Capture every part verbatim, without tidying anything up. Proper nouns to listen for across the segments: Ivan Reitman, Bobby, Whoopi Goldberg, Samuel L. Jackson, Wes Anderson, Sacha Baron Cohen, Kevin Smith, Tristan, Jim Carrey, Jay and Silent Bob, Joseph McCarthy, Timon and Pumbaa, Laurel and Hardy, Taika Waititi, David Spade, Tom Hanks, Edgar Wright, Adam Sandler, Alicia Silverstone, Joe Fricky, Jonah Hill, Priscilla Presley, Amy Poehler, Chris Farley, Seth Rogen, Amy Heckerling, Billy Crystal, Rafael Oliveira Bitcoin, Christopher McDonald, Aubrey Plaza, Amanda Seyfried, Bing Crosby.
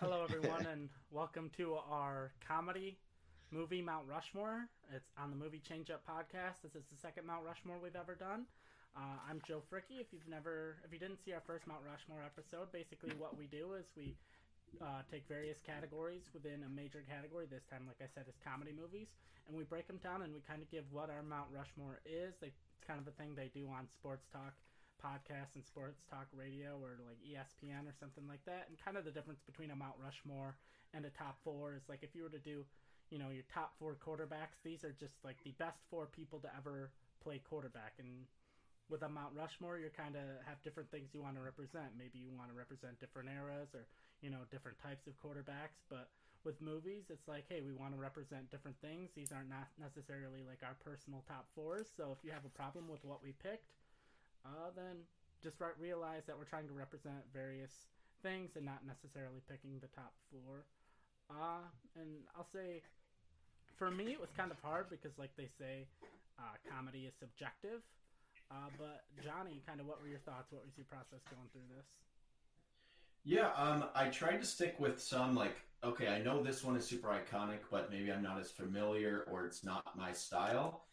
Hello, everyone, and welcome to our comedy movie Mount Rushmore. It's on the Movie Change Up podcast. This is the second Mount Rushmore we've ever done. Uh, I'm Joe Fricky. If you've never, if you didn't see our first Mount Rushmore episode, basically what we do is we uh, take various categories within a major category. This time, like I said, is comedy movies, and we break them down and we kind of give what our Mount Rushmore is. They, it's kind of a thing they do on Sports Talk podcast and Sports Talk Radio or like E S P N or something like that. And kind of the difference between a Mount Rushmore and a top four is like if you were to do, you know, your top four quarterbacks, these are just like the best four people to ever play quarterback. And with a Mount Rushmore, you kind of have different things you want to represent. Maybe you want to represent different eras or, you know, different types of quarterbacks. But with movies, it's like, hey, we want to represent different things. These aren't not necessarily like our personal top fours. So if you have a problem with what we picked, Uh, then just re- realize that we're trying to represent various things and not necessarily picking the top four. Uh, and I'll say, for me, it was kind of hard because, like they say, uh, comedy is subjective. Uh, but Johnny, kind of what were your thoughts? What was your process going through this? Yeah, um, I tried to stick with some, like, okay, I know this one is super iconic, but maybe I'm not as familiar or it's not my style.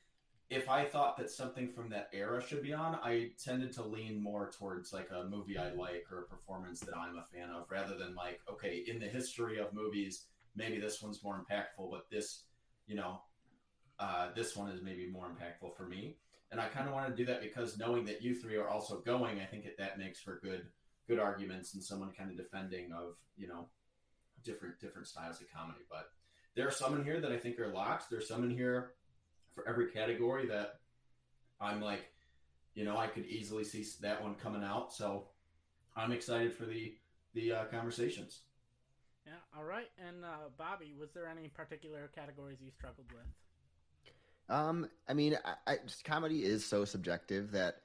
If I thought that something from that era should be on, I tended to lean more towards like a movie I like or a performance that I'm a fan of rather than like, okay, in the history of movies, maybe this one's more impactful, but this, you know, uh, this one is maybe more impactful for me. And I kind of wanted to do that because knowing that you three are also going, I think that, that makes for good, good arguments and someone kind of defending of, you know, different, different styles of comedy. But there are some in here that I think are locked. There's some in here for every category that I'm like, you know, I could easily see that one coming out. So I'm excited for the, the uh, conversations. Yeah. All right. And uh, Bobby, was there any particular categories you struggled with? Um, I mean, I, I just, comedy is so subjective that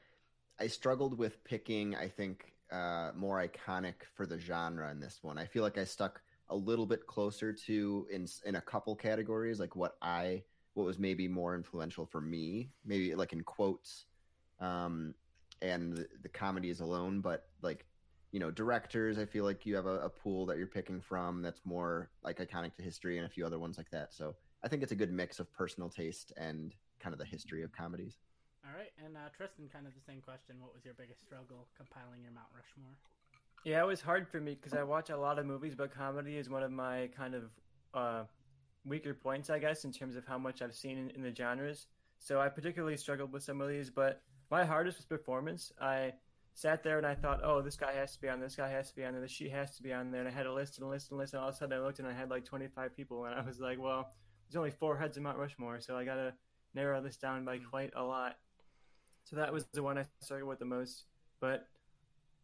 I struggled with picking, I think, uh, more iconic for the genre in this one. I feel like I stuck a little bit closer to in, in a couple categories, like what I, what was maybe more influential for me, maybe like in quotes, um, and the, the comedies alone, but like, you know, directors, I feel like you have a, a pool that you're picking from that's more like iconic to history and a few other ones like that. So I think it's a good mix of personal taste and kind of the history of comedies. All right. And uh, Tristan, kind of the same question. What was your biggest struggle compiling your Mount Rushmore? Yeah, it was hard for me because I watch a lot of movies, but comedy is one of my kind of, uh, weaker points, I guess, in terms of how much I've seen in, in the genres. So I particularly struggled with some of these, but my hardest was performance. I sat there and I thought, oh, this guy has to be on there, this guy has to be on there, this she has to be on there. And I had a list and a list and a list. And all of a sudden I looked and I had like twenty-five people. And I was like, well, there's only four heads in Mount Rushmore. So I got to narrow this down by quite a lot. So that was the one I struggled with the most. But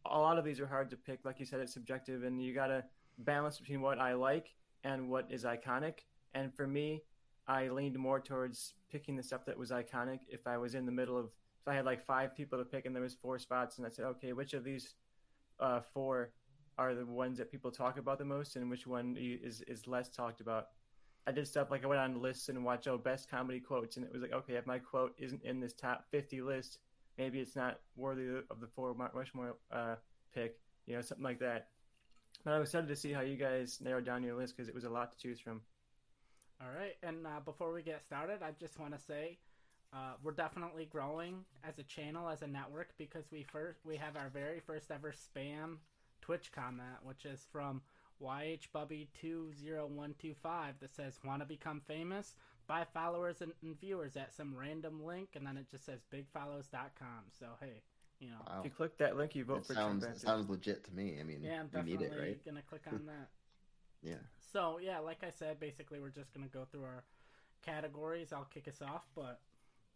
a lot of these are hard to pick. Like you said, it's subjective and you got to balance between what I like and what is iconic. And for me, I leaned more towards picking the stuff that was iconic. If I was in the middle of, if I had like five people to pick and there was four spots and I said, okay, which of these uh, four are the ones that people talk about the most and which one is, is less talked about? I did stuff like I went on lists and watched, oh, best comedy quotes. And it was like, okay, if my quote isn't in this top fifty list, maybe it's not worthy of the four Mount Rushmore uh, pick, you know, something like that. But I was excited to see how you guys narrowed down your list because it was a lot to choose from. All right, and uh, before we get started, I just want to say uh, we're definitely growing as a channel, as a network, because we first we have our very first ever spam Twitch comment, which is from Y H Bubby two zero one two five that says, want to become famous? Buy followers and, and viewers at some random link, and then it just says big follows dot com. So, hey, you know. Wow. If you click that link, you vote it for sounds, It sounds legit to me. I mean, yeah, I'm definitely you need it, right? going to click on that. Yeah. So, yeah, like I said, basically we're just going to go through our categories. I'll kick us off, but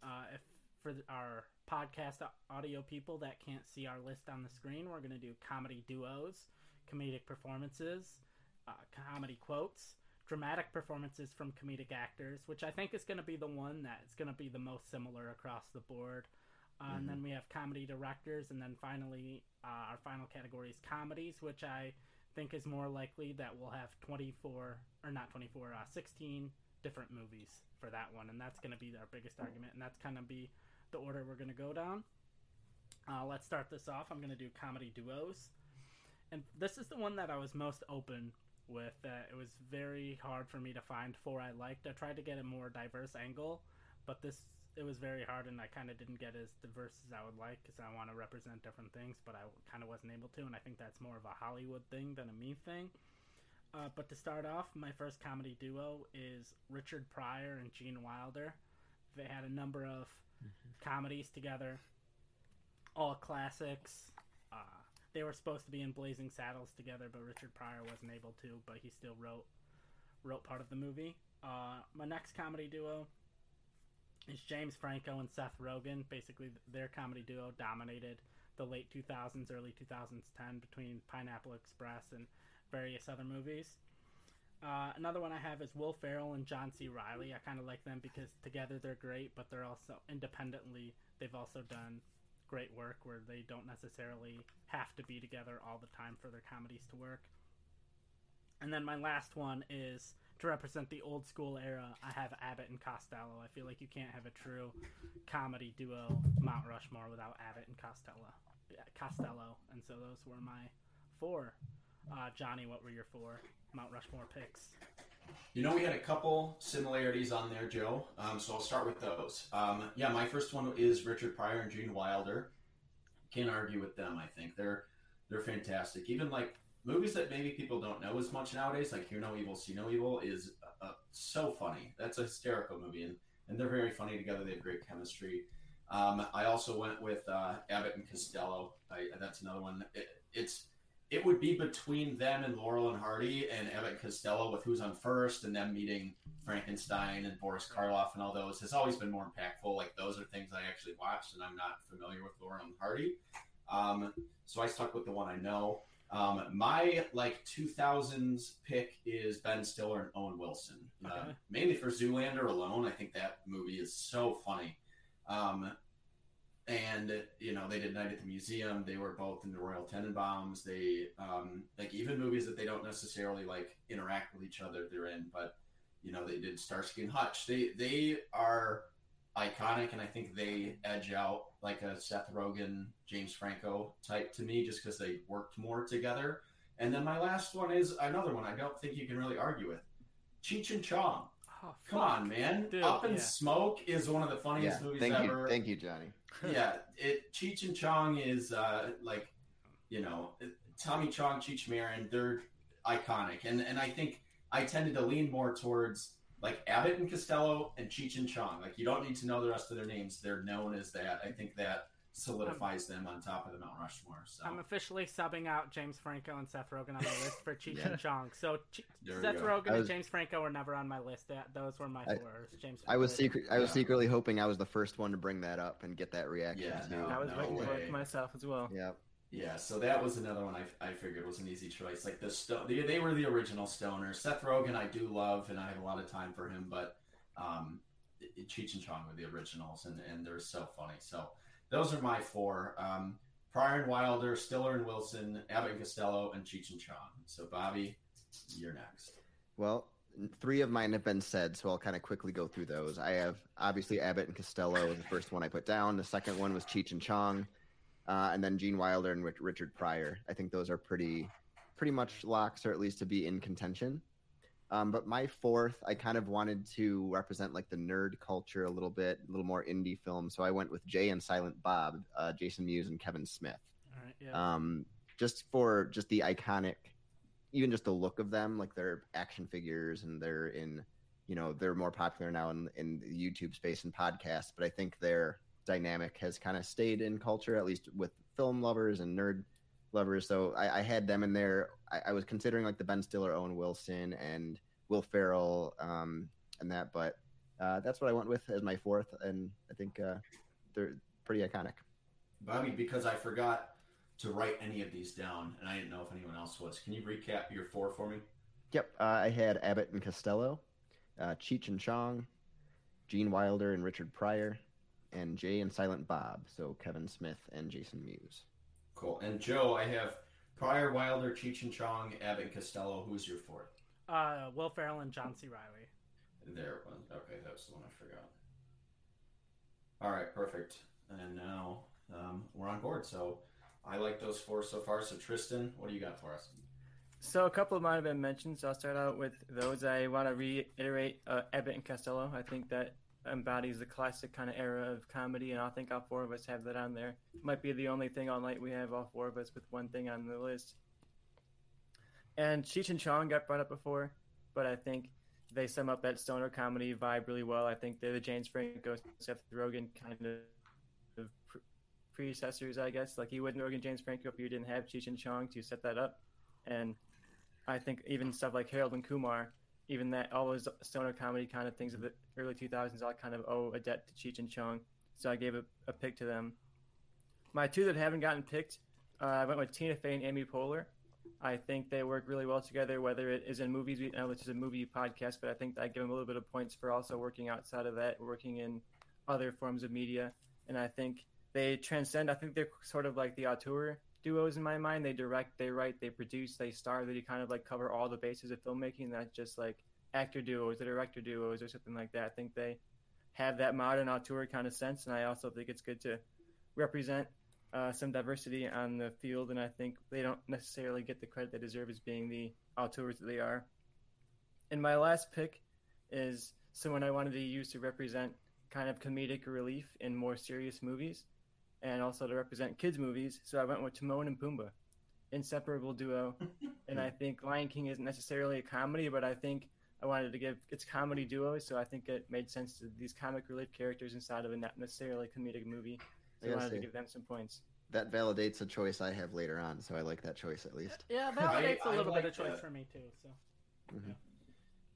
uh, if for our podcast audio people that can't see our list on the screen, we're going to do comedy duos, comedic performances, uh, comedy quotes, dramatic performances from comedic actors, which I think is going to be the one that's going to be the most similar across the board. Uh, mm-hmm. And then we have comedy directors, and then finally uh, our final category is comedies, which I think is more likely that we'll have twenty-four, or not twenty-four, uh, sixteen different movies for that one, and that's going to be our biggest argument, and that's going to be the order we're going to go down. Uh, let's start this off. I'm going to do comedy duos, and this is the one that I was most open with that. It was very hard for me to find four I liked. I tried to get a more diverse angle, but this it was very hard, and I kind of didn't get as diverse as I would like because I want to represent different things, but I kind of wasn't able to, and I think that's more of a Hollywood thing than a me thing. Uh, but to start off, my first comedy duo is Richard Pryor and Gene Wilder. They had a number of mm-hmm. comedies together, all classics. Uh, they were supposed to be in Blazing Saddles together, but Richard Pryor wasn't able to, but he still wrote wrote part of the movie. Uh, my next comedy duo is James Franco and Seth Rogen. Basically, their comedy duo dominated the late two thousands, early two thousands ten between Pineapple Express and various other movies. Uh, another one I have is Will Ferrell and John C. Reilly. I kind of like them because together they're great, but they're also independently, they've also done great work where they don't necessarily have to be together all the time for their comedies to work. And then my last one is, to represent the old school era, I have Abbott and Costello. I feel like you can't have a true comedy duo Mount Rushmore without Abbott and Costello. Costello. And so those were my four. Uh, Johnny, what were your four Mount Rushmore picks? You know, we had a couple similarities on there, Joe, um, so I'll start with those. Um, yeah, my first one is Richard Pryor and Gene Wilder. Can't argue with them, I think. They're they're fantastic. Even, like, movies that maybe people don't know as much nowadays, like Hear No Evil, See No Evil, is uh, so funny. That's a hysterical movie, and, and they're very funny together. They have great chemistry. Um, I also went with uh, Abbott and Costello. I, that's another one. It, it's... It would be between them and Laurel and Hardy and Abbott and Costello with Who's on First and them meeting Frankenstein and Boris Karloff and all those has always been more impactful. Like, those are things I actually watched, and I'm not familiar with Laurel and Hardy. Um, so I stuck with the one I know. Um, my, like, two thousands pick is Ben Stiller and Owen Wilson. Okay. Uh, mainly for Zoolander alone. I think that movie is so funny. Um And, you know, they did Night at the Museum. They were both in the Royal Tenenbaums. They, um, like, even movies that they don't necessarily, like, interact with each other, they're in. But, you know, they did Starsky and Hutch. They they are iconic, and I think they edge out, like, a Seth Rogen, James Franco type to me just because they worked more together. And then my last one is another one I don't think you can really argue with. Cheech and Chong. Oh, come on, man. Dude, Up in yeah. Smoke is one of the funniest yeah, movies thank ever. You, thank you, Johnny. yeah, it, Cheech and Chong is uh, like, you know, Tommy Chong, Cheech Marin, they're iconic. And and I think I tended to lean more towards, like, Abbott and Costello and Cheech and Chong. Like, you don't need to know the rest of their names. They're known as that. I think that solidifies them on top of the Mount Rushmore. So I'm officially subbing out James Franco and Seth Rogen on my list for Cheech yeah. and Chong. So che- Seth Rogen was, and James Franco were never on my list. Those were my four. James. I was secret. I was yeah. secretly hoping I was the first one to bring that up and get that reaction. Yeah, no, I was no looking for myself as well. Yeah. Yeah. So that was another one I I figured was an easy choice. Like the sto- they, they were the original stoner. Seth Rogen, I do love, and I have a lot of time for him. But um, Cheech and Chong were the originals, and and they're so funny. So. Those are my four. Um, Pryor and Wilder, Stiller and Wilson, Abbott and Costello, and Cheech and Chong. So, Bobby, you're next. Well, three of mine have been said, so I'll kind of quickly go through those. I have, obviously, Abbott and Costello, the first one I put down. The second one was Cheech and Chong. Uh, and then Gene Wilder and Rich- Richard Pryor. I think those are pretty pretty much locks, or at least to be in contention. Um, but my fourth, I kind of wanted to represent like the nerd culture a little bit, a little more indie film. So I went with Jay and Silent Bob, uh, Jason Mewes and Kevin Smith. All right, yeah. Um, just for just the iconic, even just the look of them, like they're action figures and they're in, you know, they're more popular now in, in the YouTube space and podcasts. But I think their dynamic has kind of stayed in culture, at least with film lovers and nerd lovers. So I, I had them in there. I, I was considering like the Ben Stiller, Owen Wilson, and Will Ferrell, um, and that. But uh, that's what I went with as my fourth, and I think uh, they're pretty iconic. Bobby, because I forgot to write any of these down, and I didn't know if anyone else was. Can you recap your four for me? Yep, uh, I had Abbott and Costello, uh, Cheech and Chong, Gene Wilder and Richard Pryor, and Jay and Silent Bob. So Kevin Smith and Jason Mewes. Cool. And Joe, I have Pryor, Wilder, Cheech and Chong, Abbott and Costello. Who's your fourth? Uh, Will Ferrell and John C. Reilly. There it was. Okay, that was the one I forgot. All right, perfect. And now um, we're on board. So I like those four so far. So Tristan, what do you got for us? So a couple of mine have been mentioned, so I'll start out with those. I want to reiterate uh, Abbott and Costello. I think that embodies the classic kind of era of comedy, and I think all four of us have that on there. Might be the only thing all night we have all four of us with one thing on the list. And Cheech and Chong got brought up before, but I think they sum up that stoner comedy vibe really well. I think they're the James Franco, Seth Rogen kind of pre- predecessors, I guess. Like, you wouldn't Rogen James Franco if you didn't have Cheech and Chong to set that up. And I think even stuff like Harold and Kumar, even that, all those stoner comedy kind of things of the early two thousands, all kind of owe a debt to Cheech and Chong. So I gave a, a pick to them. My two that haven't gotten picked, uh, I went with Tina Fey and Amy Poehler. I think they work really well together, whether it is in movies, you know, which is a movie podcast, but I think I give them a little bit of points for also working outside of that, working in other forms of media. And I think they transcend. I think they're sort of like the auteur duos in my mind. They direct, they write, they produce, they star. They kind of like cover all the bases of filmmaking, not just like actor duos or director duos or something like that. I think they have that modern auteur kind of sense, and I also think it's good to represent Uh, some diversity on the field, and I think they don't necessarily get the credit they deserve as being the auteurs that they are. And my last pick is someone I wanted to use to represent kind of comedic relief in more serious movies, and also to represent kids' movies, so I went with Timon and Pumbaa, inseparable duo. And I think Lion King isn't necessarily a comedy, but I think I wanted to give its comedy duo, so I think it made sense to these comic relief characters inside of a not necessarily comedic movie. I wanted to give them some points. That validates a choice I have later on, so I like that choice at least. Yeah, validates I, a little like bit of choice that. For me too. So, mm-hmm. yeah.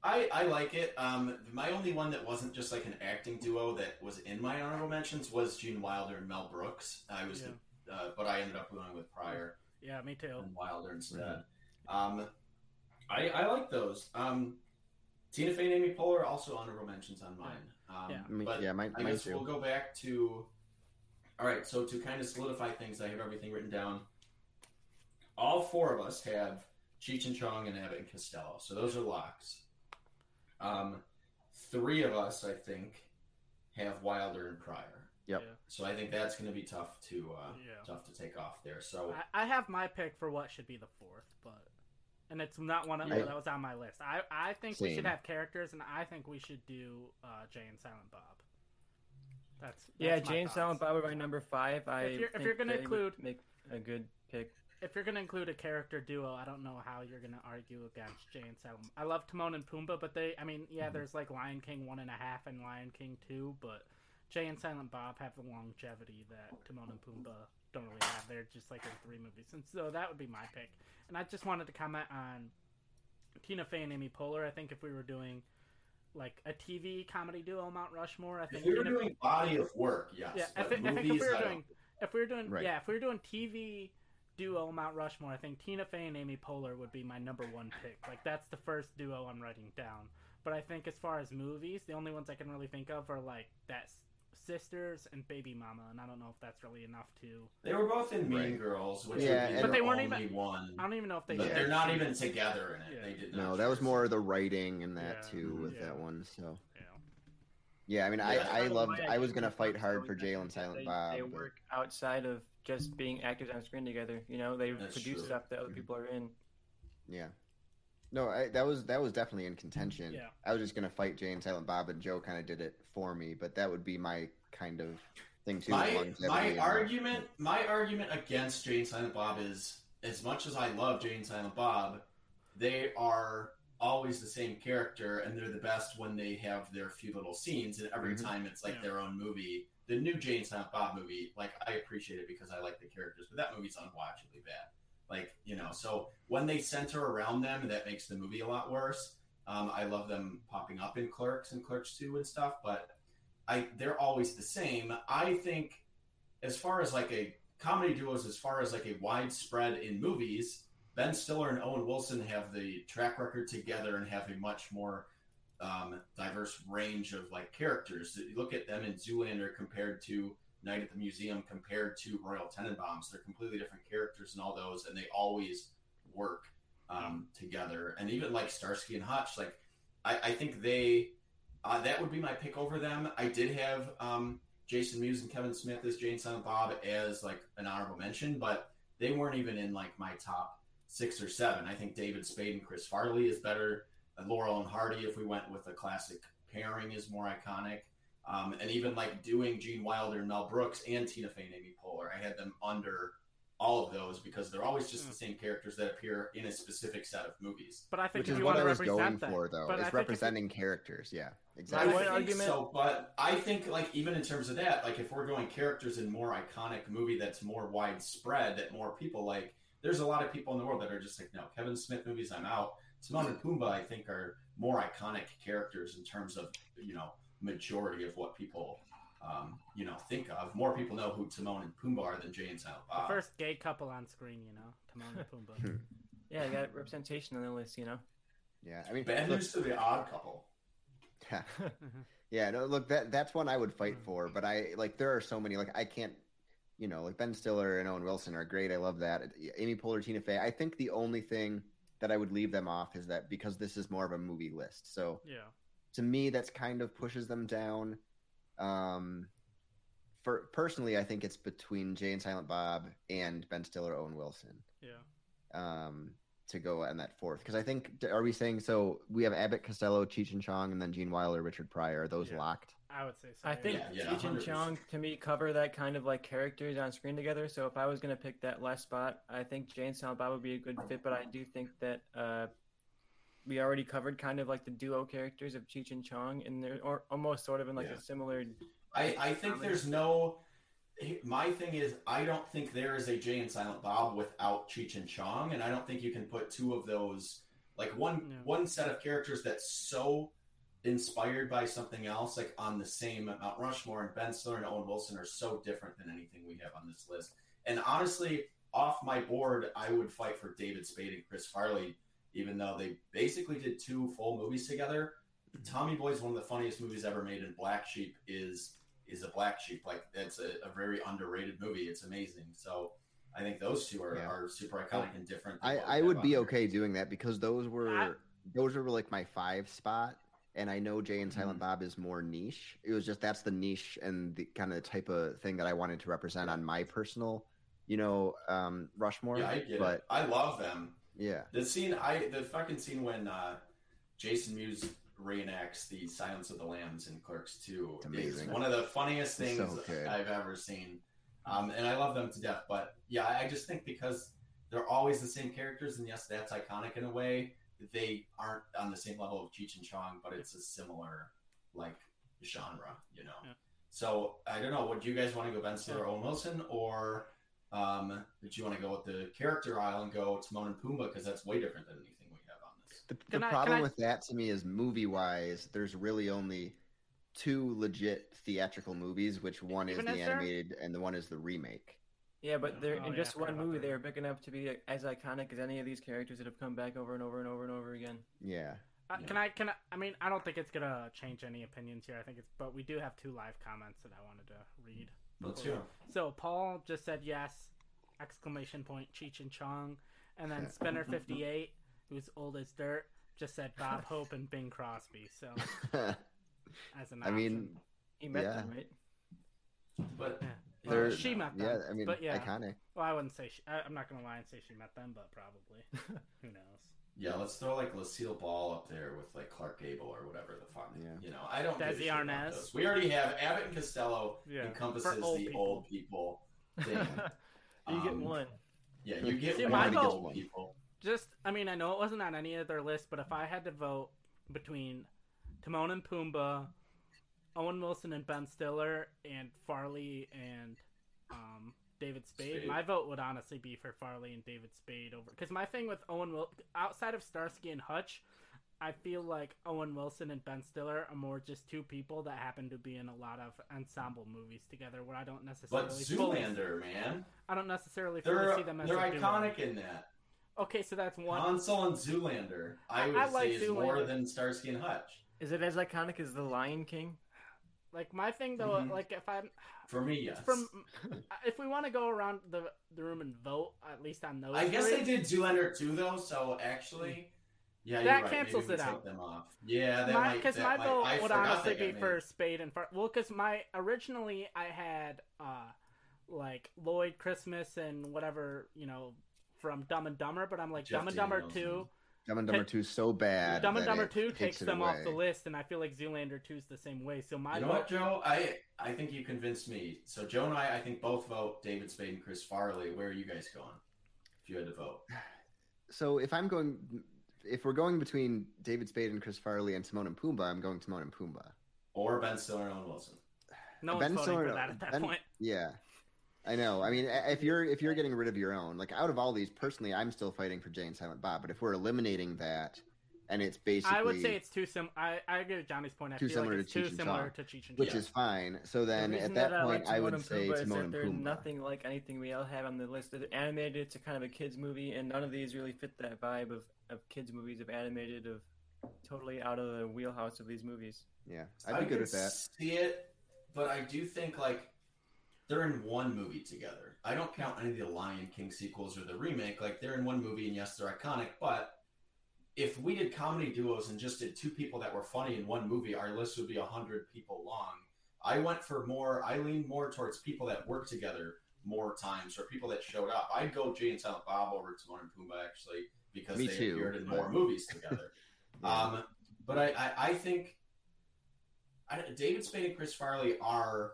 I I like it. Um, my only one that wasn't just like an acting duo that was in my honorable mentions was Gene Wilder and Mel Brooks. I was, yeah. the, uh, but I ended up going with Pryor. Yeah, me too. And Wilder instead. Mm-hmm. Um, I I like those. Um, Tina Fey and Amy Poehler also honorable mentions on mine. Um, yeah, but yeah, mine, I guess mine too. We'll go back to. All right, so to kind of solidify things, I have everything written down. All four of us have Cheech and Chong and Abbott and Costello, so those are locks. Um, three of us, I think, have Wilder and Pryor. Yep. Yeah. So I think that's going to be tough to uh, yeah. tough to take off there. So I, I have my pick for what should be the fourth, but and it's not one of yeah. that was on my list. I, I think Same. we should have characters, and I think we should do uh, Jay and Silent Bob. That's, that's yeah, James Silent Bob by number five. I if you're, if you're going to include make a good pick. If you're going to include a character duo, I don't know how you're going to argue against Jay and Silent. I love Timon and Pumbaa, but they, I mean, yeah, mm-hmm. there's like Lion King one and a half and Lion King two, but Jay and Silent Bob have the longevity that Timon and Pumbaa don't really have. They're just like in three movies, and so that would be my pick. And I just wanted to comment on Tina Fey and Amy Poehler. I think if we were doing like a T V comedy duo, Mount Rushmore. I think if we were doing if, body of work, yes. Yeah, if, it, movies, I think if we were doing, if we were doing, right. yeah, if we were doing T V duo Mount Rushmore, I think Tina Fey and Amy Poehler would be my number one pick. Like that's the first duo I'm writing down. But I think as far as movies, the only ones I can really think of are like that Sisters and Baby Mama, and I don't know if that's really enough to. They were both in Mean right. Girls, which yeah, would be but they weren't even one. I don't even know if they. But they're not even together in it. Yeah. They did not. No, that was more the writing and that yeah. too with yeah. that one. So. Yeah. Yeah, I mean, yeah, I, I, I loved. I was gonna fight hard for Jay and Silent they, Bob. They work but... outside of just being actors on screen together. You know, they that's produce true. stuff that other people are in. Yeah. No, I, that was that was definitely in contention. Yeah. I was just going to fight Jay and Silent Bob, and Joe kind of did it for me, but that would be my kind of thing too. My, my argument and... my argument against Jay and Silent Bob is, as much as I love Jay and Silent Bob, they are always the same character, and they're the best when they have their few little scenes, and every mm-hmm. time it's like yeah. their own movie. The new Jay and Silent Bob movie, like, I appreciate it because I like the characters, but that movie's unwatchably bad. Like, you know, so when they center around them, that makes the movie a lot worse. Um, I love them popping up in Clerks and Clerks two and stuff, but I they're always the same. I think as far as like a comedy duos, as far as like a widespread in movies, Ben Stiller and Owen Wilson have the track record together and have a much more um, diverse range of like characters. You look at them in Zoolander compared to Night at the Museum compared to Royal Tenenbaums. They're completely different characters and all those, and they always work um, together. And even like Starsky and Hutch, like I, I think they uh, that would be my pick over them. I did have um, Jason Mewes and Kevin Smith as Jay and Silent Bob as like an honorable mention, but they weren't even in like my top six or seven. I think David Spade and Chris Farley is better. And Laurel and Hardy, if we went with a classic pairing, is more iconic. Um, and even like doing Gene Wilder, Mel Brooks, and Tina Fey and Amy Poehler, I had them under all of those because they're always just mm. the same characters that appear in a specific set of movies. But I think Which is what I was going them. for, though. But is representing if... characters, yeah. Exactly. I, I think argument... so, but I think, like, even in terms of that, like, if we're going characters in more iconic movie that's more widespread, that more people like, there's a lot of people in the world that are just like, no, Kevin Smith movies, I'm out. Timon and Pumbaa, I think, are more iconic characters in terms of, you know, majority of what people... Um, you know, think of. More people know who Timon and Pumbaa are than Jay and Silent Bob. The first gay couple on screen, you know, Timon and Pumbaa. Yeah, you got representation on the list, you know. Yeah, I mean, Ben used to be an odd couple. Yeah, yeah. No, look, that that's one I would fight for, but I like there are so many. Like I can't, you know, like Ben Stiller and Owen Wilson are great. I love that. Amy Poehler, Tina Fey. I think the only thing that I would leave them off is that because this is more of a movie list. So yeah, to me, that's kind of pushes them down. Um, for personally, I think it's between Jay and Silent Bob and Ben Stiller, Owen Wilson. Yeah. Um, to go on that fourth, because I think are we saying so? We have Abbott, Costello, Cheech and Chong, and then Gene Wilder, Richard Pryor. Are those yeah. locked? I would say so. I think yeah, Cheech yeah, and Chong to me cover that kind of like characters on screen together. So if I was going to pick that last spot, I think Jay and Silent Bob would be a good fit. But I do think that uh, we already covered kind of like the duo characters of Cheech and Chong, and they're or, almost sort of in like yeah. a similar. I, I think there's no. My thing is, I don't think there is a Jay and Silent Bob without Cheech and Chong, and I don't think you can put two of those like one no. one set of characters that's so inspired by something else like on the same Mount Rushmore. And Ben Stiller and Owen Wilson are so different than anything we have on this list. And honestly, off my board, I would fight for David Spade and Chris Farley. Even though they basically did two full movies together. Tommy Boy is one of the funniest movies ever made, and Black Sheep is is a Black Sheep. Like, that's a, a very underrated movie. It's amazing. So I think those two are, yeah. are super iconic and different. I, I would be okay doing that because those were I, those were like my five spot, and I know Jay and Silent mm-hmm. Bob is more niche. It was just that's the niche and the kind of the type of thing that I wanted to represent on my personal, you know, um, Rushmore. Yeah, I get but, it. I love them. Yeah, the scene, I the fucking scene when uh, Jason Mewes reenacts the Silence of the Lambs in Clerks two is one of the funniest things so I've ever seen, um, and I love them to death. But yeah, I just think because they're always the same characters, and yes, that's iconic in a way. They aren't on the same level of Cheech and Chong, but it's a similar like genre, you know. Yeah. So I don't know. Would you guys want to go Ben Stiller, Owen Wilson, or? Um, did you want to go with the character aisle and go Timon and Pumbaa because that's way different than anything we have on this? The, the I, problem with I... that to me is movie-wise, there's really only two legit theatrical movies, which one is Even the animated there? and the one is the remake. Yeah, but they're oh, in yeah, just one movie, they're big enough to be as iconic as any of these characters that have come back over and over and over and over again. Yeah. Uh, yeah. Can I? Can I? I mean, I don't think it's gonna change any opinions here. I think it's, but we do have two live comments that I wanted to read. Let's hear. So Paul just said yes, exclamation point, Cheech and Chong. And then Spinner fifty-eight, who's old as dirt, just said Bob Hope and Bing Crosby. So as an option. I mean, he met yeah. them, right? But yeah. well, she met them. Yeah, I mean, but yeah. iconic. Well, I wouldn't say, she, I, I'm not going to lie and say she met them, but probably. Who knows? Yeah, let's throw like Lucille Ball up there with like Clark Gable or whatever the fuck. Yeah. You know, I don't Desi give Arnaz. Those. We already have Abbott and Costello yeah. encompasses old the people. old people thing. you um, get one. Yeah, you get See, one. My vote, old people. Just, I mean, I know it wasn't on any of their list, but if I had to vote between Timon and Pumbaa, Owen Wilson and Ben Stiller, and Farley and um. David Spade. Spade. My vote would honestly be for Farley and David Spade over because my thing with Owen Wilson, outside of Starsky and Hutch, I feel like Owen Wilson and Ben Stiller are more just two people that happen to be in a lot of ensemble movies together. Where I don't necessarily. But Zoolander, man. I don't necessarily they're, see them as. They're iconic in that. Okay, so that's one. Hansel and Zoolander. I, I would I say like is Zoolander. more than Starsky and Hutch. Is it as iconic as The Lion King? Like, my thing, though, mm-hmm. like, if I'm... For me, yes. From, if we want to go around the, the room and vote, at least on those I three, guess they did Zoolander two, though, so actually... Yeah, that right. cancels Maybe it out. Them off. Yeah, that my, might... Because my might, vote I would honestly be made. for Spade and... Far- well, because my... Originally, I had, uh, like, Lloyd Christmas and whatever, you know, from Dumb and Dumber, but I'm like, Jeff Dumb and Dumber Wilson. two. Dumb and Dumber two is so bad. Dumb and Dumber two takes them away off the list, and I feel like Zoolander two is the same way. So my you know vote... what, Joe? I I think you convinced me. So Joe and I, I think both vote David Spade and Chris Farley. Where are you guys going if you had to vote? So if I'm going, if we're going between David Spade and Chris Farley and Timon and Pumbaa, I'm going Timon and Pumbaa. Or Ben Stiller and Owen Wilson. No one's ben voting Stiller, for that at that ben, point. Yeah. I know. I mean, if you're if you're getting rid of your own, like out of all these, personally, I'm still fighting for Jay and Silent Bob. But if we're eliminating that, and it's basically, I would say it's too similar. I, I agree with Johnny's point. I feel like it's to too similar Chong, to Cheech and Chong, which is fine. So then, the at that, that point, I, like I would Timon say Pumbaa Timon and Pumbaa. They're nothing like anything we all have on the list. They're animated. It's a kind of a kids movie, and none of these really fit that vibe of of kids movies, of animated, of totally out of the wheelhouse of these movies. Yeah, I'd be I good with that. See it, but I do think like. They're in one movie together. I don't count any of the Lion King sequels or the remake. Like, they're in one movie, and yes, they're iconic, but if we did comedy duos and just did two people that were funny in one movie, our list would be one hundred people long. I went for more, I leaned more towards people that work together more times or people that showed up. I'd go Jay and Silent Bob over Timon and Pumbaa, actually, because Me they too. appeared in more movies together. yeah. um, but I, I, I think I, David Spade and Chris Farley are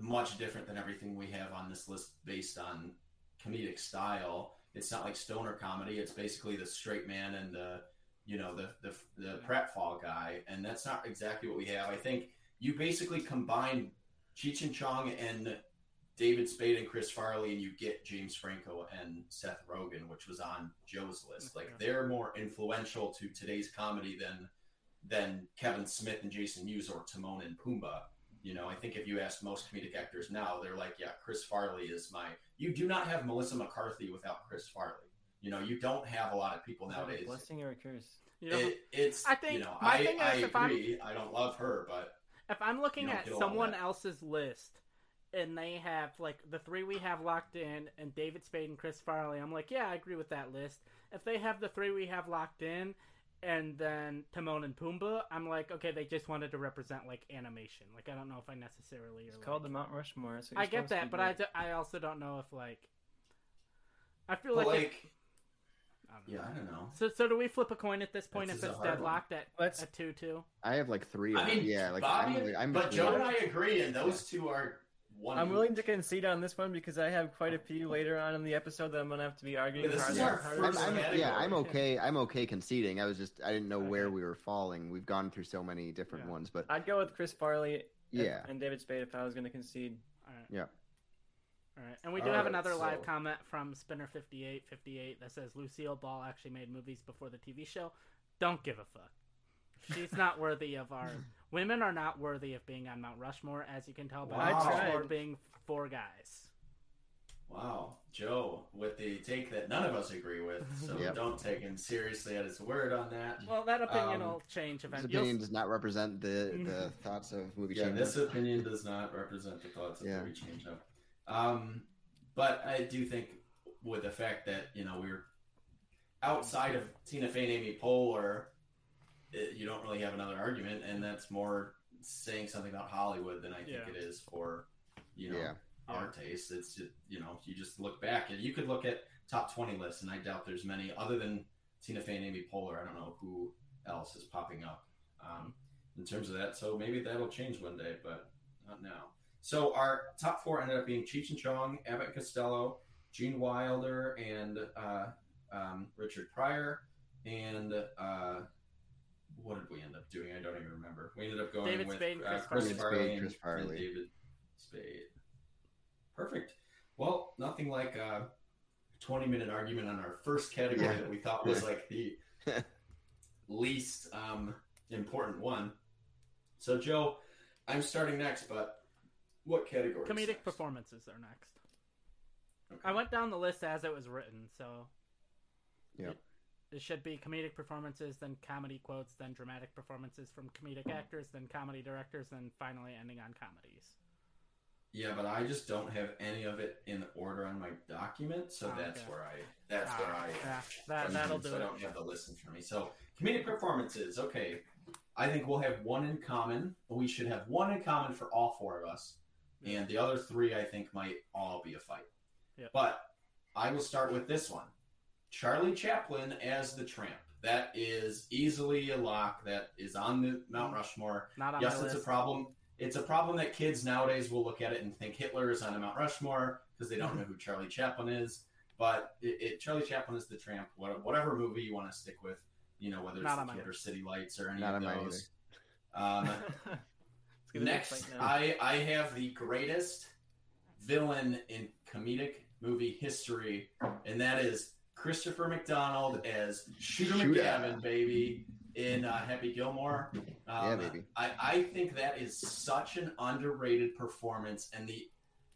much different than everything we have on this list based on comedic style. It's not like stoner comedy. It's basically the straight man and the, you know, the, the, the pratfall guy. And that's not exactly what we have. I think you basically combine Cheech and Chong and David Spade and Chris Farley, and you get James Franco and Seth Rogen, which was on Joe's list. Like, they're more influential to today's comedy than, than Kevin Smith and Jason Mewes or Timon and Pumbaa. You know, I think if you ask most comedic actors now, they're like, yeah, Chris Farley is my... You do not have Melissa McCarthy without Chris Farley. You know, you don't have a lot of people nowadays. A blessing or a curse? You know, it, it's, I think, you know, my I, thing is I if agree. I'm, I don't love her, but... If I'm looking at someone else's list, and they have, like, the three we have locked in, and David Spade and Chris Farley, I'm like, yeah, I agree with that list. If they have the three we have locked in... And then Timon and Pumbaa, I'm like, okay, they just wanted to represent, like, animation. Like, I don't know if I necessarily... It's like... called the Mount Rushmore. I get that, but I, do, I also don't know if, like... I feel but like... like... It... I don't know. Yeah, I don't know. So so do we flip a coin at this point this if it's deadlocked at two two? Two, two? I have, like, three. I mean, yeah, like, Bobby, I'm, really, I'm but Joe and I agree, and those yeah. two are... One I'm week. willing to concede on this one because I have quite a few later on in the episode that I'm going to have to be arguing. Wait, this is our first I'm, I'm, yeah, I'm okay. I'm okay conceding. I was just I didn't know okay. where we were falling. We've gone through so many different yeah. ones, but I'd go with Chris Farley. Yeah. and David Spade if I was going to concede. All right. Yeah. All right, and we do All have right, another so... live comment from Spinner fifty-eight fifty-eight that says Lucille Ball actually made movies before the T V show. Don't give a fuck. She's not worthy of our... Women are not worthy of being on Mount Rushmore, as you can tell by wow. Mount Rushmore being four guys. Wow. Joe, with the take that none of us agree with, so yep. don't take him seriously at his word on that. Well, that opinion um, will change. This opinion does not represent the, the thoughts of Movie Change Up. Yeah, this opinion does not represent the thoughts of yeah. Movie Change Up. Um, but I do think with the fact that, you know, we're outside of Tina Fey and Amy Poehler... you don't really have another argument, and that's more saying something about Hollywood than I think yeah. it is for, you know, yeah. our taste. It's just, you know, you just look back, and you could look at top twenty lists, and I doubt there's many other than Tina Fey and Amy Poehler. I don't know who else is popping up um, in terms of that. So maybe that'll change one day, but not now. So our top four ended up being Cheech and Chong, Abbott and Costello, Gene Wilder, and uh, um, Richard Pryor, and... Uh, what did we end up doing? I don't even remember. We ended up going David with Spade, uh, Chris, Chris Farley and, and David Spade. Perfect. Well, nothing like a twenty-minute argument on our first category yeah. that we thought was like the least um, important one. So, Joe, I'm starting next, but what categories? Comedic next? Performances are next. Okay. I went down the list as it was written, so... yeah. It- It should be comedic performances, then comedy quotes, then dramatic performances from comedic actors, then comedy directors, then finally ending on comedies. Yeah, but I just don't have any of it in order on my document, so oh, that's okay. where I that's ah, where I yeah, that that'll do so it. I don't have the list in front of me. So comedic performances, okay. I think we'll have one in common. We should have one in common for all four of us, and the other three I think might all be a fight. Yep. But I will start with this one. Charlie Chaplin as the Tramp. That is easily a lock. That is on the Mount Rushmore. Not on yes, my it's list. a problem. It's a problem that kids nowadays will look at it and think Hitler is on a Mount Rushmore because they don't know who Charlie Chaplin is. But it, it, Charlie Chaplin is the Tramp. What, whatever movie you want to stick with, you know, whether it's The Kid or City Lights or any Not of those. Um, next, I, I have the greatest villain in comedic movie history, and that is Christopher McDonald as Shooter, Shooter. McGavin, baby, in uh, Happy Gilmore. Um, yeah, baby. I, I think that is such an underrated performance, and the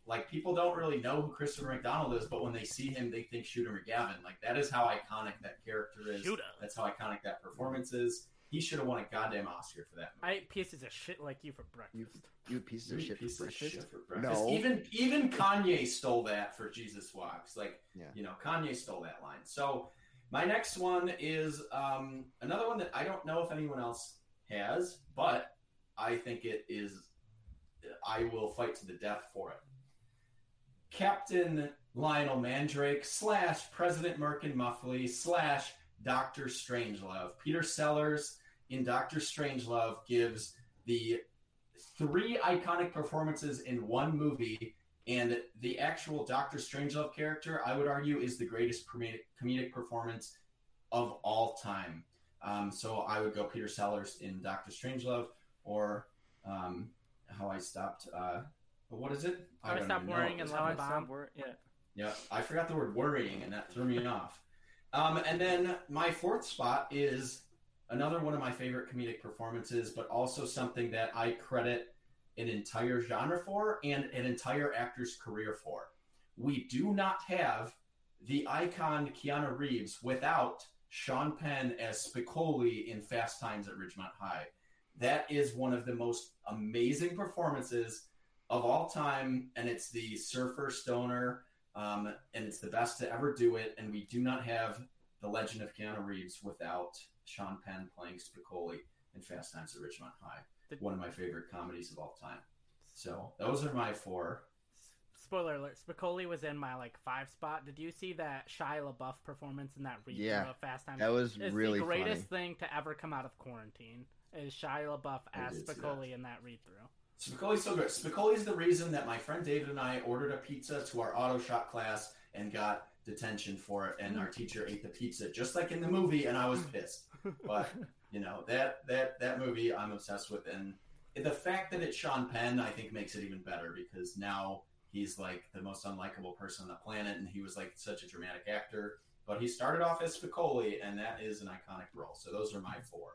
like people don't really know who Christopher McDonald is, but when they see him, they think Shooter McGavin. Like, that is how iconic that character is. Shooter. That's how iconic that performance is. He should have won a goddamn Oscar for that movie. I ate pieces of shit like you for breakfast. You, you pieces of, shit, piece for of shit for breakfast. No. Even even Kanye stole that for Jesus Walks. Like, yeah. you know, Kanye stole that line. So my next one is um, another one that I don't know if anyone else has, but I think it is, I will fight to the death for it. Captain Lionel Mandrake slash President Merkin Muffley slash Doctor Strangelove. Peter Sellers in Doctor Strangelove gives the three iconic performances in one movie, and the actual Doctor Strangelove character, I would argue, is the greatest comedic, comedic performance of all time. Um, so I would go Peter Sellers in Doctor Strangelove, or um, How I Stopped... Uh, what is it? How I, I Stopped Worrying and How I Stopped Worrying. Yeah. yeah, I forgot the word worrying, and that threw me off. Um, and then my fourth spot is another one of my favorite comedic performances, but also something that I credit an entire genre for and an entire actor's career for. We do not have the icon Keanu Reeves without Sean Penn as Spicoli in Fast Times at Ridgemont High. That is one of the most amazing performances of all time, and it's the surfer stoner. Um, and it's the best to ever do it, and we do not have the legend of Keanu Reeves without Sean Penn playing Spicoli in Fast Times at Ridgemont High, the, one of my favorite comedies of all time. So those are my four. Spoiler alert, Spicoli was in my like five spot. Did you see that Shia LaBeouf performance in that redo yeah, of Fast Times? That was it's really funny. It's the greatest funny. thing to ever come out of quarantine, is Shia LaBeouf as Spicoli in that read-through. Spicoli's so good. Spicoli's the reason that my friend David and I ordered a pizza to our auto shop class and got detention for it, and our teacher ate the pizza just like in the movie, and I was pissed. But, you know, that that that movie I'm obsessed with, and the fact that it's Sean Penn I think makes it even better, because now he's like the most unlikable person on the planet, and he was like such a dramatic actor. But he started off as Spicoli, and that is an iconic role. So those are my four.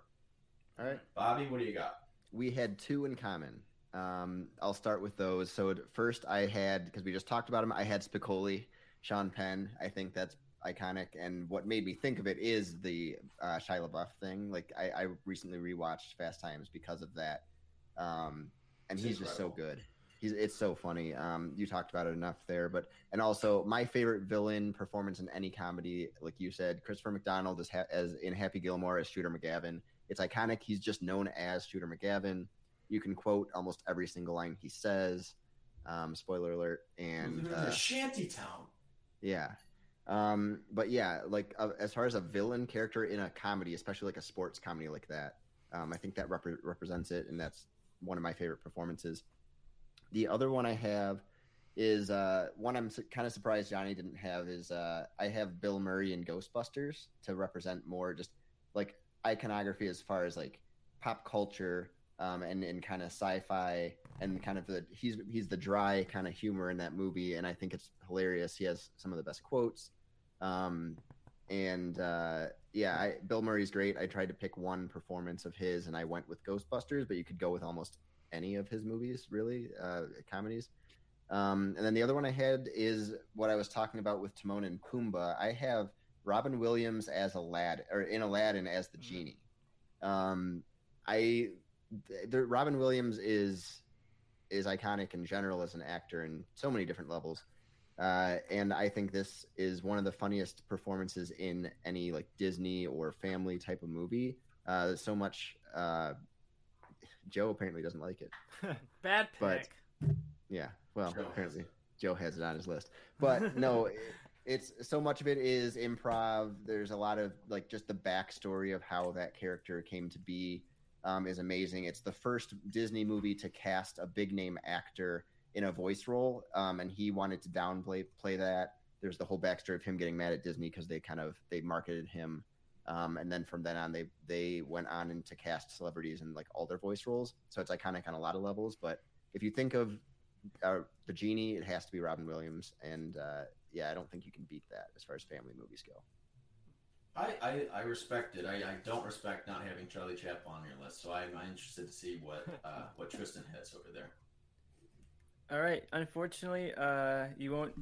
All right. Bobby, what do you got? We had two in common. Um, I'll start with those. So first I had, because we just talked about him, I had Spicoli, Sean Penn. I think that's iconic. And what made me think of it is the uh, Shia LaBeouf thing. Like I, I recently rewatched Fast Times because of that. Um, and it's he's incredible. Just so good. He's It's so funny. Um, you talked about it enough there. But and also my favorite villain performance in any comedy, like you said, Christopher McDonald is ha- as in Happy Gilmore as Shooter McGavin. It's iconic. He's just known as Shooter McGavin. You can quote almost every single line he says. Um, spoiler alert. And uh, the shanty town. Yeah. Um, but yeah, like uh, as far as a villain character in a comedy, especially like a sports comedy like that, um, I think that rep- represents it. And that's one of my favorite performances. The other one I have is uh, one I'm su- kind of surprised Johnny didn't have is uh, I have Bill Murray in Ghostbusters to represent more just like iconography as far as like pop culture. Um, and in kind of sci-fi and kind of the he's he's the dry kind of humor in that movie, and I think it's hilarious. He has some of the best quotes, um, and uh, yeah, I, Bill Murray's great. I tried to pick one performance of his, and I went with Ghostbusters, but you could go with almost any of his movies, really, uh, comedies. Um, and then the other one I had is what I was talking about with Timon and Pumbaa. I have Robin Williams as Aladdin, or in Aladdin as the genie. Um, I The, the, Robin Williams is is iconic in general as an actor in so many different levels, uh, and I think this is one of the funniest performances in any like Disney or family type of movie. Uh, so much uh, Joe apparently doesn't like it. Bad pick. But, yeah, well, Joe apparently has. Joe has it on his list, but no, it, it's so much of it is improv. There's a lot of like just the backstory of how that character came to be um, is amazing. It's the first Disney movie to cast a big name actor in a voice role, um, and he wanted to downplay play that. There's the whole backstory of him getting mad at Disney because they kind of they marketed him, um, and then from then on they they went on and to cast celebrities in like all their voice roles. So it's iconic on a lot of levels. But if you think of uh, the Genie, it has to be Robin Williams, and uh, yeah, I don't think you can beat that as far as family movies go. I I, I respect it. I, I don't respect not having Charlie Chaplin on your list, so I'm interested to see what uh, what Tristan has over there. All right. Unfortunately, uh, you won't.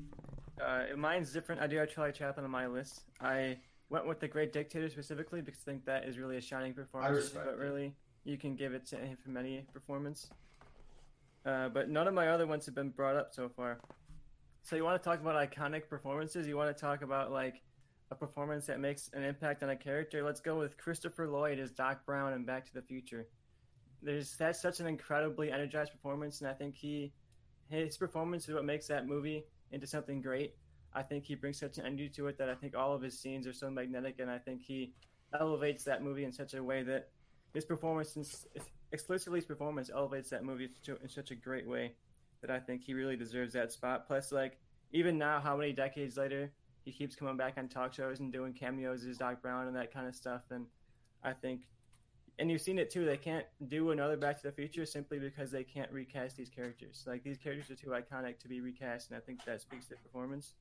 Uh, mine's different. I do have Charlie Chaplin on my list. I went with The Great Dictator specifically because I think that is really a shining performance. I respect but it. Really, you can give it to him from any performance. Uh, but none of my other ones have been brought up so far. So you want to talk about iconic performances? You want to talk about like a performance that makes an impact on a character? Let's go with Christopher Lloyd as Doc Brown in Back to the Future. There's that's such an incredibly energized performance, and I think he. His performance is what makes that movie into something great. I think he brings such an energy to it that I think all of his scenes are so magnetic, and I think he elevates that movie in such a way that his performance, exclusively his performance, elevates that movie to, in such a great way that I think he really deserves that spot. Plus, like, even now, how many decades later, he keeps coming back on talk shows and doing cameos as Doc Brown and that kind of stuff. And I think, and you've seen it too, they can't do another Back to the Future simply because they can't recast these characters. Like, these characters are too iconic to be recast, and I think that speaks to the performance.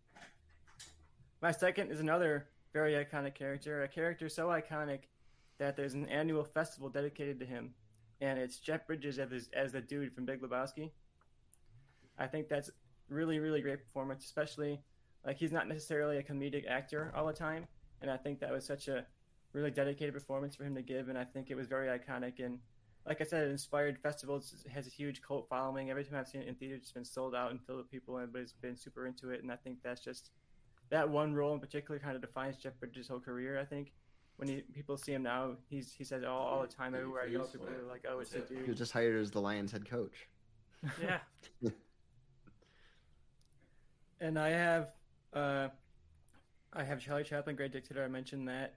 My second is another very iconic character, a character so iconic that there's an annual festival dedicated to him, and it's Jeff Bridges as, as the dude from Big Lebowski. I think that's really, really great performance, especially, like, he's not necessarily a comedic actor all the time, and I think that was such a really dedicated performance for him to give, and I think it was very iconic. And like I said, it inspired festivals. It has a huge cult following. Every time I've seen it in theater, it's been sold out and filled with people, and everybody's been super into it. And I think that's just that one role in particular kind of defines Jeff Bridges' whole career. I think when he, people see him now, he's he says all all the time everywhere I go, people are like, "Oh, it's a dude." He was just hired as the Lions' head coach. Yeah. And I have uh, I have Charlie Chaplin, Great Dictator. I mentioned that.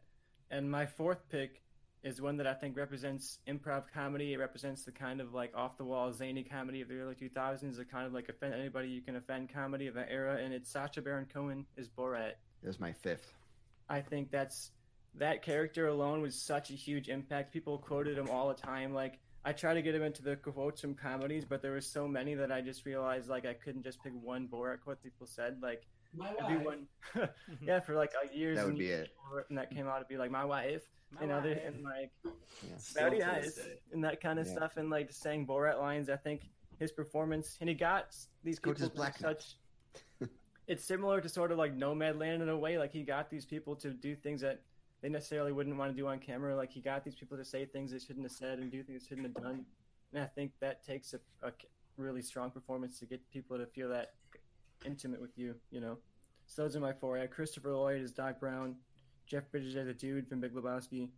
And my fourth pick is one that I think represents improv comedy. It represents the kind of like off-the-wall zany comedy of the early two thousands, the kind of like offend anybody you can offend comedy of that era. And it's Sacha Baron Cohen as Borat. It was my fifth. I think that's that character alone was such a huge impact. People quoted him all the time. Like, I try to get him into the quotes from comedies, but there were so many that I just realized like I couldn't just pick one Borat quote people said. Like. My everyone, wife. Yeah, for like years. That would and be years it. Before, and that came out to be like my wife, my and wife. Other and like yeah. Bowdy eyes and that kind of yeah. stuff, and like just saying Borat lines. I think his performance, and he got these people to such. It's similar to sort of like Nomadland in a way. Like, he got these people to do things that they necessarily wouldn't want to do on camera. Like, he got these people to say things they shouldn't have said and do things they shouldn't have done. And I think that takes a, a really strong performance to get people to feel that. Intimate with you, you know. So those are my four. I have Christopher Lloyd as Doc Brown, Jeff Bridges as a dude from Big Lebowski,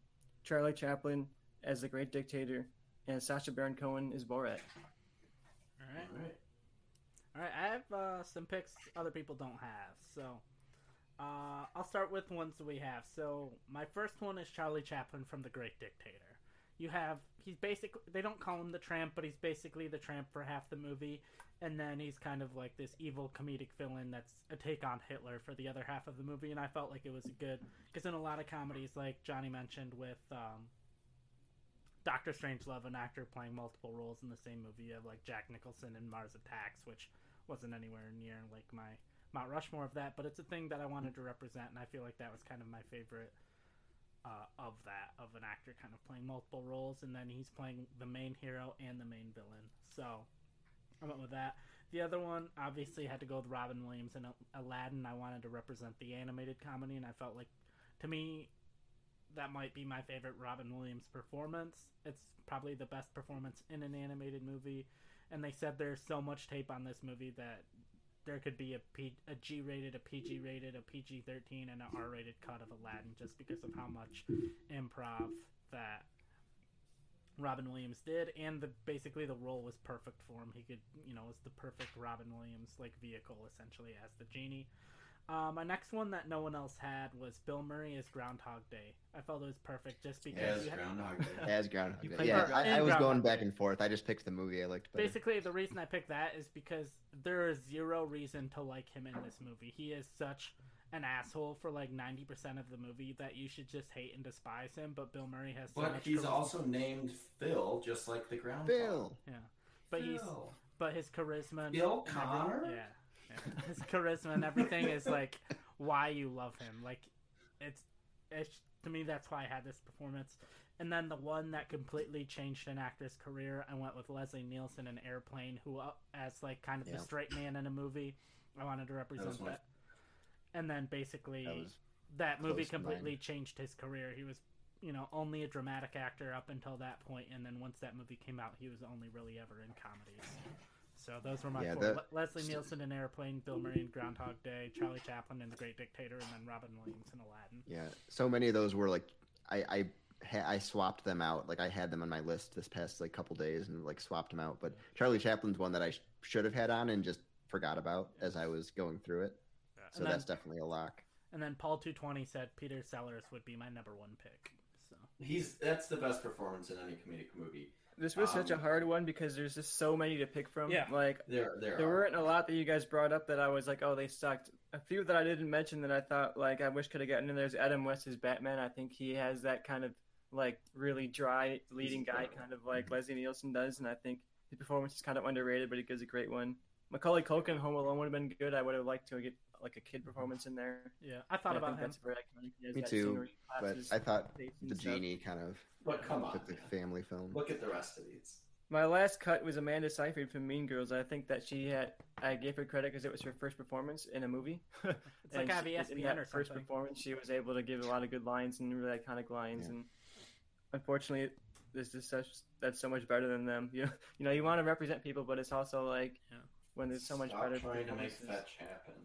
Charlie Chaplin as the Great Dictator, and Sacha Baron Cohen as Borat. All right, all right. All right, I have uh, some picks other people don't have, so uh, I'll start with ones that we have. So my first one is Charlie Chaplin from The Great Dictator. You have, he's basically, they don't call him the Tramp, but he's basically the Tramp for half the movie. And then he's kind of like this evil comedic villain that's a take on Hitler for the other half of the movie. And I felt like it was good, because in a lot of comedies, like Johnny mentioned with um, Doctor Strangelove, an actor playing multiple roles in the same movie. You have like Jack Nicholson in Mars Attacks, which wasn't anywhere near like my Mount Rushmore of that. But it's a thing that I wanted to represent, and I feel like that was kind of my favorite Uh, of that, of an actor kind of playing multiple roles, and then he's playing the main hero and the main villain. So I went with that. The other one, obviously, had to go with Robin Williams and Aladdin. I wanted to represent the animated comedy, and I felt like, to me, that might be my favorite Robin Williams performance. It's probably the best performance in an animated movie, and they said there's so much tape on this movie that there could be a, P- a G-rated, a P G-rated, a P G thirteen, and an R-rated cut of Aladdin, just because of how much improv that Robin Williams did, and the basically the role was perfect for him. He could, you know, it was the perfect Robin Williams like vehicle essentially as the Genie. Uh, my next one that no one else had was Bill Murray as Groundhog Day. I felt it was perfect just because as you had, Groundhog Day. As Groundhog Day. Yeah, I, I was Groundhog going back and forth. I just picked the movie I liked better. Basically, the reason I picked that is because there is zero reason to like him in this movie. He is such an asshole for like ninety percent of the movie that you should just hate and despise him. But Bill Murray has. So but much he's charisma. Also named Phil, just like the Groundhog. Bill. Yeah, but Phil. he's but his charisma. Bill Connor. Yeah. His charisma and everything is like why you love him. Like it's, it's to me that's why I had this performance. And then the one that completely changed an actor's career, I went with Leslie Nielsen in Airplane, who uh, as like kind of yeah. the straight man in a movie. I wanted to represent that. that. And then basically that, that movie completely mine. changed his career. He was, you know, only a dramatic actor up until that point, and then once that movie came out, he was only really ever in comedies. So those were my yeah, four. The... Leslie Nielsen in Airplane, Bill Murray in Groundhog Day, Charlie Chaplin in The Great Dictator, and then Robin Williams in Aladdin. Yeah, so many of those were like, I I, ha- I swapped them out. Like I had them on my list this past like couple days and like swapped them out. But yeah. Charlie Chaplin's one that I sh- should have had on and just forgot about yeah. as I was going through it. Yeah. So then, that's definitely a lock. And then Paul two twenty said Peter Sellers would be my number one pick. So he's that's the best performance in any comedic movie. This was um, such a hard one because there's just so many to pick from. Yeah, like there, there, there weren't a lot that you guys brought up that I was like, oh, they sucked. A few that I didn't mention that I thought like I wish could have gotten in there's Adam West's Batman. I think he has that kind of like really dry leading guy kind of like mm-hmm. Leslie Nielsen does, and I think his performance is kind of underrated, but he gives a great one. Macaulay Culkin Home Alone would have been good. I would have liked to get like a kid performance in there. Yeah, I thought but about I think him. That's me too, but I thought the genie stuff. kind of but come on, the family film. Look at the rest of these. My last cut was Amanda Seyfried from Mean Girls. I think that she had, I gave her credit because it was her first performance in a movie. It's like I V S P N or something. First performance, she was able to give a lot of good lines and really iconic lines, yeah. and unfortunately, this is such that's so much better than them. You know, you know, you want to represent people, but it's also like. Yeah. When there's so much Stop better trying to make fetch happen.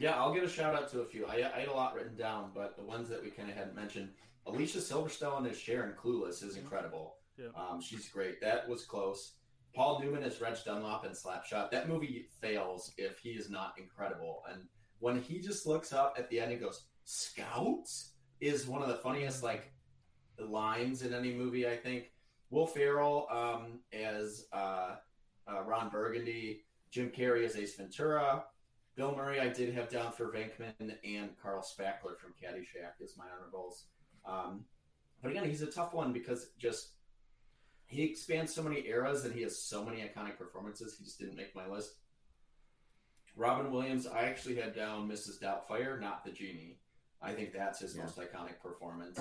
Yeah, I'll give a shout out to a few. I, I had a lot written down, but the ones that we kind of hadn't mentioned, Alicia Silverstone as Sharon Clueless is incredible. Yeah. Um, she's great. That was close. Paul Newman as Reg Dunlop in Slapshot. That movie fails if he is not incredible. And when he just looks up at the end and goes, "Scouts" is one of the funniest like lines in any movie, I think. Will Ferrell um, as uh, uh, Ron Burgundy, Jim Carrey as Ace Ventura, Bill Murray I did have down for Venkman, and Carl Spackler from Caddyshack is my honorables. Um, but again, he's a tough one because just he expands so many eras and he has so many iconic performances. He just didn't make my list. Robin Williams, I actually had down Missus Doubtfire, not the Genie. I think that's his yeah. most iconic performance.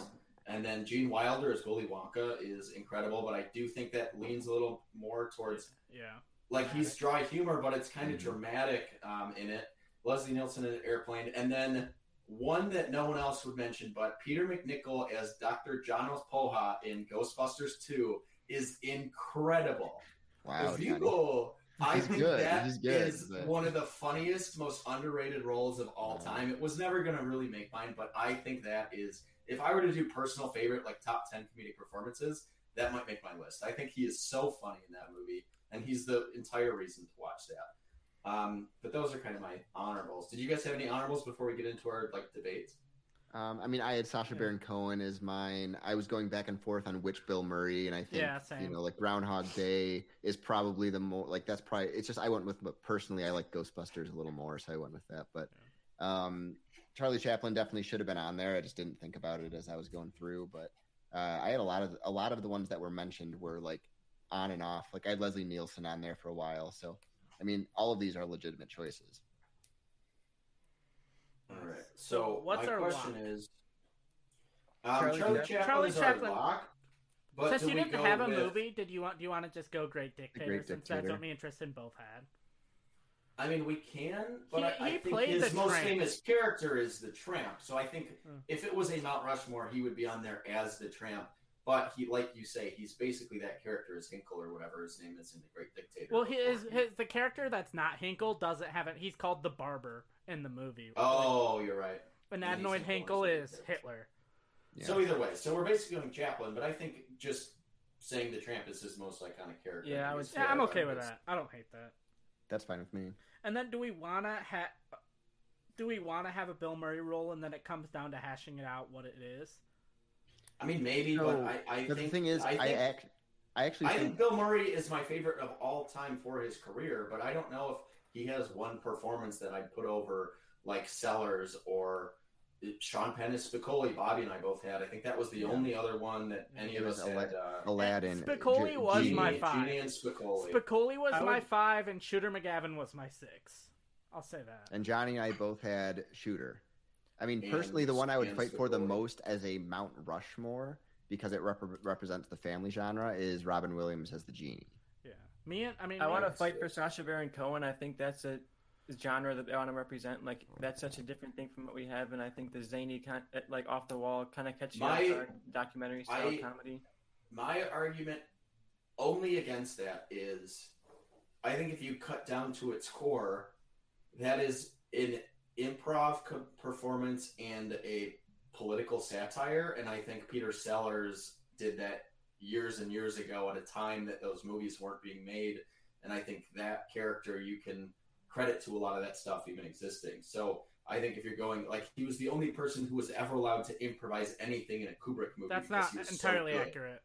And then Gene Wilder as Willy Wonka is incredible, but I do think that leans a little more towards, yeah, like he's dry humor, but it's kind of mm-hmm. dramatic um, in it. Leslie Nielsen in an Airplane. And then one that no one else would mention, but Peter McNichol as Doctor Janos Poha in Ghostbusters two is incredible. Wow. If you go, I think good. that good, is but... one of the funniest, most underrated roles of all wow. time. It was never going to really make mine, but I think that is... If I were to do personal favorite, like top ten comedic performances, that might make my list. I think he is so funny in that movie, and he's the entire reason to watch that. Um, but those are kind of my honorables. Did you guys have any honorables before we get into our like debates? Um, I mean, I had Sacha yeah. Baron Cohen as mine. I was going back and forth on which Bill Murray, and I think yeah, you know, like Groundhog Day is probably the more like that's probably. It's just I went with, but personally, I like Ghostbusters a little more, so I went with that, but. Yeah. Um, Charlie Chaplin definitely should have been on there. I just didn't think about it as I was going through, but uh, I had a lot of a lot of the ones that were mentioned were like on and off. Like I had Leslie Nielsen on there for a while, so I mean, all of these are legitimate choices. All right. So, so what's my our question lock? Is um, Charlie, Charlie Chaplin? Charlie Chaplin. Our lock, but since you didn't have a with... movie, did you want? Do you want to just go Great Dictator? Great Dictator. Since that's what me and Tristan both had. I mean, we can, but he, I, I he think his most tramp. famous character is the Tramp. So I think mm. if it was a Mount Rushmore, he would be on there as the Tramp. But he, like you say, he's basically that character as Hinkle or whatever his name is in The Great Dictator. Well, he is, his the character that's not Hinkle doesn't have it. He's called the Barber in the movie. Oh, like, you're right. And Adenoid Hinkle is Hitler. Hitler. Yeah. So either way, so we're basically doing Chaplin, but I think just saying the Tramp is his most iconic character. Yeah, I was, yeah I'm okay with that. I don't hate that. That's fine with me. And then do we wanna ha- do we wanna have a Bill Murray role, and then it comes down to hashing it out what it is? I mean, maybe, so, but I, I but think the thing is, I, think, I, act- I actually I think, think Bill Murray is my favorite of all time for his career, but I don't know if he has one performance that I'd put over like Sellers or Sean Penn is Spicoli. Bobby and I both had. I think that was the yeah. only other one that any of us Aladdin, had. Uh, Aladdin. Spicoli G- was Genie, my five. Genie and Spicoli. Spicoli was would... my five, and Shooter McGavin was my six. I'll say that. And Johnny and I both had Shooter. I mean, and, personally, the one I would fight Spicoli. for the most as a Mount Rushmore, because it rep- represents the family genre, is Robin Williams as the Genie. Yeah. Me and, I mean, I want to fight for Sacha Baron Cohen. I think that's a genre that they want to represent. Like, that's such a different thing from what we have, and I think the zany, kind of, like, off the wall, kind of catchy documentary style comedy. My argument only against that is, I think if you cut down to its core, that is an improv co- performance and a political satire, and I think Peter Sellers did that years and years ago at a time that those movies weren't being made, and I think that character you can credit to a lot of that stuff even existing. So I think if you're going, like, he was the only person who was ever allowed to improvise anything in a Kubrick movie. That's not entirely so accurate.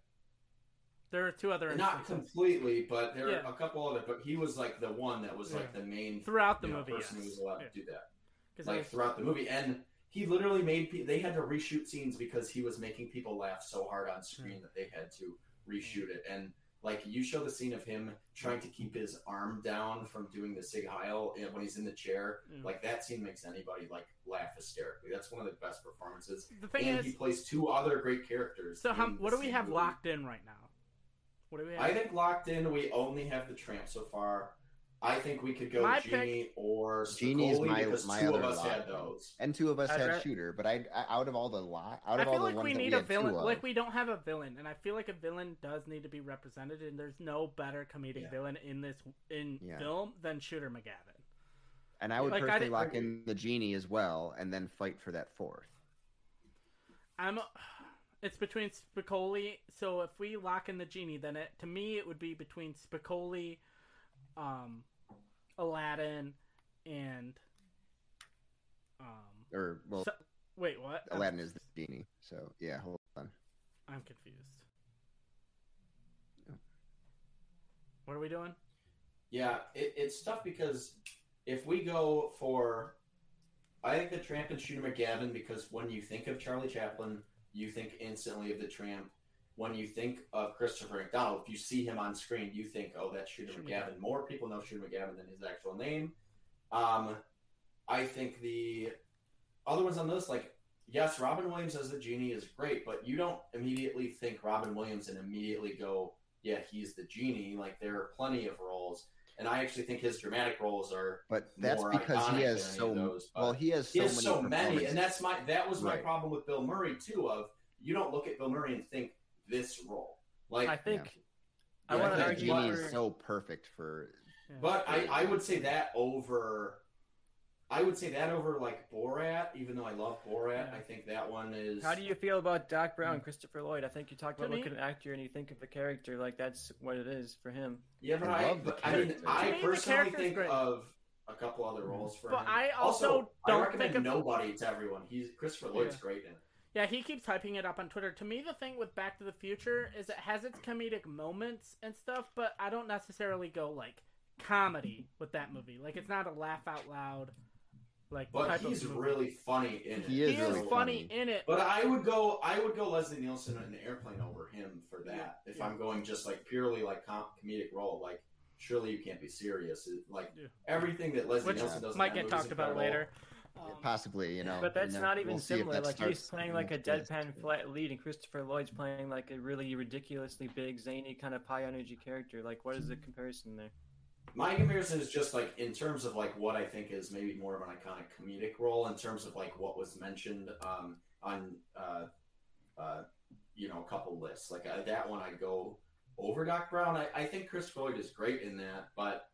There are two other not completely, but there yeah. are a couple other. But he was like the one that was yeah. like the main throughout the you know, movie person yes. who was allowed yeah. to do that. Like was... throughout the movie, and he literally made pe- they had to reshoot scenes because he was making people laugh so hard on screen mm. that they had to reshoot mm. it. And like, you show the scene of him trying to keep his arm down from doing the Sig Heil when he's in the chair. Mm. Like, that scene makes anybody, like, laugh hysterically. That's one of the best performances. The thing and is, he plays two other great characters. So how, what do we have movie. locked in right now? What do we have? I think locked in, we only have the Tramp so far. I think we could go my Genie pick, or Genie is my because my two other of us lot. had those, and two of us I'd had re- Shooter. But I, I out of all the lot, out of all like the ones that we had, I feel like we need a villain. Like, we don't have a villain, and I feel like a villain does need to be represented. And there's no better comedic yeah. villain in this in yeah. film than Shooter McGavin. And I would like, personally I lock in the Genie as well, and then fight for that fourth. I'm. It's between Spicoli. So if we lock in the Genie, then it to me it would be between Spicoli, um. Aladdin and um or well so, wait what Aladdin is the Genie, so yeah, hold on, I'm confused. No. What are we doing? Yeah, it, it's tough because if we go for, I think the Tramp and Shooter McGavin, because when you think of Charlie Chaplin, you think instantly of the Tramp. When you think of Christopher McDonald, if you see him on screen, you think, oh, that's Shooter McGavin. More people know Shooter McGavin than his actual name. Um, I think the other ones on this, like, yes, Robin Williams as the Genie is great, but you don't immediately think Robin Williams and immediately go, yeah, he's the Genie. Like, there are plenty of roles. And I actually think his dramatic roles are but that's more because he has so those, well, he has so, he has many, so many, and that's my that was my right. problem with Bill Murray too. Of you don't look at Bill Murray and think this role, like I think, yeah. I yeah, want to argue Genie is so perfect for. Yeah. But I, I would say that over, I would say that over like Borat. Even though I love Borat, yeah. I think that one is. How do you feel about Doc Brown, mm-hmm. Christopher Lloyd? I think you talk about look at an actor and you think of the character, like that's what it is for him. Yeah, but I, I, love I mean, I me, personally think great. of a couple other roles for but him. But I also, also don't I recommend think of... nobody to everyone. He's Christopher Lloyd's yeah. great in it. Yeah, he keeps hyping it up on Twitter. To me, the thing with Back to the Future is it has its comedic moments and stuff, but I don't necessarily go, like, comedy with that movie. Like, it's not a laugh out loud, like, but type he's of movie. really funny in it. He is, he really is funny, funny in it. But I would go I would go Leslie Nielsen in the Airplane over him for that. If yeah. I'm going just, like, purely, like, com- comedic role, like, surely you can't be serious. It, like, yeah. everything that Leslie Which Nielsen does might get talked about later. Um, Possibly, you know, but that's you know, not even we'll similar. Like starts, he's playing like a deadpan flat lead, and Christopher Lloyd's playing like a really ridiculously big, zany kind of high energy character. Like, what is the comparison there? My comparison is just like in terms of like what I think is maybe more of an iconic comedic role in terms of like what was mentioned um, on uh, uh, you know a couple lists. Like uh, that one, I go over Doc Brown. I, I think Christopher Lloyd is great in that, but.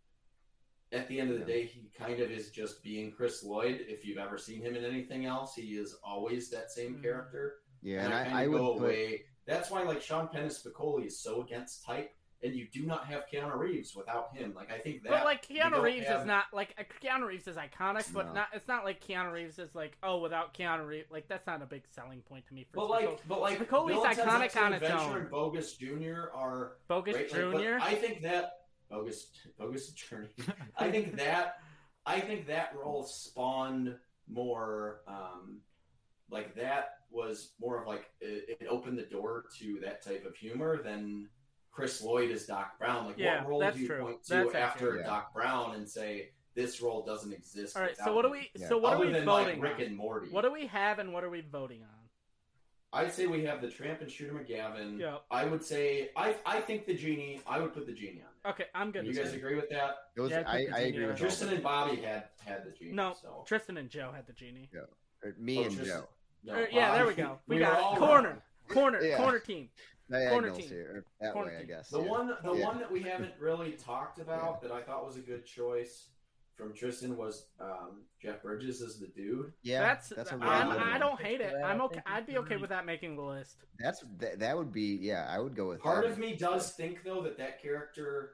At the end of the day, he kind of is just being Chris Lloyd. If you've ever seen him in anything else, he is always that same character. Yeah, and, and I, I, I would go put... away. That's why, like Sean Penn as Spicoli is so against type and you do not have Keanu Reeves without him. Like, I think that... But, like, Keanu Reeves have... is not... Like, Keanu Reeves is iconic, but no. not. It's not like Keanu Reeves is like, oh, without Keanu Reeves... Like, that's not a big selling point to me. For but, like, but, like... Spicoli's iconic on its own. And Bogus Junior are... Bogus great, Junior? Like, I think that... Bogus... Bogus Junior I think that... I think that role spawned more... Um, like, that was more of, like... It, it opened the door to that type of humor than... Chris Lloyd is Doc Brown. Like, yeah, what role do you true. point to that's after accurate. Doc Brown and say this role doesn't exist? All right. So what do we? Yeah. So what Other are we than voting? Like Rick on? and Morty. What do we have, and what are we voting on? I'd say we have the Tramp and Shooter McGavin. Yep. I would say I I think the Genie. I would put the Genie on there. Okay, I'm good. You guys agree with that? It was, yeah, I, I, I agree. With Tristan and Bobby had, had the Genie. No, so. Tristan and Joe had the Genie. Yeah. Me oh, and Tristan, Joe. No, or, yeah, there we go. We, we got it. corner, corner, yeah. corner team. Corner team. Here, that Corner way, team. I guess. The yeah. one, the yeah. one that we haven't really talked about yeah. that I thought was a good choice from Tristan was um, Jeff Bridges as the dude. Yeah, that's. that's a really I'm, I don't hate it. I'm okay. I'd be okay with that making the list. That's that, that would be. Yeah, I would go with. Part that. of me does think though that that character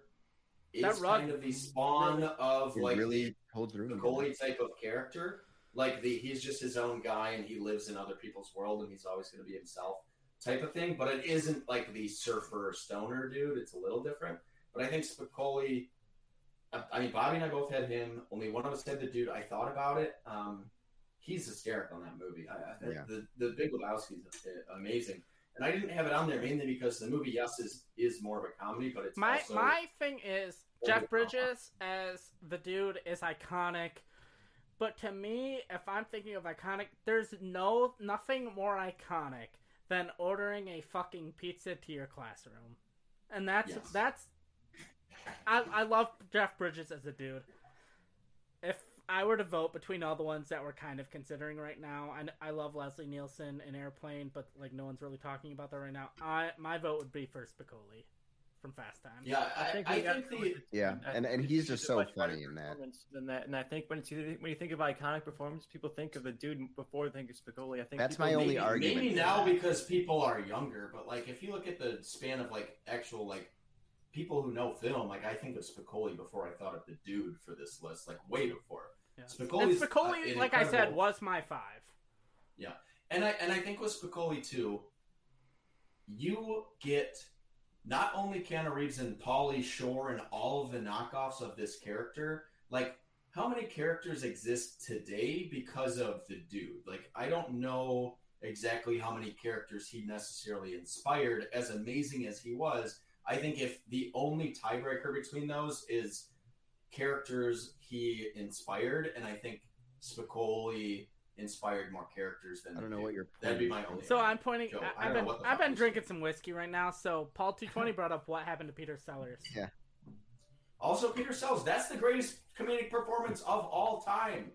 is that kind of the spawn really, of like really holds the Spicoli type of character. Like the he's just his own guy and he lives in other people's world and he's always going to be himself. Type of thing, but it isn't like the surfer stoner dude. It's a little different. But I think Spicoli, I, I mean, Bobby and I both had him. Only one of us had the dude. I thought about it. Um, he's hysterical in that movie. I, I, yeah. The the Big Lebowski's amazing. And I didn't have it on there mainly because the movie, yes, is, is more of a comedy, but it's my also my thing is Jeff Bridges as the dude is iconic. But to me, if I'm thinking of iconic, there's no nothing more iconic than ordering a fucking pizza to your classroom. And that's... Yes. that's. I, I love Jeff Bridges as a dude. If I were to vote between all the ones that we're kind of considering right now, I, I love Leslie Nielsen and Airplane, but like no one's really talking about that right now. I My vote would be for Spicoli from Fast Times. Yeah, I think, I, I think the... It. Yeah, I, and, and he's just so funny in that. Than that. And I think when, it's, when you think of iconic performance, people think of the dude before they think of Spicoli. I think That's my only maybe, argument. Maybe now because people are younger, but like if you look at the span of like actual like people who know film, like I think of Spicoli before I thought of the dude for this list, like way before. Yeah. Spicoli, uh, like I said, was my five. Yeah, and I and I think with Spicoli too, you get... Not only Keanu Reeves and Pauly Shore and all of the knockoffs of this character, like, how many characters exist today because of the dude? Like, I don't know exactly how many characters he necessarily inspired, as amazing as he was. I think if the only tiebreaker between those is characters he inspired, and I think Spicoli... inspired more characters than I don't know do. what you're. That'd be my only. So I'm pointing. Joe, I, I've been I've been drinking some whiskey right now. So Paul two twenty brought up what happened to Peter Sellers. Yeah. Also, Peter Sellers. That's the greatest comedic performance of all time.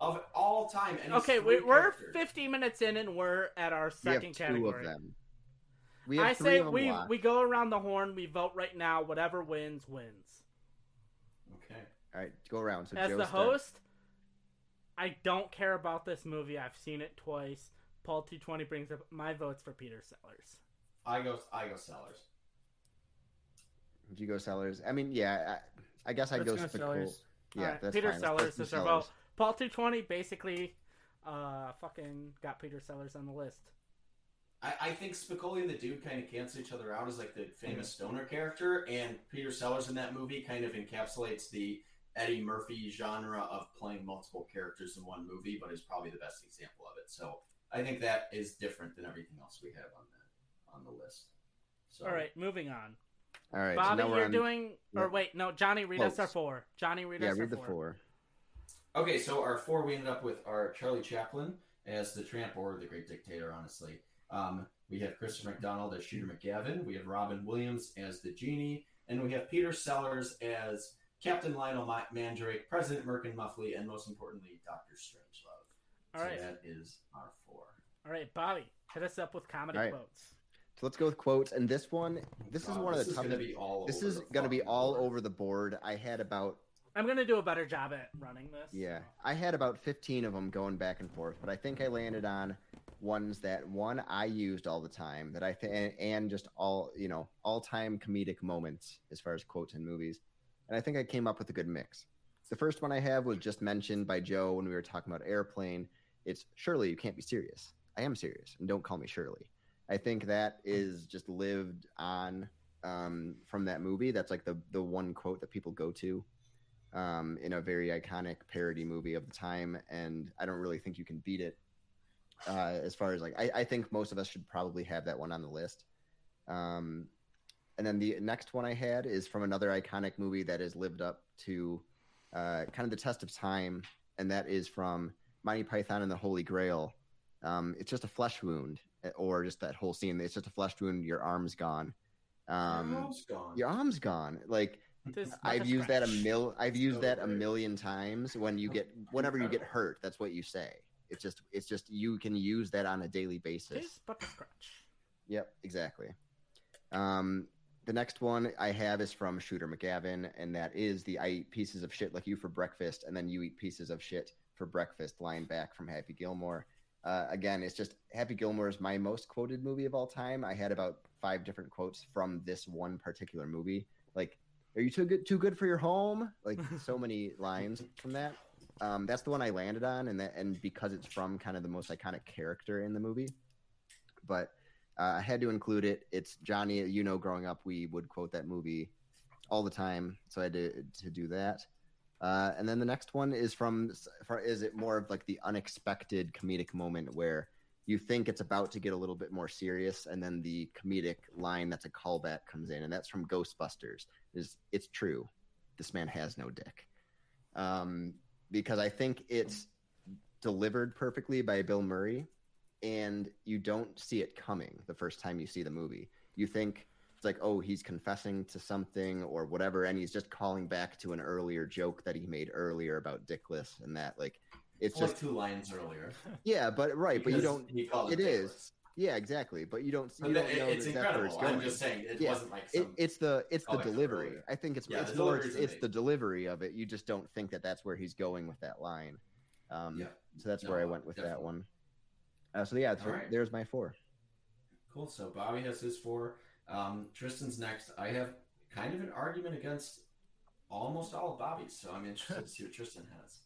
Of all time. And okay, we, we're fifty minutes in, and we're at our second we have two category. Of them. We have I three say of we them we go around the horn. We vote right now. Whatever wins wins. Okay. All right, go around. So as Joe's the host. Done. I don't care about this movie. I've seen it twice. Paul two twenty brings up my votes for Peter Sellers. I go I go Sellers. Would you go Sellers? I mean, yeah, I, I guess I'd go, go Sellers. Cool. Yeah, right. that's Peter fine. Sellers is our vote. Paul two twenty basically uh, fucking got Peter Sellers on the list. I, I think Spicoli and the dude kind of cancel each other out as like the famous stoner character, and Peter Sellers in that movie kind of encapsulates the Eddie Murphy genre of playing multiple characters in one movie, but is probably the best example of it. So I think that is different than everything else we have on the on the list. So all right, moving on. All right, Bobby, so you're on, doing or wait, no, Johnny, read close. us our four. Johnny, read yeah, us read our the four. four. Okay, so our four we ended up with are Charlie Chaplin as the Tramp or the Great Dictator. Honestly, um, we have Christopher McDonald as Shooter McGavin. We have Robin Williams as the Genie, and we have Peter Sellers as Captain Lionel Mandrake, President Merkin Muffley, and most importantly, Doctor Strangelove. All right. So that is our four. All right, Bobby, hit us up with comedy right. quotes. So let's go with quotes. And this one, this oh, is one this of the toughest. This is going to be all board. over the board. I had about... I'm going to do a better job at running this. Yeah. So. I had about fifteen of them going back and forth, but I think I landed on ones that, one, I used all the time that I th- and, and just all, you know, all time comedic moments as far as quotes in movies. And I think I came up with a good mix. The first one I have was just mentioned by Joe when we were talking about Airplane. It's Shirley, you can't be serious. I am serious, and don't call me Shirley. I think that is just lived on um, from that movie. That's like the the one quote that people go to um, in a very iconic parody movie of the time, and I don't really think you can beat it. Uh, as far as like, I, I think most of us should probably have that one on the list. Um, and then the next one I had is from another iconic movie that has lived up to uh, kind of the test of time, and that is from Monty Python and the Holy Grail. Um, it's just a flesh wound, or just that whole scene. It's just a flesh wound. Your arm's gone. Um, your arm's gone. Your arm's gone. Like I've used that a mil. I've used so that weird. a million times. When you get, whenever you get hurt, that's what you say. It's just, it's just you can use that on a daily basis. This but a scratch. Yep, exactly. Um, the next one I have is from Shooter McGavin, and that is the "I eat pieces of shit like you for breakfast, and then you eat pieces of shit for breakfast" line back from Happy Gilmore. Uh, again, it's just Happy Gilmore is my most quoted movie of all time. I had about five different quotes from this one particular movie. Like, are you too good, too good for your home? Like, so many lines from that. Um, that's the one I landed on, and that, and because it's from kind of the most iconic character in the movie. But uh, I had to include it. It's Johnny. You know, growing up, we would quote that movie all the time, so I had to, to do that. Uh, and then the next one is from, is it more of like the unexpected comedic moment where you think it's about to get a little bit more serious, and then the comedic line that's a callback comes in, and that's from Ghostbusters. Is it's true, this man has no dick. Um, because I think it's delivered perfectly by Bill Murray, and you don't see it coming the first time you see the movie. You think it's like, oh, he's confessing to something or whatever, and he's just calling back to an earlier joke that he made earlier about dickless and that. Like, it's or just two lines earlier. Yeah, but right, but you don't. He called it, it is. Yeah, exactly, but you don't. You don't it, know it's that incredible. That going. I'm just saying it yeah, wasn't like some, it, it's the it's the delivery. Earlier. I think it's yeah, it's more it's, it's the delivery of it. You just don't think that that's where he's going with that line. Um, yeah. So that's no, where I went with definitely. that one. Uh, so yeah, so, right. there's my four. Cool. So Bobby has his four. Um, Tristan's next. I have kind of an argument against almost all of Bobby's, so I'm interested to see what Tristan has.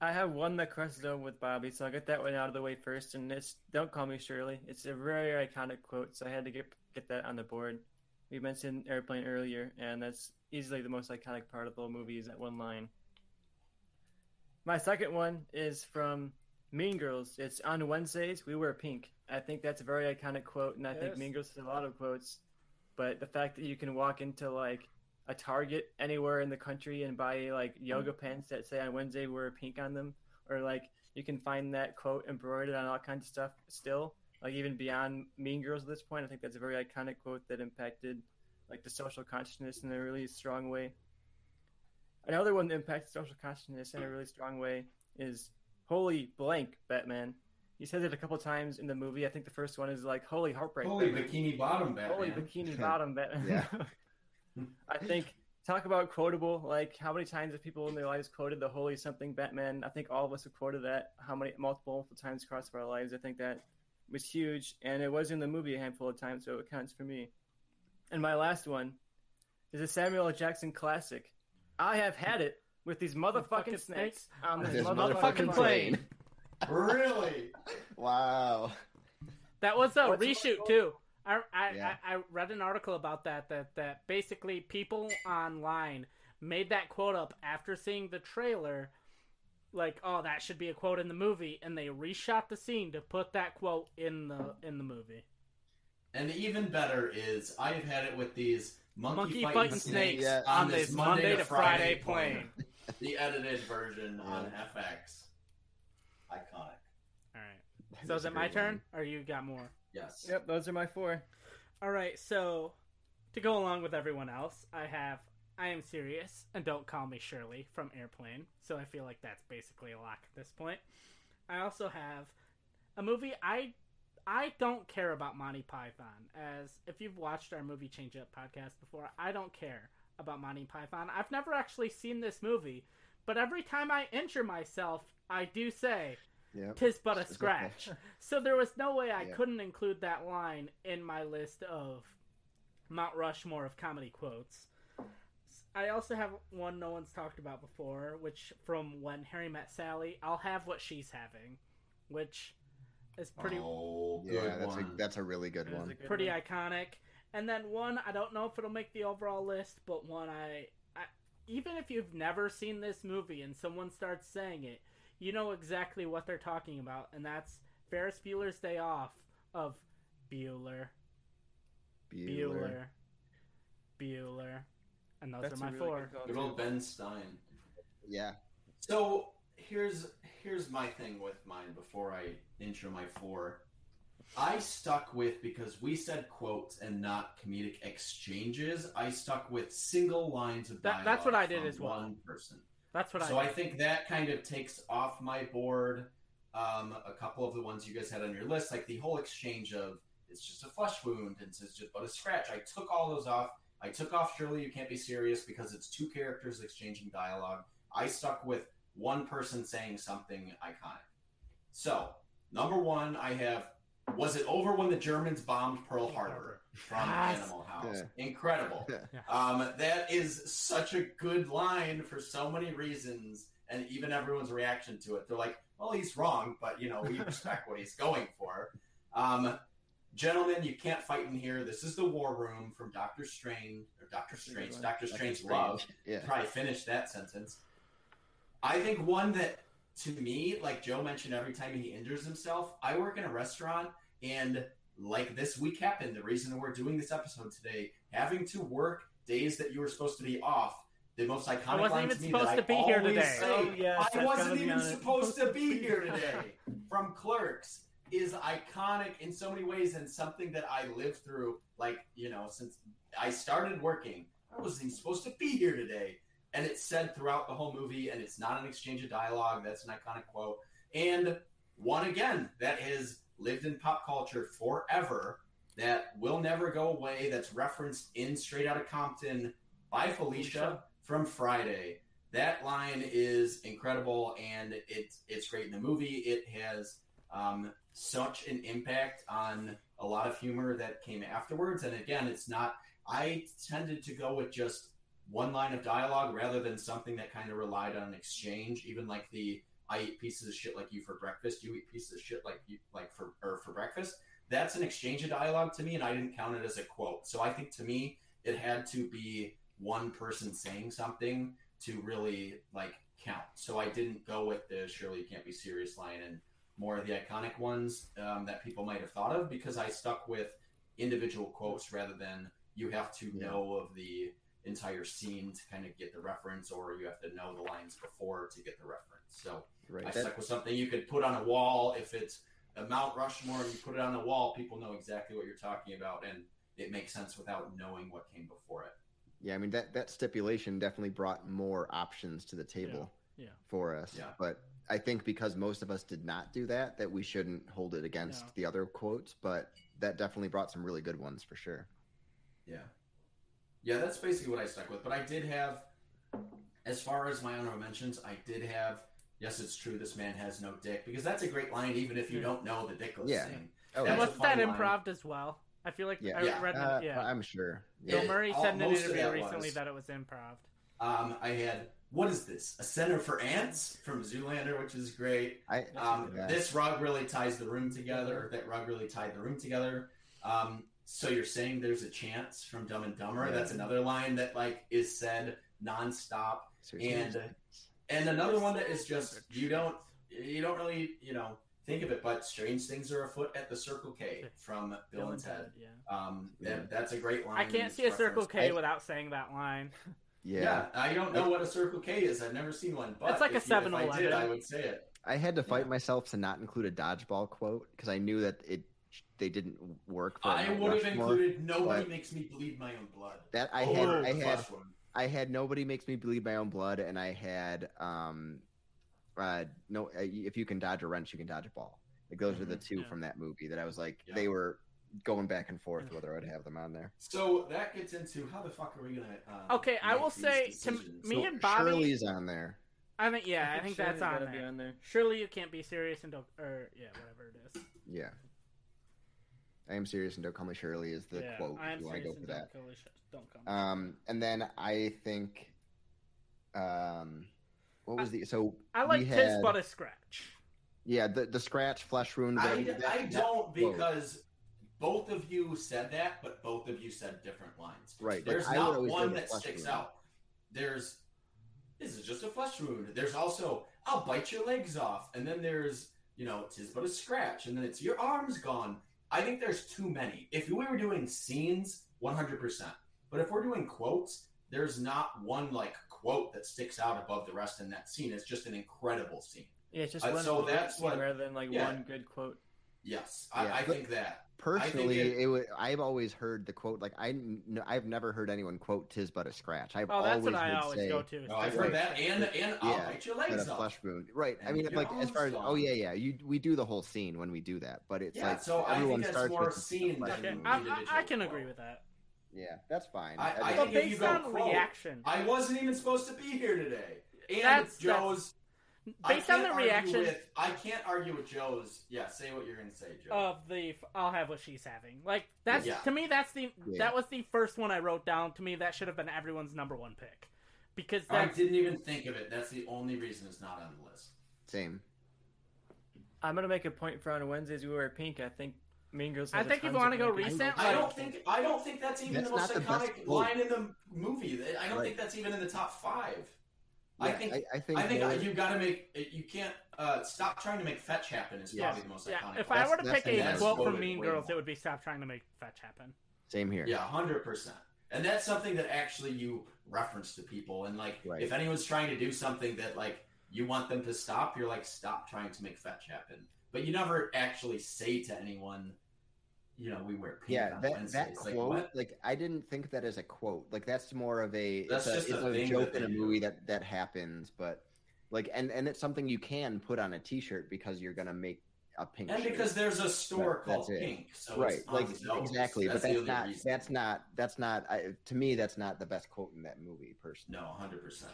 I have one that crosses over with Bobby, so I'll get that one out of the way first. And it's "Don't call me Shirley." It's a very iconic quote, so I had to get get that on the board. We mentioned Airplane earlier, and that's easily the most iconic part of the whole movie, is that one line. My second one is from Mean Girls. It's "On Wednesdays, we wear pink." I think that's a very iconic quote, and I yes. think Mean Girls has a lot of quotes. But the fact that you can walk into like a Target anywhere in the country and buy like yoga pants that say "on Wednesday wear pink" on them, or like you can find that quote embroidered on all kinds of stuff still, like even beyond Mean Girls at this point. I think that's a very iconic quote that impacted like the social consciousness in a really strong way. Another one that impacted social consciousness in a really strong way is "Holy blank, Batman." He says it a couple times in the movie. I think the first one is like "Holy heartbreak, Holy Batman. Bikini Bottom, Batman." Holy Bikini Bottom, Batman. Yeah. I think, talk about quotable, like how many times have people in their lives quoted the "holy something Batman"? I think all of us have quoted that how many multiple, multiple times across our lives. I think that was huge, and it was in the movie a handful of times, so it counts for me. And my last one is a Samuel L. Jackson classic. I have had it with these motherfucking snakes on this, this motherfucking plane. Really? Wow. That was a What's reshoot, what? too. I I, yeah. I I read an article about that, that that basically people online made that quote up after seeing the trailer, like, oh, that should be a quote in the movie, and they reshot the scene to put that quote in the in the movie. And even better is, I've had it with these monkey, monkey fighting, fighting snakes, snakes yeah. on this Monday, Monday to Friday, Friday plane. The edited version yeah. on F X. Iconic. All right. So is it my turn, or you got more? Yes. Yep, those are my four. All right, so to go along with everyone else, I have "I am serious and don't call me Shirley" from Airplane. So I feel like that's basically a lock at this point. I also have a movie I I don't care about Monty Python. As if you've watched our Movie Change Up podcast before, I don't care about Monty Python. I've never actually seen this movie, but every time I injure myself, I do say, Yep. Tis but a scratch. So there was no way I yep. couldn't include that line in my list of Mount Rushmore of comedy quotes. I also have one no one's talked about before, which from When Harry Met Sally, I'll have what she's having, which is pretty... Oh, good yeah, that's one. A, that's a really good that one. Good pretty one. Iconic. And then one, I don't know if it'll make the overall list, but one I... Even if you've never seen this movie and someone starts saying it, you know exactly what they're talking about, and that's Ferris Bueller's Day Off of Bueller, Bueller, Bueller, Bueller. And those that's are my really four. Good old Ben Stein. Yeah. So here's here's my thing with mine before I intro my four. I stuck with, because we said quotes and not comedic exchanges, I stuck with single lines of dialogue that, that's what I did as well. One person. That's what I did. So I think that kind of takes off my board um, a couple of the ones you guys had on your list, like the whole exchange of it's just a flesh wound and it's just but a scratch. I took all those off. I took off Surely You Can't Be Serious because it's two characters exchanging dialogue. I stuck with one person saying something iconic. So, number one, I have... Was it over when the Germans bombed Pearl Harbor from yes. Animal House? Yeah. Incredible. Yeah. Um, that is such a good line for so many reasons, and even everyone's reaction to it. They're like, well, he's wrong, but, you know, we respect what he's going for. Um, gentlemen, you can't fight in here. This is the war room from Doctor Strange, or Doctor Strange, Doctor Strange Love. Yeah. Probably finished that sentence. I think one that... To me, like Joe mentioned, every time he injures himself, I work in a restaurant, and like this week happened, the reason we're doing this episode today, having to work days that you were supposed to be off, the most iconic line to me that I always say, I wasn't even supposed to be here today, from Clerks, is iconic in so many ways and something that I lived through, like, you know, since I started working. I wasn't even supposed to be here today. And it's said throughout the whole movie, and it's not an exchange of dialogue. That's an iconic quote. And one, again, that has lived in pop culture forever, that will never go away, that's referenced in Straight Outta Compton by Felicia from Friday. That line is incredible, and it's, it's great in the movie. It has um, such an impact on a lot of humor that came afterwards. And, again, it's not – I tended to go with just – one line of dialogue rather than something that kind of relied on an exchange, even like the I eat pieces of shit like you for breakfast, you eat pieces of shit like you like for or for breakfast. That's an exchange of dialogue to me, and I didn't count it as a quote. So I think to me it had to be one person saying something to really like count. So I didn't go with the Surely You Can't Be Serious line and more of the iconic ones um, that people might have thought of, because I stuck with individual quotes rather than you have to yeah. know of the entire scene to kind of get the reference, or you have to know the lines before to get the reference. So right. I that, stuck with something you could put on a wall. If it's a Mount Rushmore and you put it on a wall, people know exactly what you're talking about, and it makes sense without knowing what came before it. Yeah, I mean, that, that stipulation definitely brought more options to the table yeah. Yeah. for us. Yeah. But I think because most of us did not do that, that we shouldn't hold it against no. the other quotes, but that definitely brought some really good ones for sure. Yeah. Yeah, that's basically what I stuck with. But I did have, as far as my honorable mentions, I did have, yes, it's true, this man has no dick. Because that's a great line, even if you don't know the dickless yeah. thing. Oh, and wasn't that improv as well? I feel like yeah. I yeah. read that. Uh, yeah. I'm sure. Yeah. Bill Murray said in an interview recently was. that it was improv. Um, I had, what is this? A Center for Ants from Zoolander, which is great. I, um, this rug really ties the room together. That rug really tied the room together. Um So you're saying there's a chance from Dumb and Dumber. Yeah. That's another line that like is said nonstop. Seriously. And and another one that is just you don't you don't really, you know, think of it, but strange things are afoot at the Circle K from Bill, Bill and Ted. Ted yeah. Um that, that's a great line. I can't see a reference. Circle K I, without saying that line. Yeah. yeah. I don't know what a Circle K is. I've never seen one, but it's like a seven eleven. If I did, I would say it. I had to fight yeah. myself to not include a dodgeball quote because I knew that it they didn't work for I would have included Nobody Makes Me Bleed My Own Blood. That I had I had I had Nobody Makes Me Bleed My Own Blood, and I had um uh no if you can dodge a wrench you can dodge a ball. Like those mm-hmm. are the two yeah. from that movie that I was like yeah. they were going back and forth whether I'd have them on there. So that gets into how the fuck are we going to um, Okay, I will say to me so and Bobby Shirley's on there. I think yeah, I think, I think that's on there. on there. Surely you can't be serious and don't, or yeah, whatever it is. Yeah. I am serious and don't call me Shirley is the yeah, quote. I am serious I go and for don't, that. Call me, don't call me. Um, and then I think, um, what was I, the so? I like had, Tis But a Scratch. Yeah, the the scratch, flesh wound. I, that, I that, don't that because both of you said that, but both of you said different lines. Right. There's not one that sticks wound. out. There's this is just a flesh wound. There's also I'll bite your legs off, and then there's you know Tis But a Scratch, and then it's your arm's gone. I think there's too many. If we were doing scenes, one hundred percent. But if we're doing quotes, there's not one like quote that sticks out above the rest in that scene. It's just an incredible scene. Yeah, it's just uh, one so that's what, rather than like yeah. one good quote. Yes, I, yeah, I think that. Personally, I think it, it was, I've always heard the quote. Like I, I've never heard anyone quote "Tis but a scratch." I've oh, that's always what I always say, go to. Oh, I've heard that, and and I'll yeah, bite your legs off. Flesh wound. Right. And I mean, like as far as oh yeah, yeah, you we do the whole scene when we do that, but it's yeah, like so everyone I think starts more with scene. Okay. I, I, I can quote. agree with that. Yeah, that's fine. I, I, I think based on quote, reaction, I wasn't even supposed to be here today, and that's, Joe's. Based on the reaction, with, I can't argue with Joe's. Yeah, say what you're gonna say, Joe. Of the, I'll have what she's having. Like that's yeah. to me, that's the yeah. that was the first one I wrote down. To me, that should have been everyone's number one pick, because that's, I didn't even think of it. That's the only reason it's not on the list. Same. I'm gonna make a point for on Wednesdays we wear pink. I think Mean Girls. I think if you want to go recent, I don't think I don't think that's even that's the most iconic the line in the movie. I don't right. think that's even in the top five. Yeah, I think I, I think, I think those... you got to make you can't uh, stop trying to make fetch happen is probably yes. the most yeah. iconic. If I were to pick a quote from Mean Girls, more. it would be stop trying to make fetch happen. Same here. Yeah, one hundred percent. And that's something that actually you reference to people, and like right. if anyone's trying to do something that like you want them to stop, you're like stop trying to make fetch happen. But you never actually say to anyone, you know, we wear pink yeah, on that, Wednesdays. That like, quote, what? like, I didn't think that as a quote. Like, that's more of a, that's it's just a, it's a joke in a movie that, that happens, but, like, and, and it's something you can put on a T-shirt because you're going to make a pink And shirt. Because there's a store but called Pink. So right, it's like, exactly, that's but that's not, reason. that's not, that's not, I, to me, that's not the best quote in that movie, personally. No, one hundred percent.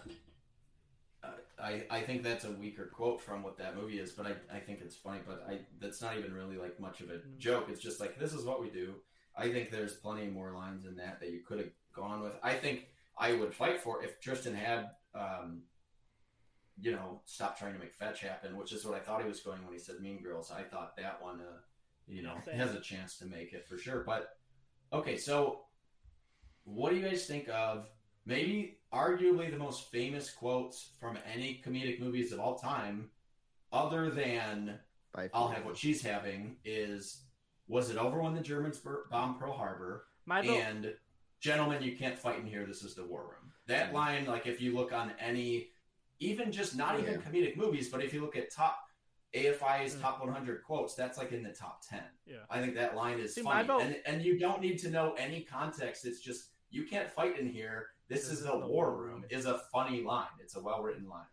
Uh, I, I think that's a weaker quote from what that movie is, but I, I think it's funny, but I that's not even really like much of a joke. It's just like, this is what we do. I think there's plenty more lines in that that you could have gone with. I think I would fight for if Tristan had, um, you know, stop trying to make fetch happen, which is what I thought he was going when he said Mean Girls. I thought that one, uh, you know, Same. has a chance to make it for sure. But okay, so what do you guys think of maybe arguably the most famous quotes from any comedic movies of all time, other than I'll have what she's having, is was it over when the Germans bombed Pearl Harbor? My vote. And gentlemen, you can't fight in here. This is the war room. That mm-hmm. line, like if you look on any, even just not yeah. even comedic movies, but if you look at top A F I's mm-hmm. top one hundred quotes, that's like in the top ten. Yeah. I think that line is See, funny. And, and you don't need to know any context. It's just, you can't fight in here. This is the war room is a funny line. It's a well-written line.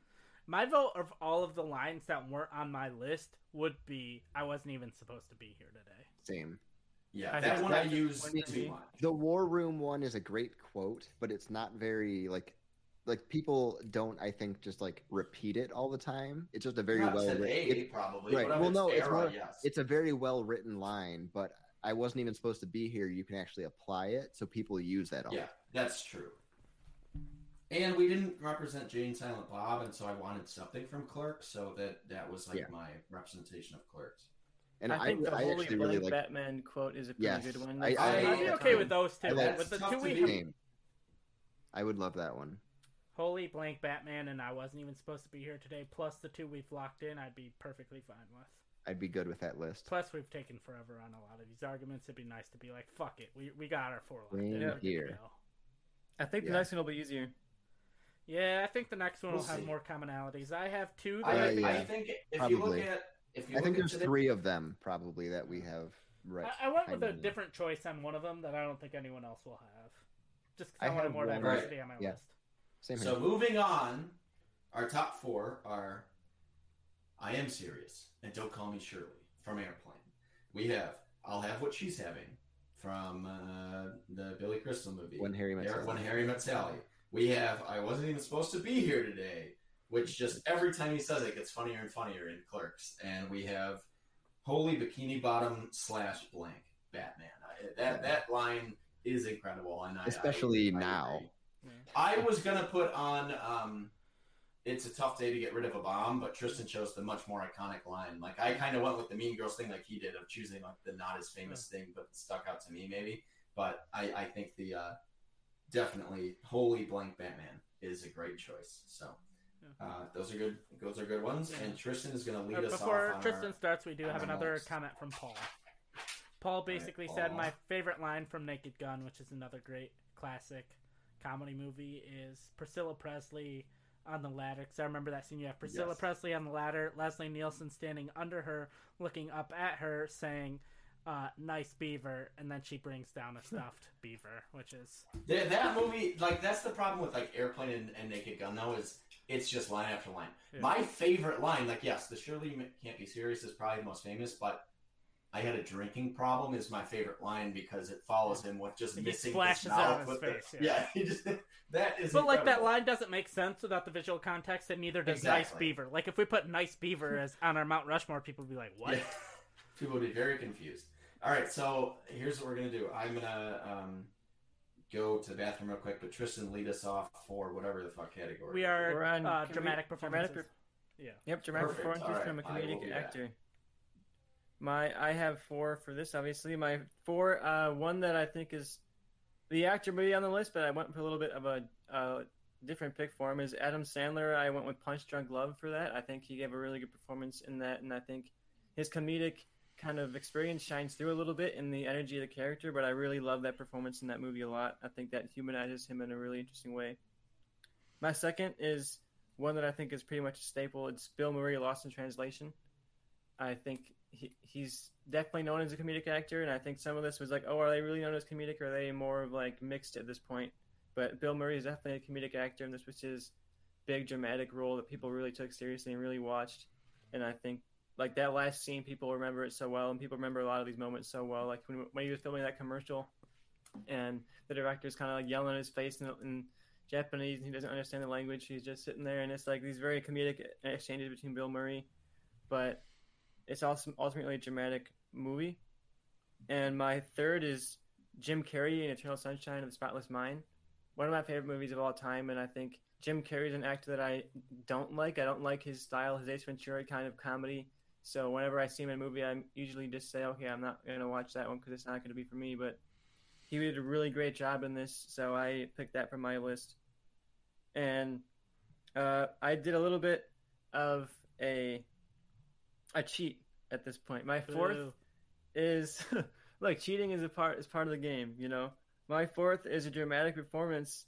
My vote of all of the lines that weren't on my list would be, I wasn't even supposed to be here today. Same. Yeah, I that one I use too much. The war room one is a great quote, but it's not very, like, like people don't, I think, just, like, repeat it all the time. It's just a very yeah, well-written. It's probably. Right. Well, no, it's, era, more, yes. it's a very well-written line, but I wasn't even supposed to be here. You can actually apply it, so people use that all Yeah, that's true. And we didn't represent Jay and Silent Bob, and so I wanted something from Clerks, so that, that was like yeah. my representation of Clerks. And I think I, the I Holy really like... Batman quote is a pretty yes. good one. I, I, I, I'd be okay with those two. With the two we have... I would love that one. Holy blank Batman, and I wasn't even supposed to be here today, plus the two we've locked in, I'd be perfectly fine with. I'd be good with that list. Plus, we've taken forever on a lot of these arguments. It'd be nice to be like, fuck it, we we got our four locked in. Here. I think the yeah. next one will be easier. Yeah, I think the next one we'll will have see. more commonalities. I have two. That uh, I, think, yeah. I think if probably. you look at, if you I look think there's today, three of them probably that we have. Right. I, I went with a different choice on one of them that I don't think anyone else will have. Just because I, I wanted more one. diversity right. on my yeah. list. Same here. So moving on, our top four are "I Am Serious" and "Don't Call Me Shirley" from Airplane. We have "I'll Have What She's Having" from uh, the Billy Crystal movie. When Harry Met Sally. When Harry Met Sally. We have, I wasn't even supposed to be here today, which just every time he says it gets funnier and funnier in Clerks. And we have Holy Bikini Bottom slash blank Batman. I, that that line is incredible, and I, especially I, I, now. I, I was gonna put on. Um, It's a tough day to get rid of a bomb, but Tristan chose the much more iconic line. Like, I kind of went with the Mean Girls thing like he did of choosing like the not as famous yeah. thing, but it stuck out to me maybe. But I, I think the uh, definitely Holy Blank Batman is a great choice. So yeah. uh, those are good those are good ones. Yeah. And Tristan is going to lead but us off. Before Tristan our, starts, we do have another notes. comment from Paul. Paul basically right, Paul. said my favorite line from Naked Gun, which is another great classic comedy movie, is Priscilla Presley on the ladder, because I remember that scene. You have Priscilla yes. Presley on the ladder, Leslie Nielsen standing under her, looking up at her, saying, uh, nice beaver, and then she brings down a stuffed beaver, which is... Yeah, that movie, like, that's the problem with, like, Airplane and, and Naked Gun, though, is it's just line after line. Yeah. My favorite line, like, yes, the Surely You Can't Be Serious is probably the most famous, but I had a drinking problem is my favorite line because it follows him with just he missing his mouth. His face, the, yeah, yeah just, that is. But incredible. Like that line doesn't make sense without the visual context, and neither does exactly. Nice Beaver. Like if we put Nice Beaver as on our Mount Rushmore, people would be like, "What?" Yeah. People would be very confused. All right, so here's what we're gonna do. I'm gonna um, go to the bathroom real quick, but Tristan, lead us off for whatever the fuck category. We are we're on uh, dramatic we, performances. Dramatic, yeah. Yep, dramatic Perfect. performances right. from a comedic actor. That. My, I have four for this, obviously. My four, uh, one that I think is the actor movie on the list, but I went for a little bit of a uh, different pick for him, is Adam Sandler. I went with Punch Drunk Love for that. I think he gave a really good performance in that, and I think his comedic kind of experience shines through a little bit in the energy of the character, but I really love that performance in that movie a lot. I think that humanizes him in a really interesting way. My second is one that I think is pretty much a staple. It's Bill Murray, Lost in Translation. I think he, he's definitely known as a comedic actor, and I think some of this was like, oh, are they really known as comedic, or are they more of like mixed at this point? But Bill Murray is definitely a comedic actor, and this was his big dramatic role that people really took seriously and really watched. And I think like that last scene, people remember it so well, and people remember a lot of these moments so well. Like when, when he was filming that commercial, and the director's kind of like yelling in his face in, in Japanese, and he doesn't understand the language. He's just sitting there, and it's like these very comedic exchanges between Bill Murray, but it's also ultimately a dramatic movie. And my third is Jim Carrey in Eternal Sunshine of the Spotless Mind. One of my favorite movies of all time, and I think Jim Carrey's an actor that I don't like. I don't like his style, his Ace Ventura kind of comedy. So whenever I see him in a movie, I usually just say, okay, I'm not going to watch that one because it's not going to be for me. But he did a really great job in this, so I picked that from my list. And uh, I did a little bit of a... I cheat at this point. My fourth Ew. is look, cheating is a part is part of the game, you know. My fourth is a dramatic performance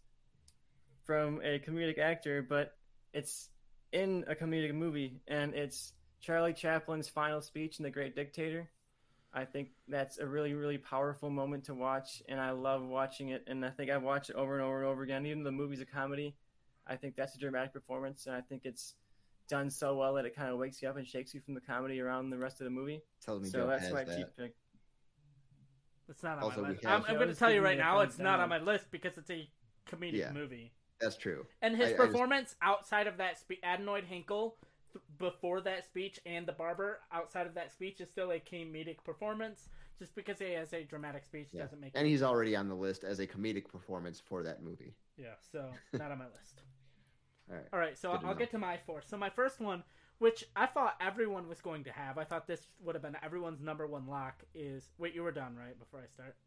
from a comedic actor, but it's in a comedic movie, and it's Charlie Chaplin's final speech in The Great Dictator. I think that's a really, really powerful moment to watch, and I love watching it, and I think I've watched it over and over and over again. Even the movie's a comedy. I think that's a dramatic performance, and I think it's done so well that it kind of wakes you up and shakes you from the comedy around the rest of the movie. Tell me so that's my that. cheap pick. It's not on also, my list. I'm, I'm going to tell you right now, it's down. not on my list because it's a comedic yeah, movie. That's true. And his I, performance I just... outside of that speech, Adenoid Hinkle, th- before that speech, and the barber outside of that speech is still a comedic performance. Just because he has a dramatic speech yeah. doesn't make. And he's already on the list as a comedic performance for that movie. Yeah, so not on my list. All right. All right, so I'll get to my four. So my first one, which I thought everyone was going to have, I thought this would have been everyone's number one lock, is... Wait, you were done, right, before I start?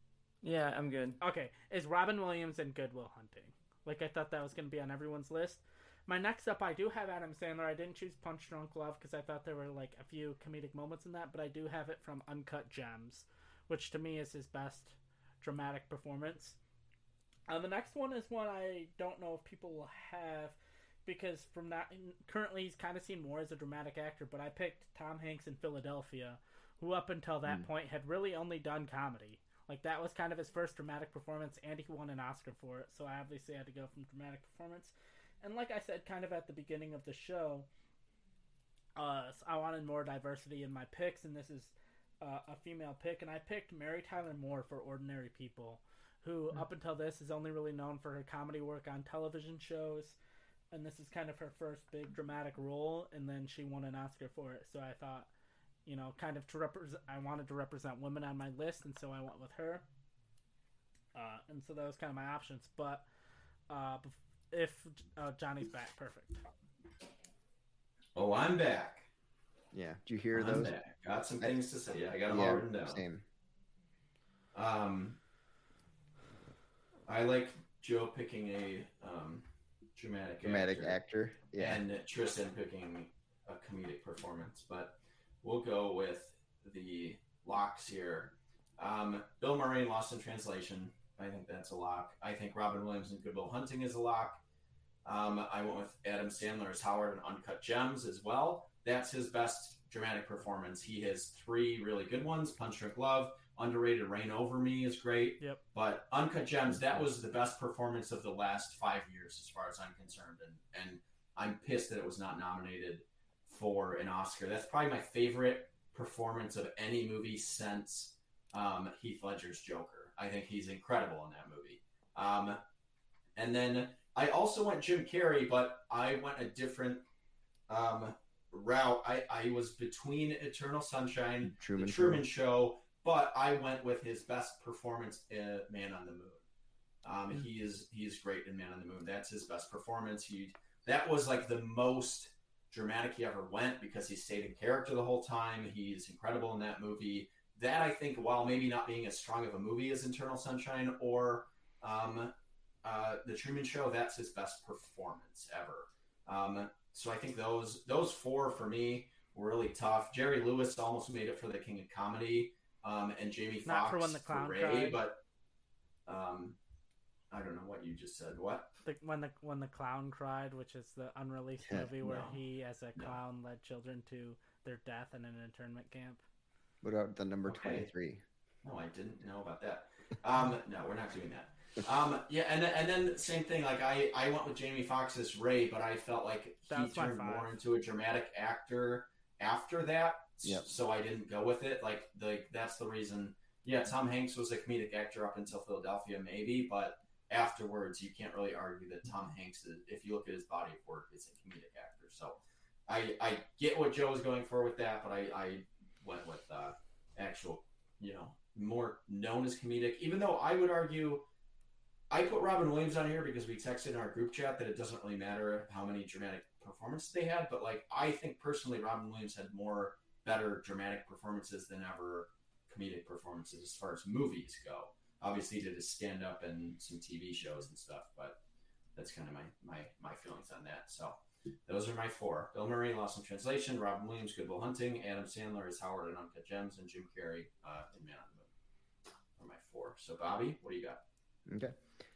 Yeah, I'm good. Okay, is Robin Williams in Good Will Hunting. Like, I thought that was going to be on everyone's list. My next up, I do have Adam Sandler. I didn't choose Punch Drunk Love because I thought there were, like, a few comedic moments in that, but I do have it from Uncut Gems, which to me is his best dramatic performance. Uh, the next one is one I don't know if people will have... Because from that, currently he's kind of seen more as a dramatic actor, but I picked Tom Hanks in Philadelphia, who up until that mm. point had really only done comedy. Like, that was kind of his first dramatic performance, and he won an Oscar for it, so I obviously had to go from dramatic performance. And like I said kind of at the beginning of the show, uh, I wanted more diversity in my picks, and this is uh, a female pick, and I picked Mary Tyler Moore for Ordinary People, who mm. up until this is only really known for her comedy work on television shows. and this is kind of her first big dramatic role, and then she won an Oscar for it. So I thought, you know, kind of to represent, I wanted to represent women on my list, and so I went with her. Uh, and so that was kind of my options. But uh, if uh, Johnny's back, perfect. Oh, I'm back. Yeah. Did you hear I'm those? Back. Got some things to say. Yeah, I got them yeah, all written down. Same. Um, I like Joe picking a um, dramatic dramatic actor, actor. Yeah. And Tristan picking a comedic performance, but we'll go with the locks here. Um, Bill Murray in Lost in Translation. I think that's a lock. I think Robin Williams in Good Will Hunting is a lock. Um, I went with Adam Sandler as Howard in Uncut Gems as well. That's his best dramatic performance. He has three really good ones. Punch Drunk Love, underrated Reign Over Me is great. Yep. But Uncut Gems, that was the best performance of the last five years as far as I'm concerned. And, and I'm pissed that it was not nominated for an Oscar. That's probably my favorite performance of any movie since um, Heath Ledger's Joker. I think he's incredible in that movie. Um, and then I also went Jim Carrey, but I went a different um, route. I, I was between Eternal Sunshine, Truman The Truman Show, but I went with his best performance in Man on the Moon. Um, mm-hmm. He is he is great in Man on the Moon. That's his best performance. He That was like the most dramatic he ever went because he stayed in character the whole time. He's incredible in that movie. That, I think, while maybe not being as strong of a movie as Eternal Sunshine or um, uh, The Truman Show, that's his best performance ever. Um, so I think those those four for me were really tough. Jerry Lewis almost made it for the King of Comedy. Um, and Jamie Foxx, not for when the clown Ray, cried. But um, I don't know what you just said. What the, when the when the clown cried, which is the unreleased yeah, movie where no, he, as a clown, no. led children to their death in an internment camp. What about the number twenty-three? Okay. No, I didn't know about that. Um, no, we're not doing that. Um, yeah, and and then same thing. Like I, I went with Jamie Foxx as Ray, but I felt like he turned more into a dramatic actor after that. Yep. So I didn't go with it. Like, the, that's the reason. Yeah, Tom Hanks was a comedic actor up until Philadelphia, maybe, but afterwards, you can't really argue that Tom Hanks, is, if you look at his body of work, is a comedic actor. So I, I get what Joe was going for with that, but I, I went with uh, actual, you know, more known as comedic. Even though I would argue, I put Robin Williams on here because we texted in our group chat that it doesn't really matter how many dramatic performances they had, but like I think personally, Robin Williams had more. Better dramatic performances than ever comedic performances as far as movies go. Obviously did his stand-up and some T V shows and stuff, but that's kind of my, my, my feelings on that. So those are my four. Bill Murray, Lost in Translation, Robin Williams, Good Will Hunting, Adam Sandler as Howard in Uncut Gems, and Jim Carrey uh, in Man on the Moon are my four. So Bobby, what do you got? Okay.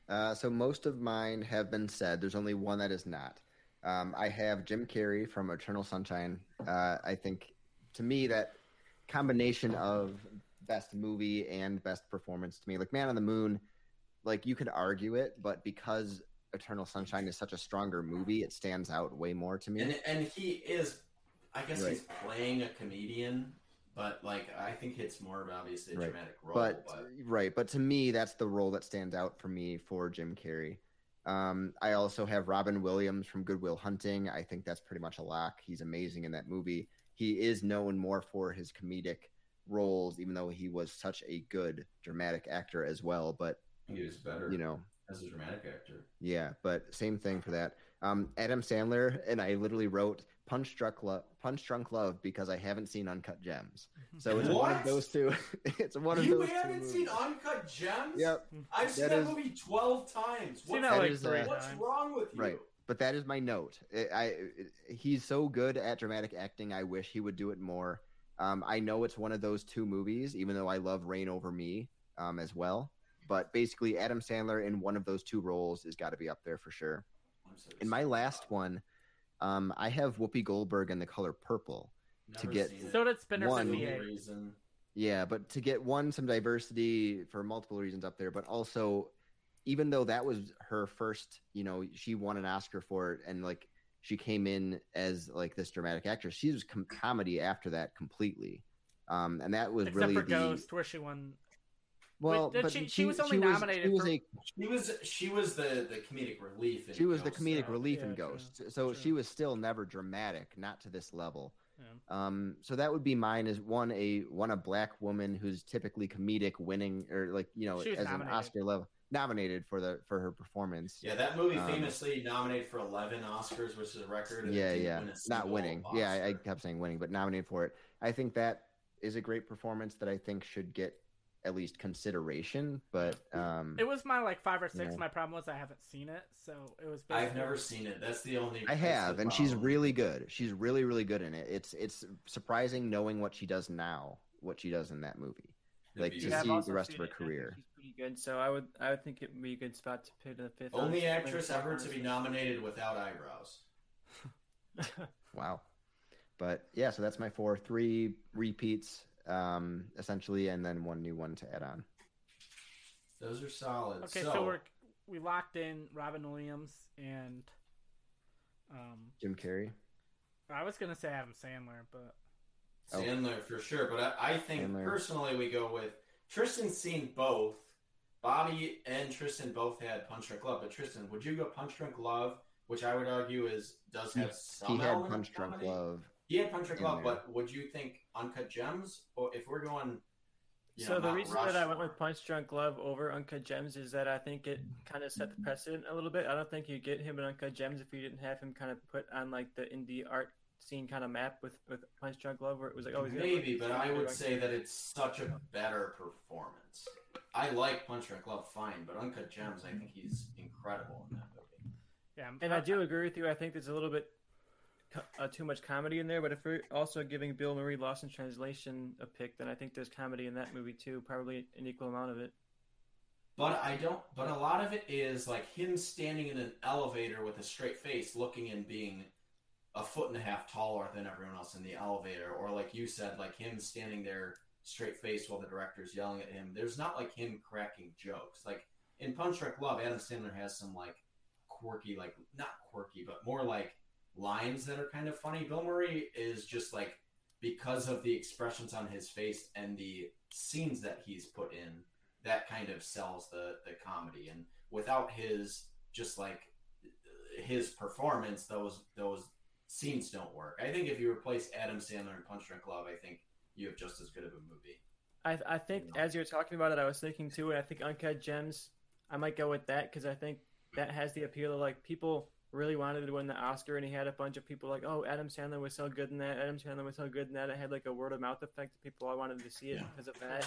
Uh, so most of mine have been said. There's only one that is not. Um, I have Jim Carrey from Eternal Sunshine. Uh, I think... To me, that combination of best movie and best performance to me, like Man on the Moon, like you could argue it, but because Eternal Sunshine is such a stronger movie, it stands out way more to me. And, and he is, I guess right. He's playing a comedian, but like I think it's more of obviously a right. dramatic role. But, but right, but to me, that's the role that stands out for me for Jim Carrey. Um, I also have Robin Williams from Good Will Hunting. I think that's pretty much a lock. He's amazing in that movie. He is known more for his comedic roles, even though he was such a good dramatic actor as well. But he was better, you know, as a dramatic actor. Yeah, but same thing for that. Um, Adam Sandler, and I literally wrote Punch Drunk Love, Punch Drunk Love because I haven't seen Uncut Gems. So it's what? one of those two. It's one of you those two. You haven't seen Uncut Gems? Yep. I've seen that, that is, movie twelve times. What, that that is, uh, what's wrong with you? Right. But that is my note. It, I it, he's so good at dramatic acting. I wish he would do it more. Um, I know it's one of those two movies, even though I love Reign Over Me um, as well. But basically, Adam Sandler in one of those two roles has got to be up there for sure. So in my last one, um, I have Whoopi Goldberg in The Color Purple. Never to get so did Spinner for reason. Yeah, but to get one some diversity for multiple reasons up there, but also. Even though that was her first, you know, she won an Oscar for it, and like she came in as like this dramatic actress. She was com- comedy after that completely, um, and that was except really for the... Ghost, where she won Well, but she, she was only she nominated. Was, she, was for... a, she was she was the, the comedic relief. In she was Ghost, the comedic so. relief yeah, in Ghost, true, so true. She was still never dramatic, not to this level. Yeah. Um, so that would be mine. Is one a one a black woman who's typically comedic, winning or like you know as nominated. an Oscar level nominated for the for her performance. Yeah, that movie famously um, nominated for eleven Oscars, which is a record. And yeah, yeah, win not winning. Oscar. Yeah, I, I kept saying winning, but nominated for it. I think that is a great performance that I think should get at least consideration, but um it was my like five or six. You know. My problem was I haven't seen it, so it was basically... I've never seen it. That's the only I have, and problem. She's really good. She's really, really good in it. It's it's surprising knowing what she does now, what she does in that movie. The like view. to yeah, see the rest of her it. career. She's pretty good, so I would I would think it would be a good spot to put the fifth. Only actress ever to be nominated without eyebrows. Wow. But yeah, so that's my four. Three repeats. Um, essentially, and then one new one to add on. Those are solid. Okay, so, so we're we locked in Robin Williams and um, Jim Carrey. I was gonna say Adam Sandler, but Sandler for sure. But I, I think Sandler. Personally, we go with Tristan's seen both. Bobby and Tristan both had Punch Drunk Love, but Tristan, would you go Punch Drunk Love, which I would argue is does have some. He had Punch Drunk Love. He had Punch Drunk Love, but would you think Uncut Gems? Or if we're going, you know, so the reason that I went with Punch Drunk Love over Uncut Gems is that I think it kind of set the precedent a little bit. I don't think you get him in Uncut Gems if you didn't have him kind of put on like the indie art scene kind of map with, with Punch Drunk Love, where it was like, oh, he's maybe, but I would say that it's such a better performance. I like Punch Drunk Love fine, but Uncut Gems, I think he's incredible in that movie. Yeah, and I do agree with you. I think there's a little bit. Uh, too much comedy in there, but if we're also giving Bill Murray Lost in Translation a pick, then I think there's comedy in that movie too, probably an equal amount of it. But I don't. But a lot of it is like him standing in an elevator with a straight face, looking and being a foot and a half taller than everyone else in the elevator, or like you said, like him standing there straight face while the director's yelling at him. There's not like him cracking jokes. Like in Punch Drunk Love, Adam Sandler has some like quirky, like not quirky, but more like lines that are kind of funny. Bill Murray is just like, because of the expressions on his face and the scenes that he's put in, that kind of sells the, the comedy. And without his, just like his performance, those, those scenes don't work. I think if you replace Adam Sandler and Punch Drunk Love, I think you have just as good of a movie. I, I think you know? As you were talking about it, I was thinking too, and I think Uncut Gems, I might go with that. Cause I think that has the appeal of like people really wanted to win the Oscar, and he had a bunch of people like, oh, Adam Sandler was so good in that. Adam Sandler was so good in that. It had like a word of mouth effect to people. I wanted to see it yeah. because of that.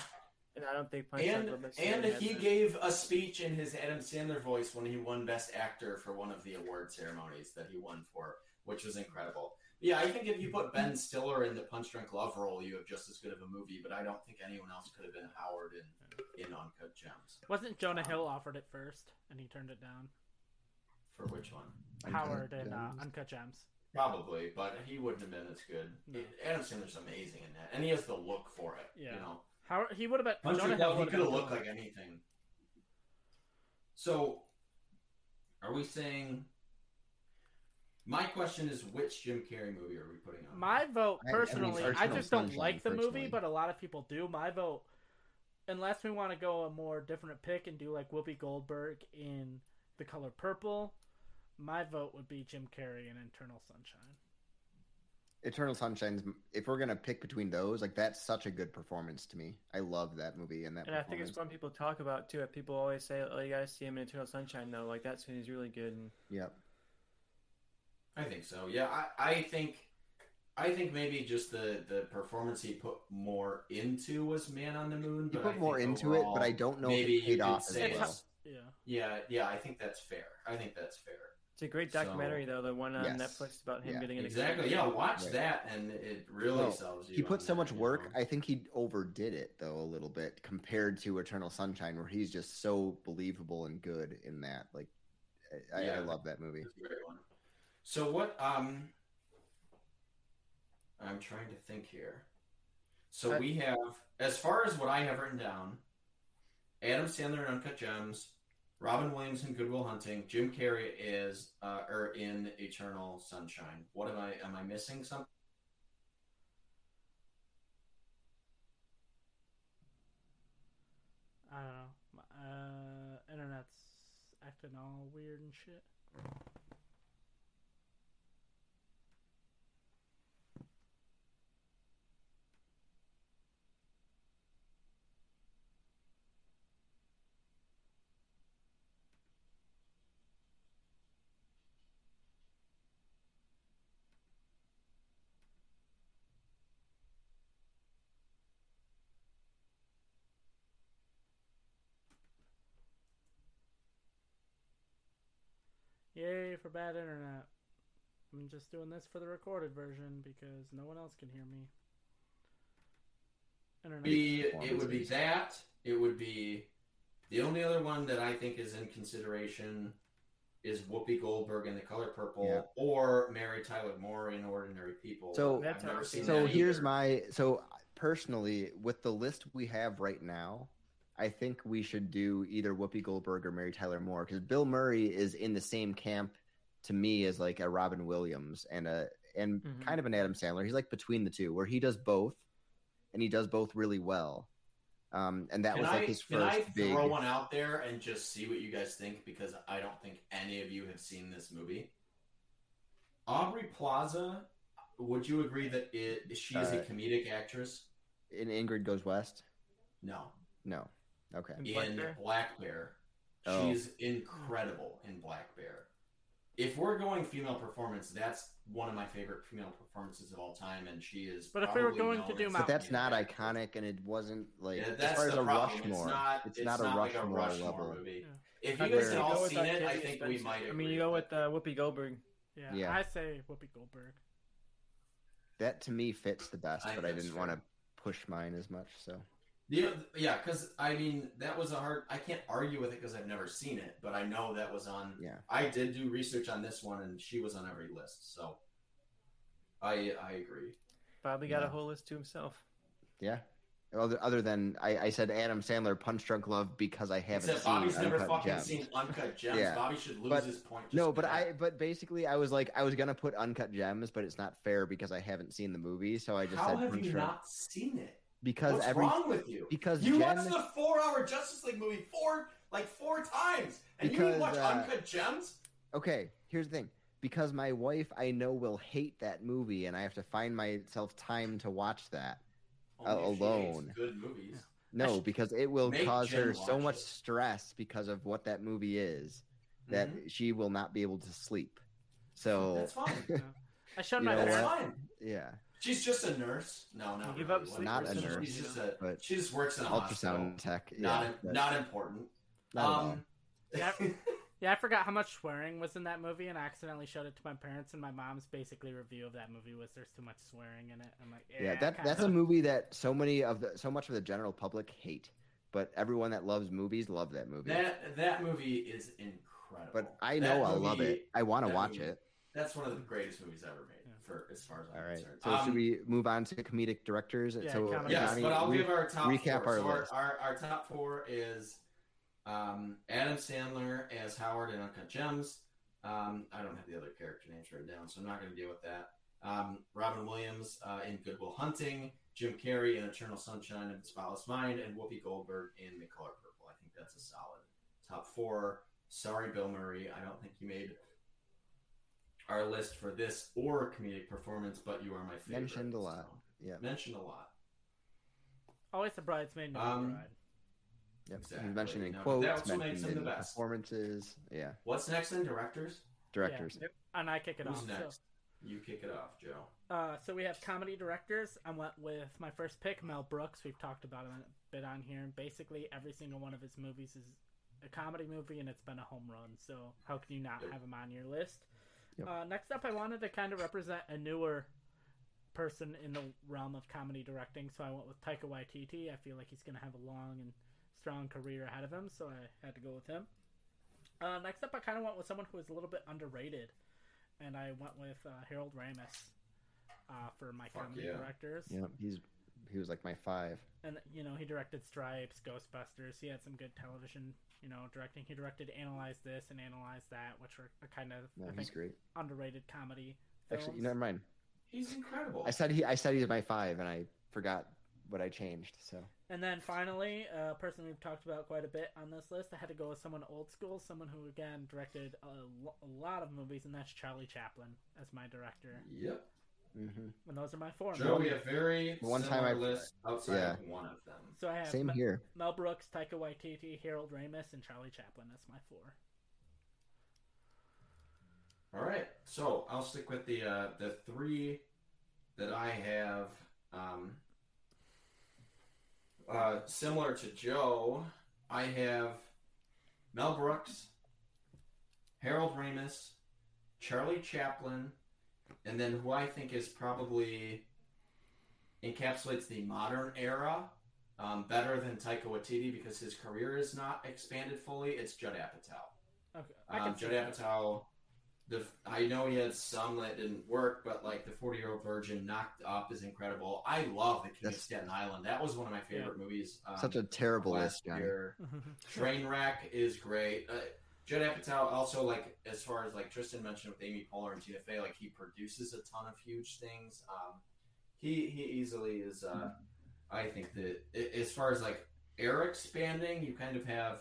And I don't think Punch and, Drunk Love and he that. gave a speech in his Adam Sandler voice when he won Best Actor for one of the award ceremonies that he won for, which was incredible. Yeah, I think if you put Ben Stiller in the Punch Drunk Love role, you have just as good of a movie, but I don't think anyone else could have been Howard in, in Uncut Gems. Wasn't Jonah um, Hill offered it first, and he turned it down? For which one? Howard and uh, Uncut Gems. Probably, but he wouldn't have been as good. No. Adam Sandler's amazing in that, and he has the look for it. Yeah. You know, Howard, he would have been. He could have looked like anything. So, are we saying? My question is, which Jim Carrey movie are we putting on? My vote, personally, I, I, mean, personal I just don't like the personally. movie, but a lot of people do. My vote, unless we want to go a more different pick and do like Whoopi Goldberg in The Color Purple. My vote would be Jim Carrey and Eternal Sunshine. Eternal Sunshine's, if we're going to pick between those, like that's such a good performance to me. I love that movie. And that. And I think it's one people talk about too. People always say, oh, you got to see him in Eternal Sunshine though. Like that scene is really good. And... Yep. I think so. Yeah. I, I think, I think maybe just the, the performance he put more into was Man on the Moon. He but put I more into overall, it, but I don't know if it paid off as well. Yeah. Yeah. Yeah. I think that's fair. I think that's fair. It's a great documentary, so, though, the one on yes. Netflix about him yeah. getting an exactly. Experience. Yeah, watch right. that, and it really no, sells you. He put so that, much work. You know? I think he overdid it, though, a little bit compared to Eternal Sunshine, where he's just so believable and good in that. Like, I, yeah, I love that movie. That's a great one. So what? Um, I'm trying to think here. So I, we have, as far as what I have written down, Adam Sandler and Uncut Gems. Robin Williams in Good Will Hunting, Jim Carrey is uh, or in Eternal Sunshine. What am I? Am I missing something? I don't know. My, uh, internet's acting all weird and shit. Yay for bad internet. I'm just doing this for the recorded version because no one else can hear me. Internet. Be, it would be that. It would be... The only other one that I think is in consideration is Whoopi Goldberg in The Color Purple, yeah, or Mary Tyler Moore in Ordinary People. So I've never seen so that here's either. my... So personally, with the list we have right now, I think we should do either Whoopi Goldberg or Mary Tyler Moore, because Bill Murray is in the same camp to me as like a Robin Williams and a and mm-hmm. kind of an Adam Sandler. He's like between the two, where he does both, and he does both really well. Um, and that can was like I, his first. Can I throw big... one out there and just see what you guys think, because I don't think any of you have seen this movie. Aubrey Plaza, would you agree that it, she is uh, a comedic actress? In Ingrid Goes West? No, no. Okay. In Black in Bear. Black Bear. Oh. She's incredible in Black Bear. If we're going female performance, that's one of my favorite female performances of all time, and she is. But if we were going to do, but that's not iconic, and it wasn't like yeah, that's as far as a problem. Rushmore. It's not. It's, it's not, not a Rushmore, like a Rushmore level movie. Yeah. If you guys had all seen it, I think we might. I mean, you go with uh, Whoopi Goldberg. Yeah, yeah, I say Whoopi Goldberg. That to me fits the best, I but I didn't want to push mine as much, so. Yeah, yeah, because, I mean, that was a hard... I can't argue with it because I've never seen it, but I know that was on... Yeah. I did do research on this one, and she was on every list, so I I agree. Bobby got yeah. a whole list to himself. Yeah. Other, other than, I, I said Adam Sandler, Punch Drunk Love, because I haven't Except seen Bobby's Uncut never fucking Gems. seen Uncut Gems. yeah. Bobby should lose but, his point. Just no, but that. I. But basically, I was like, I was going to put Uncut Gems, but it's not fair because I haven't seen the movie, so I just How said Punch Drunk. How have you Drunk. not seen it? Because What's every, wrong with you? Because you Jen, watched the four-hour Justice League movie four like four times, and because, you didn't watch uh, Uncut Gems? Okay, here's the thing. Because my wife, I know, will hate that movie, and I have to find myself time to watch that uh, alone. Good movies. No, should, because it will cause Jen her so much it. stress because of what that movie is that mm-hmm. she will not be able to sleep. So that's fine. yeah. I showed my. That's fine. Yeah. She's just a nurse. No, no, give really. up sleep not a nurse. She's just a, but she just works in a ultrasound hospital. tech. Not, yeah, not important. Not um, yeah, I, yeah, I forgot how much swearing was in that movie, and I accidentally showed it to my parents. And my mom's basically review of that movie was "There's too much swearing in it." I'm like, yeah, yeah that kinda. that's a movie that so many of the so much of the general public hate, but everyone that loves movies love that movie. That that movie is incredible. But I know that I'll movie, love it. I want to watch movie. it. That's one of the greatest movies ever made, yeah. for as far as I'm All right. concerned. So um, should we move on to comedic directors? Yeah, so, Johnny, yes, but I'll re- give our top recap four. Our, so list. Our, our, our top four is um, Adam Sandler as Howard in Uncut Gems. Um, I don't have the other character names written down, so I'm not going to deal with that. Um, Robin Williams uh, in Good Will Hunting, Jim Carrey in Eternal Sunshine of the Spotless Mind, and Whoopi Goldberg in The Color Purple. I think that's a solid top four. Sorry, Bill Murray. I don't think you made... our list for this or comedic performance, but you are my favorite. Mentioned a lot. So. Yeah. Mentioned a lot. Always the bridesmaid, not um, the bride. Yep. Exactly. Mentioning no, quotes, that's what makes them the best. Performances. Yeah. What's next in directors? Directors. Yeah. And I kick it Who's off. Who's next? So. You kick it off, Joe. Uh, so we have comedy directors. I went with my first pick, Mel Brooks. We've talked about him a bit on here. Basically, every single one of his movies is a comedy movie, and it's been a home run. So how can you not yep. have him on your list? Yep. Uh, next up, I wanted to kind of represent a newer person in the realm of comedy directing, so I went with Taika Waititi. I feel like he's going to have a long and strong career ahead of him, so I had to go with him. Uh, next up, I kind of went with someone who was a little bit underrated, and I went with uh, Harold Ramis uh, for my Fuck comedy yeah. directors. Yeah, he's he was like my five. And, you know, he directed Stripes, Ghostbusters. He had some good television You know, directing. He directed Analyze This and Analyze That, which are kind of no, I think, great. underrated comedy films. Actually, you know, never mind. He's incredible. I said he. I said he's my five, and I forgot what I changed. So. And then finally, a person we've talked about quite a bit on this list, I had to go with someone old school, someone who, again, directed a, lo- a lot of movies, and that's Charlie Chaplin as my director. Yep. Mm-hmm. And those are my four. Joe, we have very one time I list outside yeah. of one of them. So I have Same M- here. Mel Brooks, Taika Waititi, Harold Ramis, and Charlie Chaplin. That's my four. All right, so I'll stick with the uh, the three that I have. Um, uh, similar to Joe, I have Mel Brooks, Harold Ramis, Charlie Chaplin, and then who I think is probably encapsulates the modern era um, better than Taika Waititi because his career is not expanded fully. It's Judd Apatow. Okay, I can um, Judd Apatow. The, I know he had some that didn't work, but like the forty-year-old Virgin knocked up is incredible. I love the King That's, of Staten Island. That was one of my favorite yeah. movies. Um, Such a terrible list, Johnny. Trainwreck is great. Uh, Judd Apatow also, like as far as like Tristan mentioned with Amy Poehler and Tina Fey, like he produces a ton of huge things. Um, he he easily is. Uh, mm-hmm. I think that as far as like era expanding, you kind of have.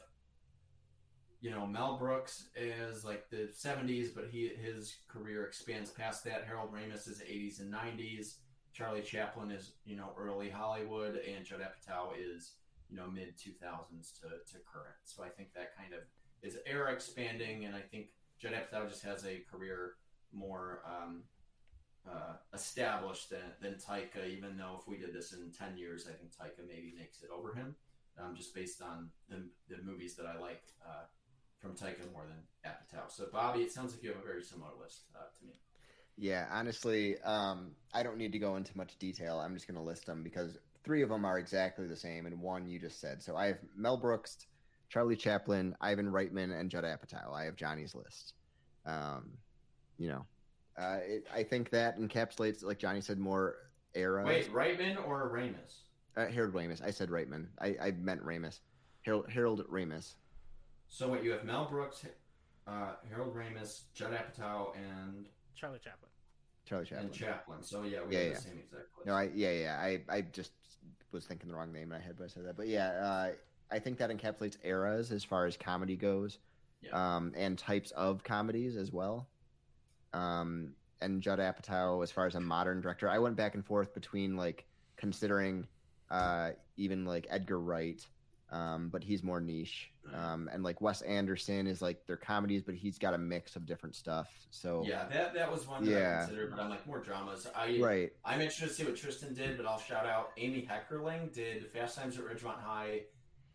You know, Mel Brooks is like the seventies, but he his career expands past that. Harold Ramis is eighties and nineties. Charlie Chaplin is, you know, early Hollywood. And Judd Apatow is, you know, mid two thousands to, to current. So I think that kind of is era expanding. And I think Judd Apatow just has a career more um, uh, established than, than Taika, even though if we did this in ten years, I think Taika maybe makes it over him, um, just based on the, the movies that I like. Uh, From Taika more than Apatow. So, Bobby, it sounds like you have a very similar list uh, to me. Yeah, honestly, um, I don't need to go into much detail. I'm just going to list them because three of them are exactly the same, and one you just said. So I have Mel Brooks, Charlie Chaplin, Ivan Reitman, and Judd Apatow. I have Johnny's list. Um, you know, uh, it, I think that encapsulates, like Johnny said, more era. Wait, Reitman or Ramis? Uh, Harold Ramis. I said Reitman. I, I meant Ramis. Harold, Harold Ramis. So what you have Mel Brooks, uh, Harold Ramis, Judd Apatow, and Charlie Chaplin. Charlie Chaplin. And Chaplin. So yeah, we yeah, have yeah. the same exact list. No, I yeah, yeah. I, I just was thinking the wrong name in my head when I said that. But yeah, uh, I think that encapsulates eras as far as comedy goes. Yeah. Um, and types of comedies as well. Um, and Judd Apatow as far as a modern director. I went back and forth between like considering uh, even like Edgar Wright. Um, but he's more niche. Um, and like Wes Anderson is like their comedies, but he's got a mix of different stuff. So yeah, that, that was one that yeah. I considered, but I'm like more dramas. I, right. I'm interested to see what Tristan did, but I'll shout out Amy Heckerling did Fast Times at Ridgemont High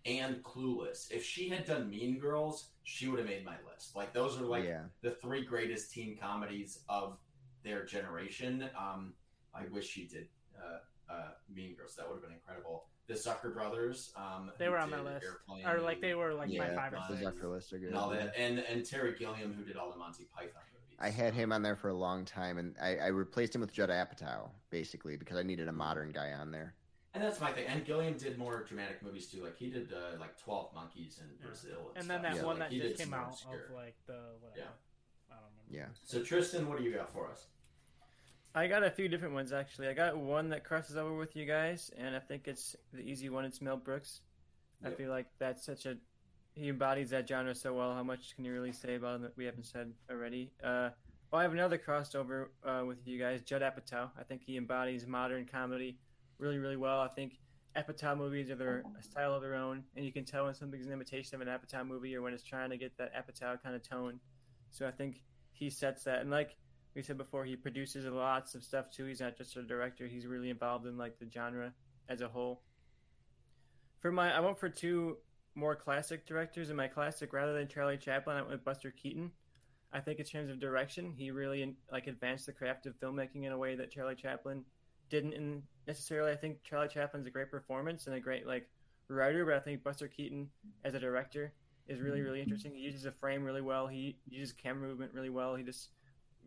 and Clueless. If she had done Mean Girls, she would have made my list. Like those are like yeah. the three greatest teen comedies of their generation. Um, I wish she did uh, uh, Mean Girls. That would have been incredible. The Zucker Brothers, um, they were on my list, Airplane, or like they were like yeah, my five or six. The Zucker list are good, and all that, and and Terry Gilliam, who did all the Monty Python movies. I had him on there for a long time, and I, I replaced him with Judd Apatow basically because I needed a modern guy on there. And that's my thing. And Gilliam did more dramatic movies too, like he did uh, like Twelve Monkeys in yeah. Brazil, and, and then that yeah, one like that just came out obscure. Of like the whatever. Yeah. I don't remember. Yeah. So Tristan, what do you got for us? I got a few different ones, actually. I got one that crosses over with you guys, and I think it's the easy one. It's Mel Brooks. Yep. I feel like that's such a... He embodies that genre so well. How much can you really say about him that we haven't said already? Uh, well, I have another crossover uh, with you guys, Judd Apatow. I think he embodies modern comedy really, really well. I think Apatow movies are their, a style of their own, and you can tell when something's an imitation of an Apatow movie or when it's trying to get that Apatow kind of tone. So I think he sets that. And like... we said before, he produces lots of stuff too. He's not just a director. He's really involved in like the genre as a whole. For my, I went for two more classic directors in my classic rather than Charlie Chaplin. I went with Buster Keaton. I think in terms of direction, he really like advanced the craft of filmmaking in a way that Charlie Chaplin didn't necessarily. I think Charlie Chaplin's a great performance and a great like writer, but I think Buster Keaton as a director is really, really interesting. He uses a frame really well. He uses camera movement really well. He just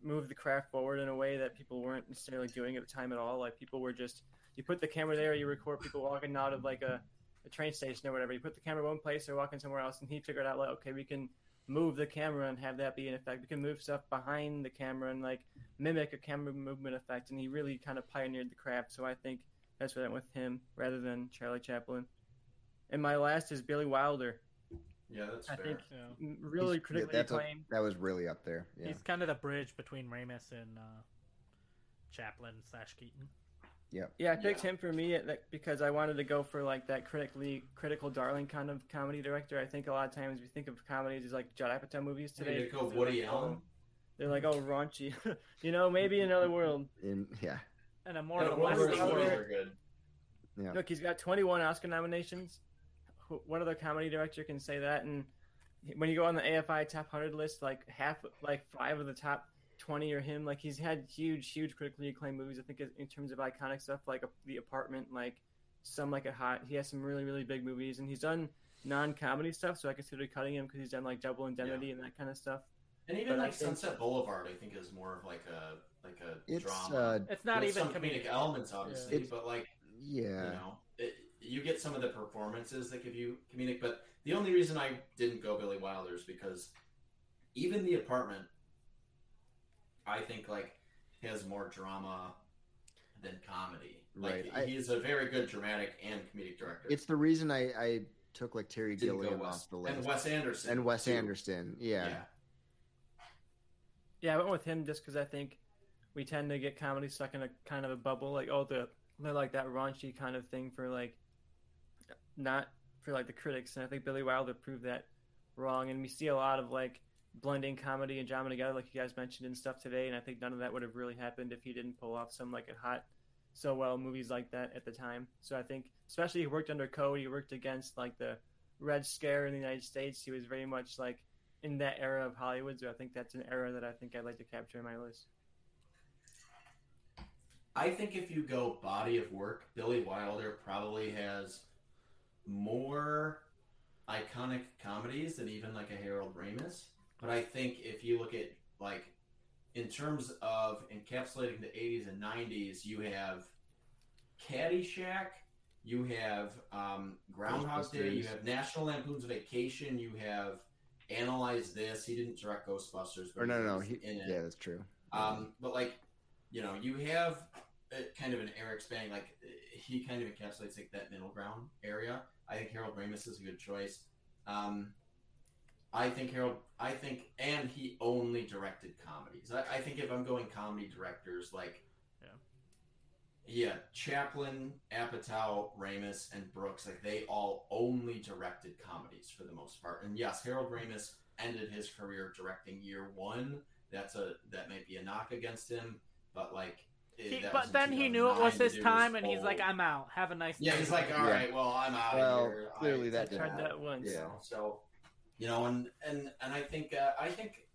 move the craft forward in a way that people weren't necessarily doing at the time at all. Like people were just, you put the camera there, you record people walking out of like a, a train station or whatever. You put the camera one place, they're walking somewhere else. And he figured out like, okay, we can move the camera and have that be an effect. We can move stuff behind the camera and like mimic a camera movement effect. And he really kind of pioneered the craft. So I think That's what I went with him rather than Charlie Chaplin. And my last is Billy Wilder. Yeah, that's I fair. Think yeah. Really he's, critically yeah, acclaimed. A, that was really up there. Yeah. He's kind of the bridge between Ramis and uh, Chaplin slash Keaton. Yeah. Yeah, I picked yeah. him for me because I wanted to go for like that critically critical darling kind of comedy director. I think a lot of times we think of comedies as like Judd Apatow movies today. You go Woody like, Allen. They're like, oh, raunchy. You know, maybe another world. In, yeah. And a more lasting world. Good. Yeah. Look, he's got twenty-one Oscar nominations. What other comedy director can say that? And when you go on the A F I top one hundred list, like half, like five of the top twenty are him. Like he's had huge, huge critically acclaimed movies. I think in terms of iconic stuff, like The Apartment, like Some Like It Hot. He has some really, really big movies, and he's done non-comedy stuff. So I consider cutting him because he's done like Double Indemnity yeah. and that kind of stuff. And even but like Sunset Boulevard, I think is more of like a like a it's, drama. Uh, it's not with even some comedic elements, obviously, it's, but like yeah, you know. It, you get some of the performances that give you comedic, but the only reason I didn't go Billy Wilder is because even The Apartment, I think, like, has more drama than comedy. Like, right. I, he's a very good dramatic and comedic director. It's the reason I, I took, like, Terry Gilliam off the list. And Wes Anderson. And Wes too. Anderson, yeah. yeah. Yeah, I went with him just because I think we tend to get comedy stuck in a kind of a bubble. Like, oh, the... They're like that raunchy kind of thing for like, not for like the critics, and I think Billy Wilder proved that wrong. And we see a lot of like blending comedy and drama together, like you guys mentioned and stuff today. And I think none of that would have really happened if he didn't pull off some like a hot, so well movies like that at the time. So I think, especially he worked under Code, he worked against like the Red Scare in the United States. He was very much like in that era of Hollywood. So I think that's an era that I think I'd like to capture in my list. I think if you go body of work, Billy Wilder probably has more iconic comedies than even like a Harold Ramis. But I think if you look at like in terms of encapsulating the eighties and nineties, you have Caddyshack, you have um, Groundhog Day, you have National Lampoon's Vacation, you have Analyze This. He didn't direct Ghostbusters, but or no, no, he, in it. Yeah, that's true. Um, but like, you know, you have kind of an Eric's Bang, like he kind of encapsulates like that middle ground area. I think Harold Ramis is a good choice. Um, I think Harold, I think, and he only directed comedies. I, I think if I'm going comedy directors, like, yeah, yeah, Chaplin, Apatow, Ramis, and Brooks, like they all only directed comedies for the most part. And yes, Harold Ramis ended his career directing Year One. That's a that might be a knock against him, but like. He, but then he knew it was his time, and he's like, "I'm out. Have a nice day." Yeah, he's like, "All right, well, I'm out of here." Well, clearly that did that once. Yeah. So, you know, and and and I think uh, I think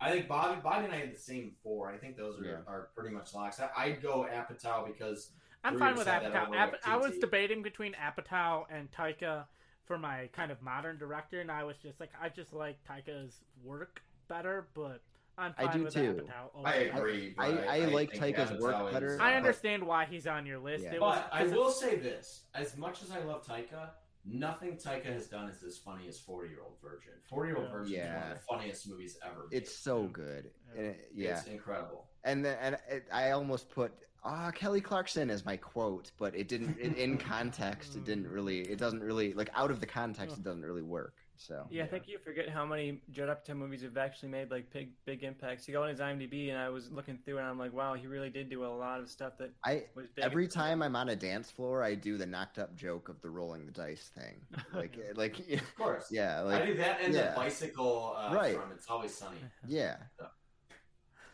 I think Bobby Bobby and I had the same four. I think those are yeah. are pretty much locks. I, I'd go Apatow because I'm fine with Apatow. App- I was debating between Apatow and Taika for my kind of modern director, and I was just like, I just like Taika's work better, but. I'm fine I do with too. Apatow. I agree. I, I, I like Taika's work better. Is, uh, I understand why he's on your list. Yeah. It was, but I will say this. As much as I love Taika, nothing Taika has done is as funny as forty-year-old Virgin. forty-year-old Virgin yeah. is one of the funniest movies ever made. It's so good. Yeah. And it, yeah. It's incredible. And the, and it, I almost put ah, Kelly Clarkson as my quote, but it didn't – in context, it didn't really – it doesn't really – like out of the context, it doesn't really work. So, yeah, yeah, I think you forget how many Judd Apatow movies have actually made like big, big impacts. You go on his IMDb, and I was looking through, and I'm like, wow, he really did do a lot of stuff that I. Was big every time I'm on a dance floor, I do the knocked up joke of the rolling the dice thing. Like, like of course, yeah, like, I do that and yeah. the bicycle uh, right. from It's Always Sunny. Yeah, so.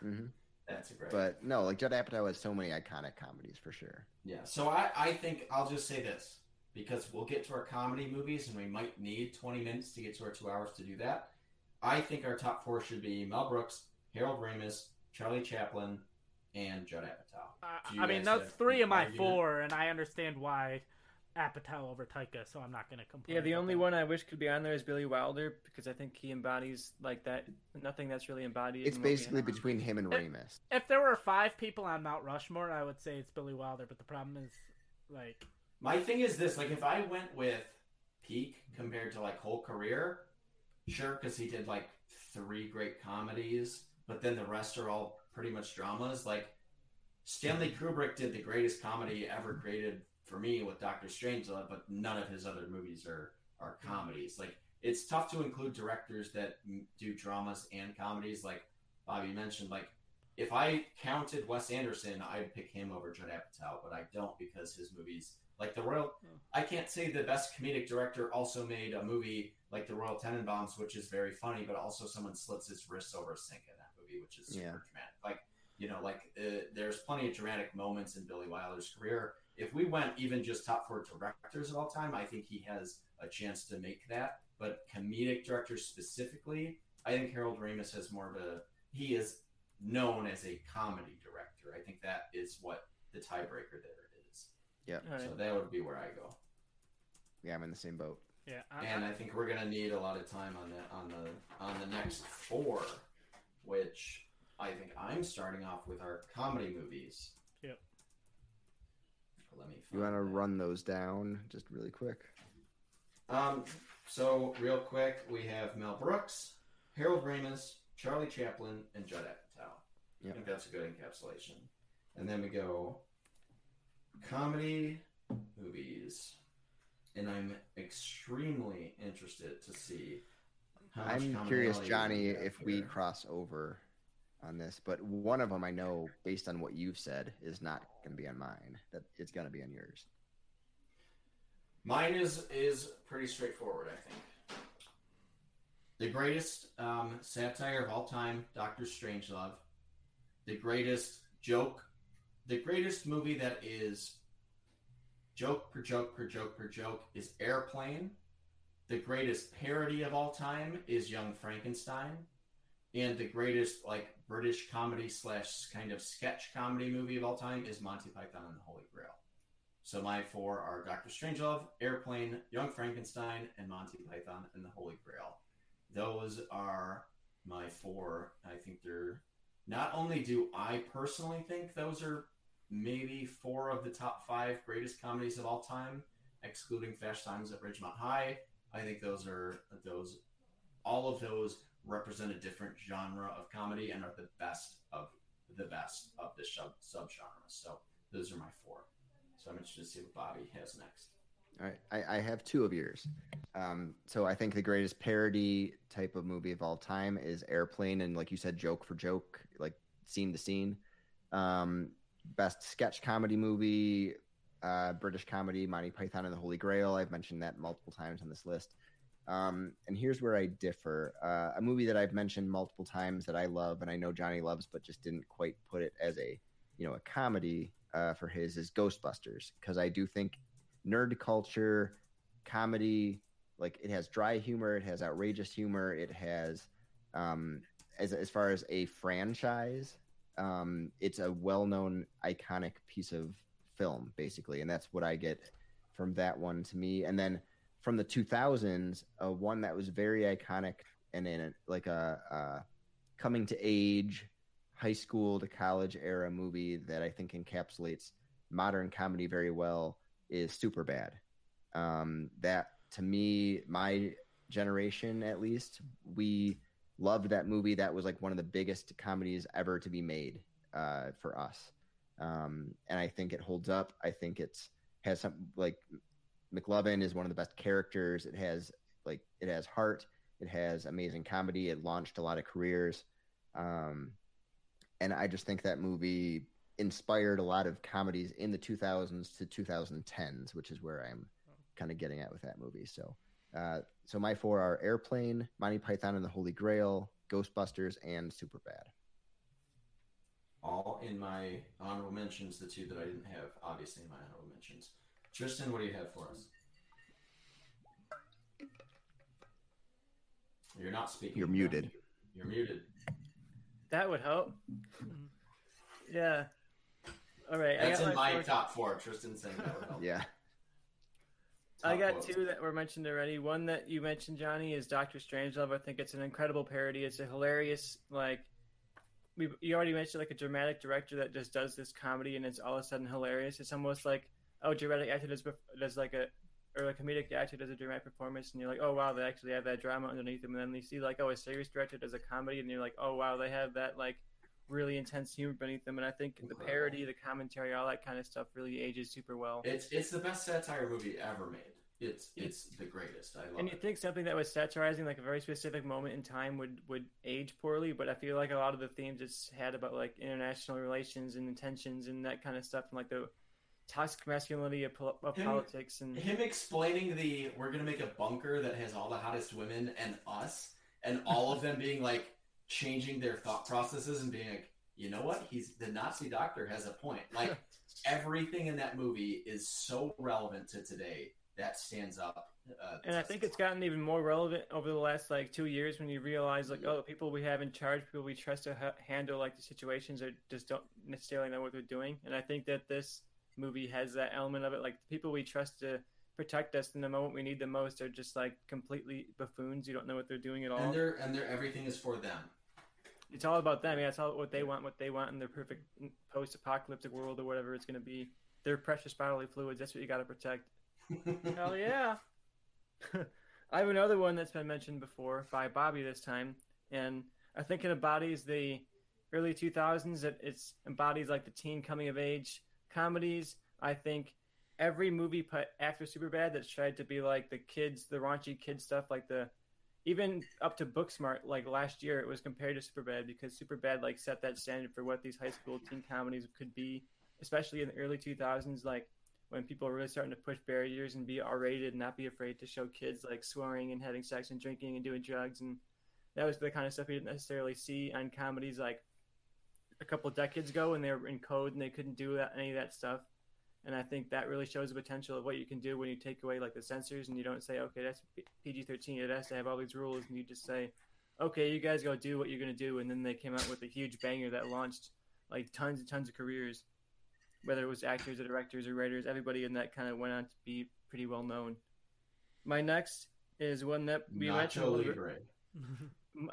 Mm-hmm. That's great. But no, like Judd Apatow has so many iconic comedies for sure. Yeah, so I, I think I'll just say this. Because we'll get to our comedy movies, and we might need twenty minutes to get to our two hours to do that. I think our top four should be Mel Brooks, Harold Ramis, Charlie Chaplin, and Judd Apatow. Uh, I mean, that's three of my four, and I understand why Apatow over Taika, so I'm not going to complain. Yeah, the only one I wish could be on there is Billy Wilder, because I think he embodies like that. Nothing that's really embodied. It's basically between him and Ramis. If, if there were five people on Mount Rushmore, I would say it's Billy Wilder, but the problem is, like... My thing is this, like, if I went with peak compared to, like, whole career, sure, because he did, like, three great comedies, but then the rest are all pretty much dramas. Like, Stanley Kubrick did the greatest comedy ever created for me with Doctor Strangelove, but none of his other movies are are comedies. Like, it's tough to include directors that do dramas and comedies. Like Bobby mentioned, like, if I counted Wes Anderson, I'd pick him over Judd Apatow, but I don't, because his movies, like the Royal, yeah. I can't say the best comedic director also made a movie like The Royal Tenenbaums, which is very funny, but also someone slits his wrists over a sink in that movie, which is super yeah. dramatic. Like, you know, like uh, there's plenty of dramatic moments in Billy Wilder's career. If we went even just top four directors of all time, I think he has a chance to make that. But comedic directors specifically, I think Harold Ramis has more of a, he is known as a comedy director. I think that is what the tiebreaker there is. Yeah. Right. So that would be where I go. Yeah, I'm in the same boat. Yeah. I'm, and I think we're gonna need a lot of time on the on the on the next four, which I think I'm starting off with our comedy movies. Yep. Let me. Find you want to run those down just really quick? Um. So real quick, we have Mel Brooks, Harold Ramis, Charlie Chaplin, and Judd Apatow. Yep. I think that's a good encapsulation. And then we go comedy movies. And I'm extremely interested to see how much I'm curious, Johnny, if here. we cross over on this. But one of them I know, based on what you've said, is not going to be on mine. That it's going to be on yours. Mine is, is pretty straightforward, I think. The greatest um, satire of all time, Doctor Strangelove. The greatest joke. The greatest movie that is joke per joke per joke per joke is Airplane. The greatest parody of all time is Young Frankenstein. And the greatest, like, British comedy slash kind of sketch comedy movie of all time is Monty Python and the Holy Grail. So my four are Doctor Strangelove, Airplane, Young Frankenstein, and Monty Python and the Holy Grail. Those are my four. I think they're, not only do I personally think those are maybe four of the top five greatest comedies of all time, excluding Fast Times at Ridgemont High. I think those are, those, all of those represent a different genre of comedy and are the best of the best of the sub subgenre. So those are my four. So I'm interested to see what Bobby has next. All right, I, I have two of yours. Um, so I think the greatest parody type of movie of all time is Airplane, and like you said, joke for joke, like scene to scene. Um, best sketch comedy movie, uh, British comedy, Monty Python and the Holy Grail. I've mentioned that multiple times on this list. Um, and here's where I differ. Uh, a movie that I've mentioned multiple times that I love, and I know Johnny loves, but just didn't quite put it as a, you know, a comedy uh, for his, is Ghostbusters, because I do think nerd culture, comedy, like it has dry humor, it has outrageous humor, it has, um, as as far as a franchise, um, it's a well-known, iconic piece of film, basically, and that's what I get from that one to me. And then from the two thousands, uh, one that was very iconic and in a, like a, a coming-to-age, high school to college era movie that I think encapsulates modern comedy very well is Superbad. Um, that, to me, my generation at least, we loved that movie. That was like one of the biggest comedies ever to be made uh, for us. Um, and I think it holds up. I think it's has some, like, McLovin is one of the best characters. It has like it has heart. It has amazing comedy. It launched a lot of careers. Um, and I just think that movie inspired a lot of comedies in the two thousands to twenty tens, which is where I'm kind of getting at with that movie. So uh, so my four are Airplane, Monty Python and the Holy Grail, Ghostbusters, and Superbad. All in my honorable mentions, the two that I didn't have, obviously, in my honorable mentions. Tristan, what do you have for us? You're not speaking. You're muted. You're muted. That would help. Yeah. All right. That's I got in my, my top four. Tristan saying that would help. Yeah. Top I got two that were mentioned already. One that you mentioned, Johnny, is Doctor Strangelove. I think it's an incredible parody. It's a hilarious, like, we you already mentioned, like, a dramatic director that just does this comedy and it's all of a sudden hilarious. It's almost like, oh, dramatic actor does, does like a, or a comedic actor does a dramatic performance, and you're like, oh, wow, they actually have that drama underneath them. And then you see, like, oh, a serious director does a comedy, and you're like, oh, wow, they have that, like, really intense humor beneath them, and I think the parody, the commentary, all that kind of stuff really ages super well. It's it's the best satire movie ever made. It's it's the greatest. I love and you it. Think something that was satirizing like a very specific moment in time would, would age poorly, but I feel like a lot of the themes it's had about like international relations and intentions and that kind of stuff, and like the toxic masculinity of, of him, politics, and him explaining the we're gonna make a bunker that has all the hottest women and us, and all of them being like changing their thought processes and being like, you know what, he's the Nazi doctor has a point. Like everything in that movie is so relevant to today. That stands up. Uh, and I think it's gotten even more relevant over the last like two years when you realize like, oh, the people we have in charge, people we trust to ha- handle like the situations are just don't necessarily know what they're doing. And I think that this movie has that element of it. Like the people we trust to protect us in the moment we need the most are just like completely buffoons. You don't know what they're doing at all. And they're, and they're, everything is for them. It's all about them. Yeah. It's all what they want, what they want in their perfect post-apocalyptic world or whatever it's going to be. Their precious bodily fluids. That's what you got to protect. Hell yeah. I have another one that's been mentioned before by Bobby this time, and I think it embodies the early two thousands. It it's embodies like the teen coming of age comedies. I think every movie put after Superbad that's tried to be like the kids, the raunchy kid stuff, like the even up to Booksmart, like last year it was compared to Superbad because Superbad like set that standard for what these high school teen comedies could be, especially in the early two thousands, like when people are really starting to push barriers and be R-rated and not be afraid to show kids like swearing and having sex and drinking and doing drugs. And that was the kind of stuff we didn't necessarily see on comedies like a couple of decades ago when they were in code and they couldn't do that, any of that stuff. And I think that really shows the potential of what you can do when you take away like the censors and you don't say, okay, that's P G thirteen. It has to have all these rules. And you just say, okay, you guys go do what you're going to do. And then they came out with a huge banger that launched like tons and tons of careers. Whether it was actors or directors or writers, everybody in that kind of went on to be pretty well known. My next is one that we mentioned. Nacho Libre.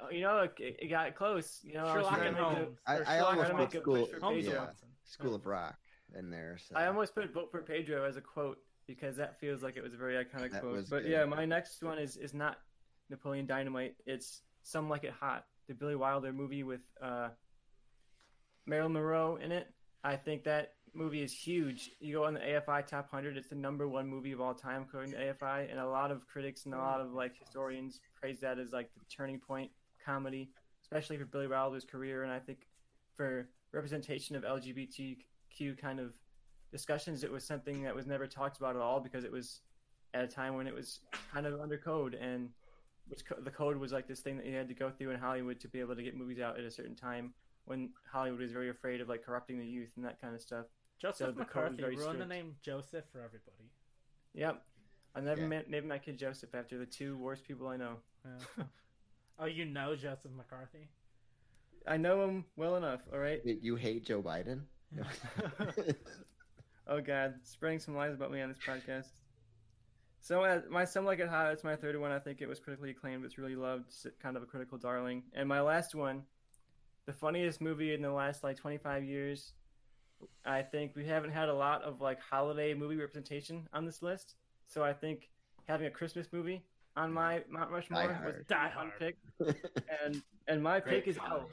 You know, it, it got close. You know, Sherlock I, was I, I almost put school, yeah, School of Rock in there. So. I almost put "Vote for Pedro" as a quote because that feels like it was a very iconic that quote. But good. Yeah, my next one is is not Napoleon Dynamite. It's "Some Like It Hot," the Billy Wilder movie with uh, Marilyn Monroe in it. I think that movie is huge. You go on the A F I top one hundred, it's the number one movie of all time according to A F I, and a lot of critics and a lot of like historians praise that as like the turning point comedy, especially for Billy Wilder's career, and I think for representation of L G B T Q kind of discussions. It was something that was never talked about at all because it was at a time when it was kind of under code, and which co- the code was like this thing that you had to go through in Hollywood to be able to get movies out at a certain time when Hollywood was very afraid of like corrupting the youth and that kind of stuff. Joseph so McCarthy ruined the name Joseph for everybody. Yep. I never yeah. named my kid Joseph after the two worst people I know. Yeah. Oh, you know Joseph McCarthy? I know him well enough, all right? You hate Joe Biden? Oh, God. Spreading some lies about me on this podcast. So uh, my Some Like It Hot, it's my third one. I think it was critically acclaimed. It's really loved. It's kind of a critical darling. And my last one, the funniest movie in the last like twenty-five years, I think we haven't had a lot of like holiday movie representation on this list. So I think having a Christmas movie on my Mount Rushmore Die was Die Hard pick. and and my Great pick is Elf.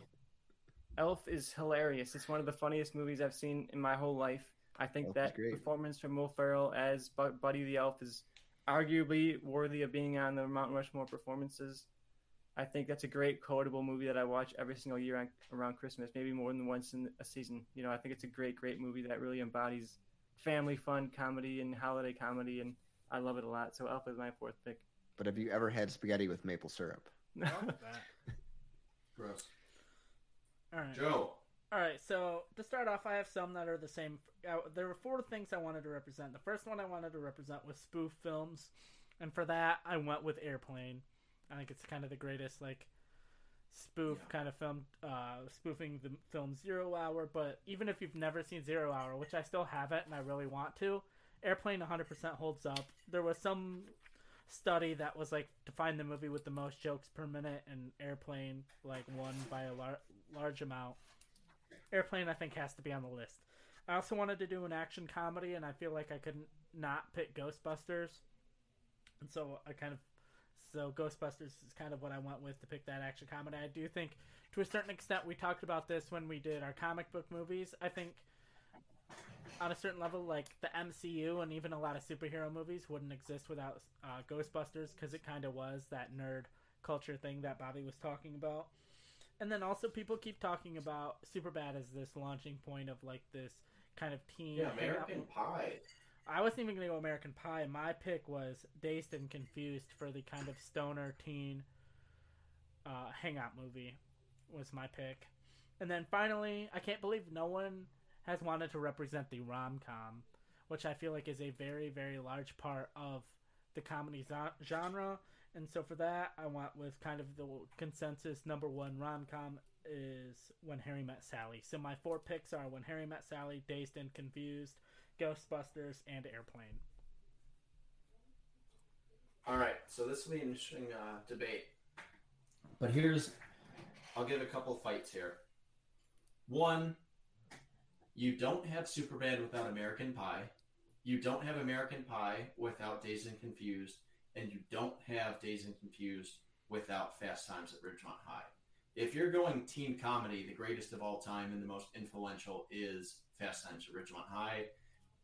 Elf is hilarious. It's one of the funniest movies I've seen in my whole life. I think Elf that performance from Will Ferrell as Buddy the Elf is arguably worthy of being on the Mount Rushmore performances. I think that's a great quotable movie that I watch every single year on, around Christmas, maybe more than once in a season. You know, I think it's a great, great movie that really embodies family fun comedy and holiday comedy, and I love it a lot. So Elf is my fourth pick. But have you ever had spaghetti with maple syrup? No. Gross. All right. Joe. All right. So to start off, I have some that are the same. There were four things I wanted to represent. The first one I wanted to represent was spoof films, and for that I went with Airplane. I think it's kind of the greatest, like, spoof yeah. kind of film, uh, spoofing the film Zero Hour. But even if you've never seen Zero Hour, which I still haven't and I really want to, Airplane one hundred percent holds up. There was some study that was, like, to find the movie with the most jokes per minute, and Airplane, like, won by a lar- large amount. Airplane, I think, has to be on the list. I also wanted to do an action comedy, and I feel like I couldn't not pick Ghostbusters. And so I kind of So Ghostbusters is kind of what I went with to pick that action comedy. I do think, to a certain extent, we talked about this when we did our comic book movies. I think on a certain level, like the M C U and even a lot of superhero movies wouldn't exist without uh, Ghostbusters, because it kind of was that nerd culture thing that Bobby was talking about. And then also people keep talking about Superbad as this launching point of like this kind of teen. Yeah, American Pie. I wasn't even going to go American Pie. My pick was Dazed and Confused for the kind of stoner teen uh, hangout movie was my pick. And then finally, I can't believe no one has wanted to represent the rom-com, which I feel like is a very, very large part of the comedy genre. And so for that, I went with kind of the consensus number one rom-com is When Harry Met Sally. So my four picks are When Harry Met Sally, Dazed and Confused, Ghostbusters, and Airplane. All right, so this will be an interesting uh, debate. But here's, I'll give a couple fights here. One, you don't have Superbad without American Pie. You don't have American Pie without Dazed and Confused. And you don't have Dazed and Confused without Fast Times at Ridgemont High. If you're going teen comedy, the greatest of all time and the most influential is Fast Times at Ridgemont High.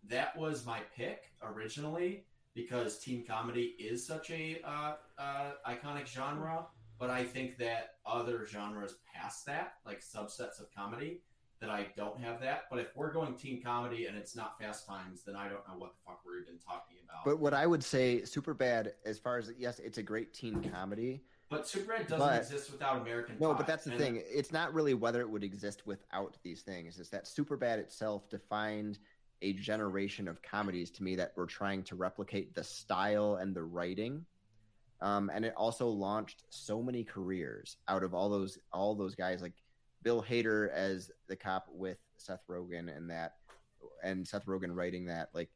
That was my pick originally because teen comedy is such a uh, uh, iconic genre, but I think that other genres past that, like subsets of comedy, that I don't have that. But if we're going teen comedy and it's not Fast Times, then I don't know what the fuck we're even talking about. But what I would say, Superbad, as far as, yes, it's a great teen comedy. But Superbad doesn't but, exist without American Pie. No, but that's the and thing. It's not really whether it would exist without these things. It's that Superbad itself defined a generation of comedies to me that were trying to replicate the style and the writing. Um, and it also launched so many careers out of all those all those guys, like Bill Hader as the cop with Seth Rogen and that, and Seth Rogen writing that. Like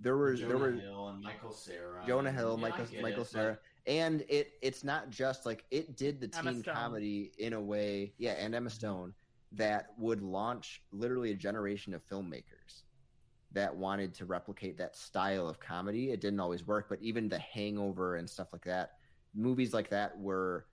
there was Jonah there were Hill and Michael Cera. Jonah Hill, yeah, Michael Michael it, Cera, but... and it it's not just like it did the teen comedy in a way, yeah, and Emma Stone that would launch literally a generation of filmmakers that wanted to replicate that style of comedy. It didn't always work, but even The Hangover and stuff like that, movies like that were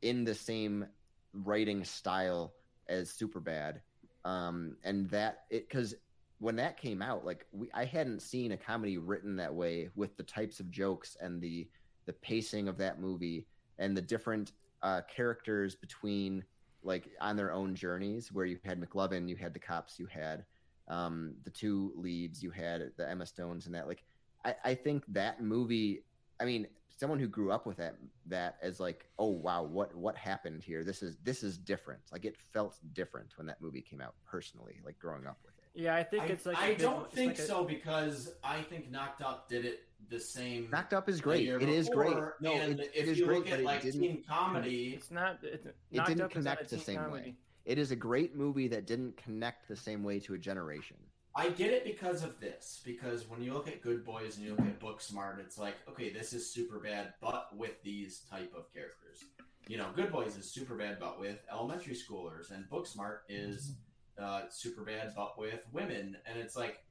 in the same writing style as Superbad, um, and that it because when that came out, like we, I hadn't seen a comedy written that way with the types of jokes and the the pacing of that movie and the different uh, characters between like on their own journeys. Where you had McLovin, you had the cops, you had um, the two leads, you had the Emma Stones, and that. Like I, I think that movie. I mean, someone who grew up with that that as like, oh wow, what what happened here? This is this is different. Like it felt different when that movie came out personally, like growing up with it. Yeah, I think I, it's like I big, don't think like a... so because I think Knocked Up did it the same. Knocked Up is great. It before, is great. No, and it, if it is you great, look at like teen comedy, it's not it's, it didn't up connect the same comedy. way. It is a great movie that didn't connect the same way to a generation. I get it because of this, because when you look at Good Boys and you look at Booksmart, it's like, okay, this is Superbad, but with these type of characters. You know, Good Boys is Superbad, but with elementary schoolers, and Booksmart is uh, Superbad, but with women. And it's like,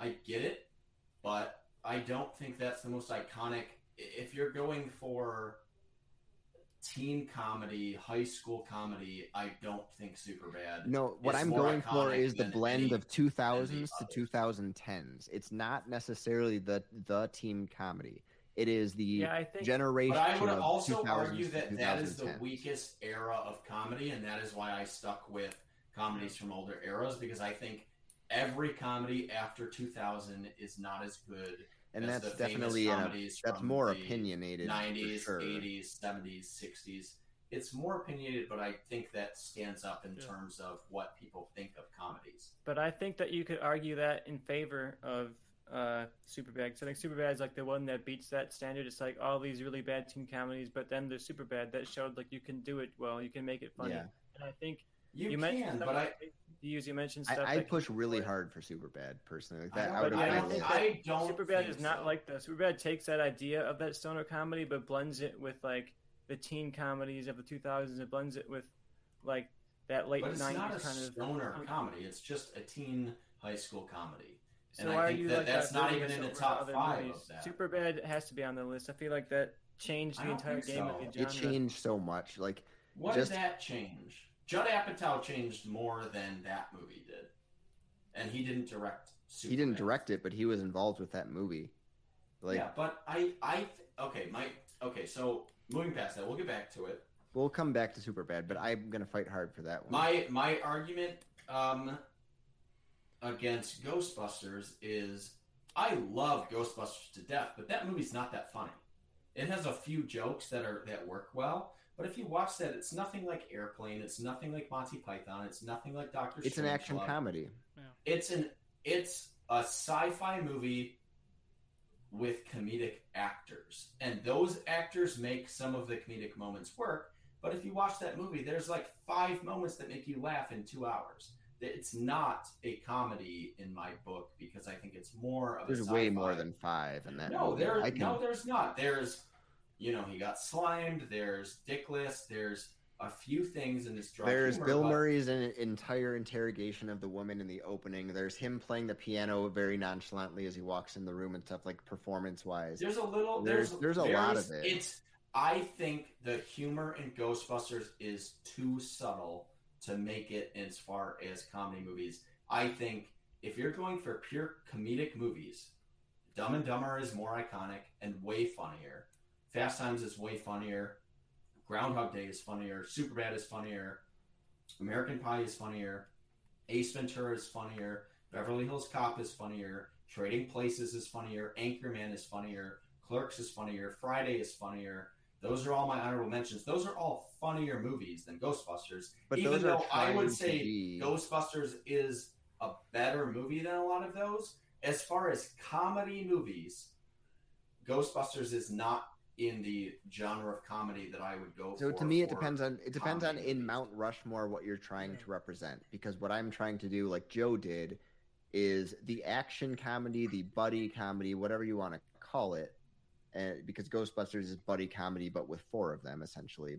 I get it, but I don't think that's the most iconic. If you're going for teen comedy, high school comedy, I don't think Superbad. No, what I'm going for is the blend of two thousands to twenty tens. It's not necessarily the the teen comedy. It is the yeah, think, generation. But I would also argue that that is the weakest era of comedy, and that is why I stuck with comedies from older eras, because I think every comedy after two thousand is not as good. And that's definitely a, that's more opinionated. nineties, sure. eighties, seventies, sixties. It's more opinionated, but I think that stands up in yeah. terms of what people think of comedies. But I think that you could argue that in favor of uh, Superbad. So I think Superbad is like the one that beats that standard. It's like all these really bad teen comedies, but then there's Superbad that showed like you can do it well, you can make it funny. Yeah. And I think you, you can, but I. You, you mentioned stuff I, I push really hard for Superbad personally. Like that, I, I would. I don't. I don't Superbad is not so. like that. Superbad takes that idea of that stoner comedy, but blends it with like the teen comedies of the two thousands. It blends it with like that late nineties kind of stoner comedy. comedy. It's just a teen high school comedy, so and I think that, like that's that not even in the top five. Of that. Superbad has to be on the list. I feel like that changed the entire game so. of the genre. It changed so much. Like, what just... did that change? Judd Apatow changed more than that movie did. And he didn't direct Superman. He didn't direct it, but he was involved with that movie. Like, yeah, but I... I okay, my, okay, so moving past that, we'll get back to it. We'll come back to Superbad, but I'm going to fight hard for that one. My my argument um, against Ghostbusters is I love Ghostbusters to death, but that movie's not that funny. It has a few jokes that are that work well, but if you watch that, it's nothing like Airplane. It's nothing like Monty Python. It's nothing like Doctor Strange. It's an action Club. comedy. Yeah. It's an it's a sci-fi movie with comedic actors, and those actors make some of the comedic moments work. But if you watch that movie, there's like five moments that make you laugh in two hours. It's not a comedy in my book because I think it's more of there's a sci-fi. Way more than five in that. No, movie. There, can... no, there's not. There's, you know, he got slimed. There's Dickless. There's a few things in this. There's humor, Bill but... Murray's entire interrogation of the woman in the opening. There's him playing the piano very nonchalantly as he walks in the room and stuff, like performance-wise. There's a little. There's there's, there's a lot of it. It's. I think the humor in Ghostbusters is too subtle to make it as far as comedy movies. I think if you're going for pure comedic movies, Dumb and Dumber is more iconic and way funnier. Fast Times is way funnier. Groundhog Day is funnier. Superbad is funnier. American Pie is funnier. Ace Ventura is funnier. Beverly Hills Cop is funnier. Trading Places is funnier. Anchorman is funnier. Clerks is funnier. Friday is funnier. Those are all my honorable mentions. Those are all funnier movies than Ghostbusters. But even though I would say be... Ghostbusters is a better movie than a lot of those, as far as comedy movies, Ghostbusters is not in the genre of comedy that I would go so for. So to me, it depends on it depends on in Mount Rushmore what you're trying to represent. Because what I'm trying to do, like Joe did, is the action comedy, the buddy comedy, whatever you want to call it. And because Ghostbusters is buddy comedy, but with four of them essentially,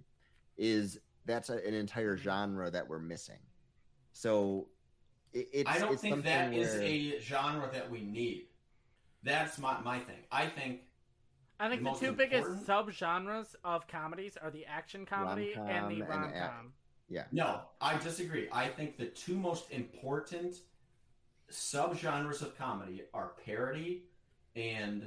is that's a, an entire genre that we're missing. So it, it's I don't it's think that where... is a genre that we need. That's my my thing. I think I think the, the two biggest subgenres of comedies are the action comedy rom-com and the rom com. Yeah. No, I disagree. I think the two most important subgenres of comedy are parody and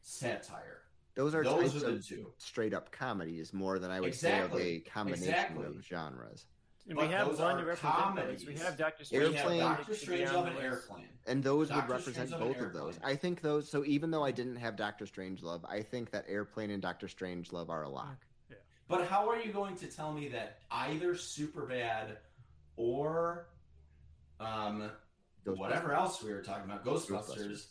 satire. Those are Those types are the of two. Straight up comedies more than I would exactly. say of a combination exactly. of genres. And we have one comedies. We have Doctor Strange. We have Doctor Strange of an Airplane. And those Doctor would represent Strange both of, of those. I think those, so even though I didn't have Doctor Strangelove, I think that Airplane and Doctor Strangelove are a lock. Yeah. But how are you going to tell me that either Superbad or um, whatever else we were talking about, Ghostbusters, Ghostbusters.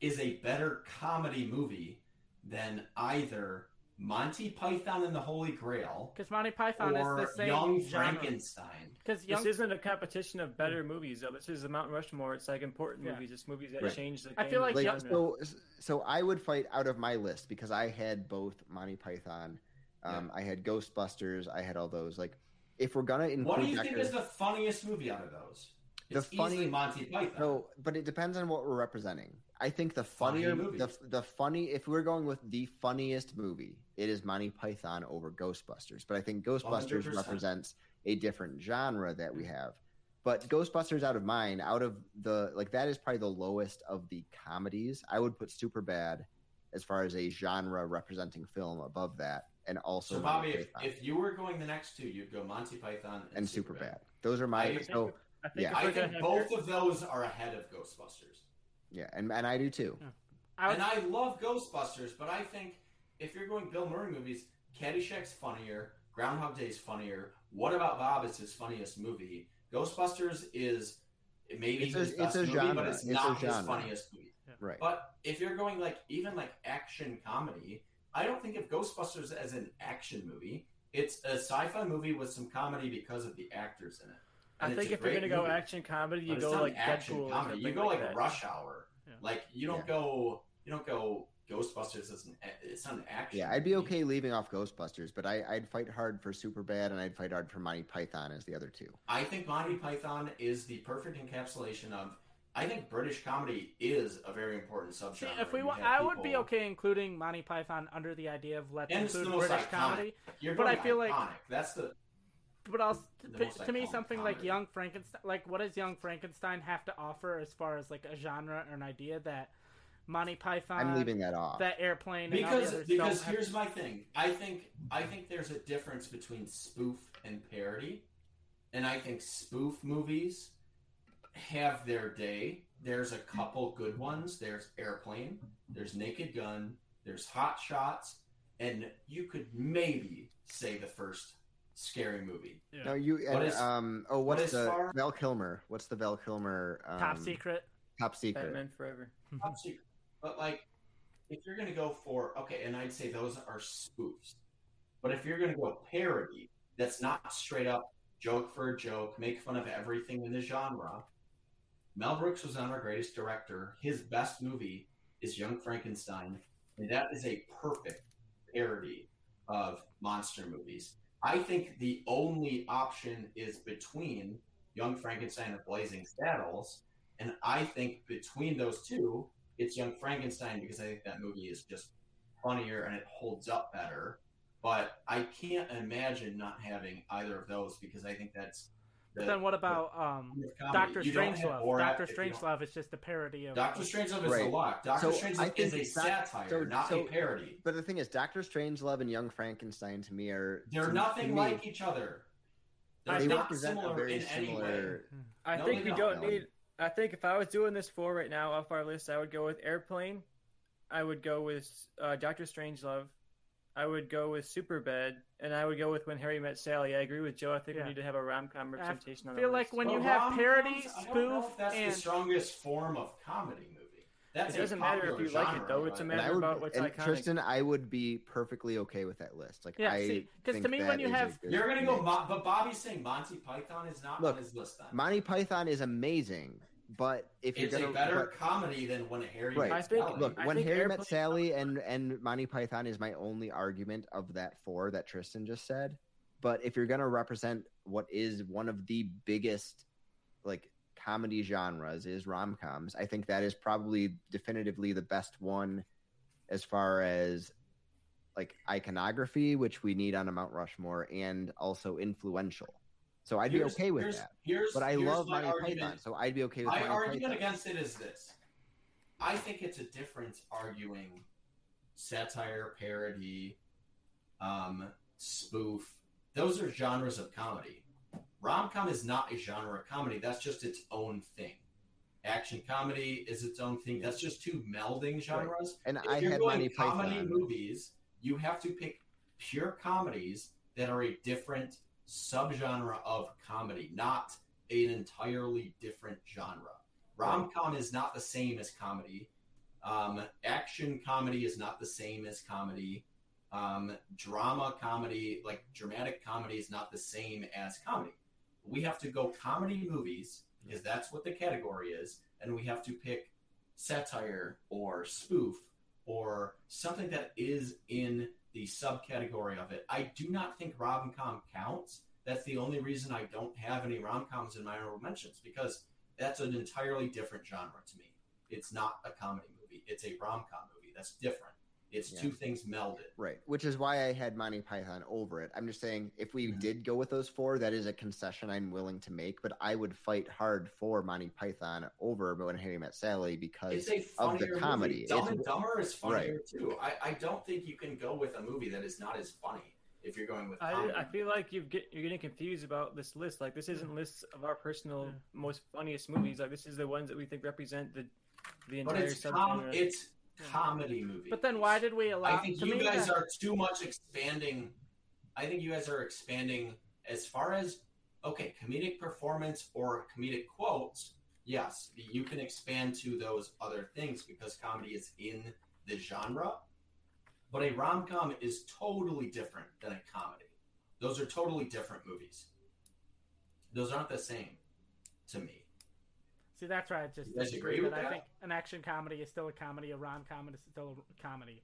is a better comedy movie than either Monty Python and the Holy Grail, because Monty Python or is the same Young Frankenstein. Because young... this isn't a competition of better movies, though. This is the Mount Rushmore. It's like important yeah. movies. It's movies that right. change the game. I feel like, like so. So I would fight out of my list because I had both Monty Python, um, yeah. I had Ghostbusters, I had all those. Like, if we're gonna include, what do you think is the funniest movie out of those? The it's funny, easily Monty Python. No, but it depends on what we're representing. I think the funnier, funny the the funny. If we're going with the funniest movie, it is Monty Python over Ghostbusters. But I think Ghostbusters one hundred percent represents a different genre that we have. But Ghostbusters, out of mine, out of the like, that is probably the lowest of the comedies. I would put Superbad as far as a genre representing film above that. And also, so Bobby, if, if you were going the next two, you'd go Monty Python and, and Superbad. Superbad. Those are my. I, so, I think, yeah. I think both your... of those are ahead of Ghostbusters. Yeah, and, and I do too. Yeah. I would... And I love Ghostbusters, but I think if you're going Bill Murray movies, Caddyshack's funnier, Groundhog Day's funnier, What About Bob is his funniest movie. Ghostbusters is maybe it's his a, best it's a movie, genre. But it's, it's not his funniest movie. Yeah. Right. But if you're going like even like action comedy, I don't think of Ghostbusters as an action movie. It's a sci-fi movie with some comedy because of the actors in it. And I think if you're going to go action comedy, you go like Deadpool comedy. You go like, like Rush Hour. Yeah. Like you don't yeah. go, you don't go Ghostbusters as an it's not an action. Yeah, I'd be okay leaving off Ghostbusters, but I, I'd fight hard for Superbad and I'd fight hard for Monty Python as the other two. I think Monty Python is the perfect encapsulation of I think British comedy is a very important subgenre. See, if we want, I people... would be okay including Monty Python under the idea of let's and include British iconic. comedy. You're but I feel iconic. like that's the. But also, to, to me, something comedy. like Young Frankenstein, like what does Young Frankenstein have to offer as far as like a genre or an idea that Monty Python? I'm leaving that off. That Airplane. Because and because here's have... my thing. I think I think there's a difference between spoof and parody, and I think spoof movies have their day. There's a couple good ones. There's Airplane, there's Naked Gun, there's Hot Shots, and you could maybe say the first scary movie. Yeah. No, you and, is, um oh what's what the far... Val Kilmer? What's the Val Kilmer um, Top Secret? Top Secret. Batman Forever. Top Secret. But like if you're gonna go for okay, and I'd say those are spoofs. But if you're gonna go parody, that's not straight up joke for a joke, make fun of everything in the genre. Mel Brooks was not our greatest director. His best movie is Young Frankenstein, and that is a perfect parody of monster movies. I think the only option is between Young Frankenstein and Blazing Saddles, and I think between those two, it's Young Frankenstein because I think that movie is just funnier and it holds up better. But I can't imagine not having either of those because I think that's The, but then what about um, Doctor Strangelove? Doctor Strangelove is just a parody of... Doctor Strangelove is right. a lot. Doctor so Strangelove is a satire, so, not so, a parody. But the thing is, Doctor Strangelove and Young Frankenstein, to me, are... They're nothing me, like each other. They're they not similar very in similar, any way. I no, think we don't need... I think if I was doing this four right now off our list, I would go with Airplane. I would go with uh, Doctor Strangelove. I would go with Superbad, and I would go with When Harry Met Sally. I agree with Joe. I think yeah. we need to have a rom-com representation. I feel on like when but you have parody, spoof, I don't know if that's and... the strongest form of comedy movie. That's it doesn't matter if you genre, like it, though. It's a matter would, about what's and iconic. Tristan, I would be perfectly okay with that list. Like, yeah, I see, because to me, when you have you're gonna go, Mo- but Bobby's saying Monty Python is not Look, on his list. Then. Monty Python is amazing. But if it's you're gonna, a better but, comedy than When Harry right. Met I think, Sally. Look, I When Harry Airplane Met Sally and, and Monty Python is my only argument of that four that Tristan just said. But if you're going to represent what is one of the biggest like comedy genres is rom-coms, I think that is probably definitively the best one as far as like iconography, which we need on a Mount Rushmore, and also influential. So I'd here's, be okay with here's, that. Here's, but I love Monty Python, so I'd be okay with that. My argument against it is this. I think it's a difference arguing satire, parody, um, spoof. Those are genres of comedy. Rom-com is not a genre of comedy. That's just its own thing. Action comedy is its own thing. That's just two melding genres. Right. And if I you're had going Monty comedy Python. movies, you have to pick pure comedies that are a different subgenre of comedy, not an entirely different genre. Rom-com is not the same as comedy. Um, action comedy is not the same as comedy. Um, drama comedy, like dramatic comedy, is not the same as comedy. We have to go comedy movies because that's what the category is, and we have to pick satire or spoof or something that is in the subcategory of it. I do not think rom-com counts. That's the only reason I don't have any rom-coms in my honorable mentions, because that's an entirely different genre to me. It's not a comedy movie. It's a rom-com movie. That's different. It's yeah. two things melded. Right, which is why I had Monty Python over it. I'm just saying if we mm-hmm. did go with those four, that is a concession I'm willing to make, but I would fight hard for Monty Python over When Harry Met Sally because of the comedy. Movie. Dumb it's, and Dumber is funnier, right. too. I, I don't think you can go with a movie that is not as funny if you're going with comedy. I, I feel like you get, you're getting confused about this list. Like, this isn't lists of our personal yeah. most funniest movies. Like, this is the ones that we think represent the, the entire but it's subgenre. Com- it's comedy movie. But then why did we allow I think you guys that... are too much expanding. I think you guys are expanding as far as okay, comedic performance or comedic quotes. Yes, you can expand to those other things because comedy is in the genre. But a rom-com is totally different than a comedy. Those are totally different movies. Those aren't the same to me. See, that's right. Just you guys agree with that? I think an action comedy is still a comedy. A rom-com is still a comedy.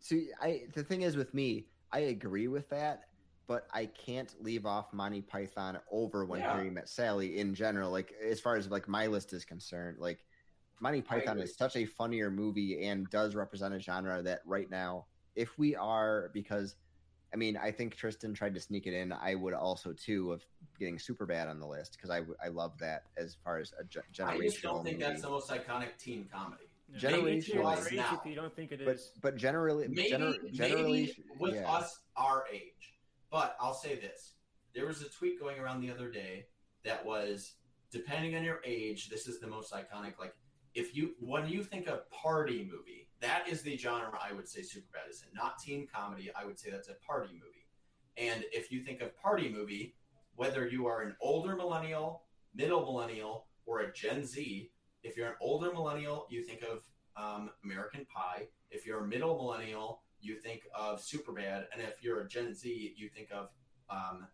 See, I the thing is with me, I agree with that, but I can't leave off Monty Python over When yeah. Harry Met Sally in general. Like, as far as like my list is concerned, like Monty Python is such a funnier movie and does represent a genre that right now, if we are, because I mean, I think Tristan tried to sneak it in. I would also too of getting Superbad on the list because I, I love that as far as a g- generational. I just don't think movie. That's the most iconic teen comedy. Yeah. Generational, if you don't think it is, but, but generally, maybe, gener- generally maybe with yeah. us our age. But I'll say this: there was a tweet going around the other day that was, depending on your age, this is the most iconic. Like, if you when you think of party movie, that is the genre I would say Superbad is in. Not teen comedy, I would say that's a party movie. And if you think of party movie, whether you are an older millennial, middle millennial, or a Gen Z. If you're an older millennial, you think of um, American Pie. If you're a middle millennial, you think of Superbad. And if you're a Gen Z, you think of, um,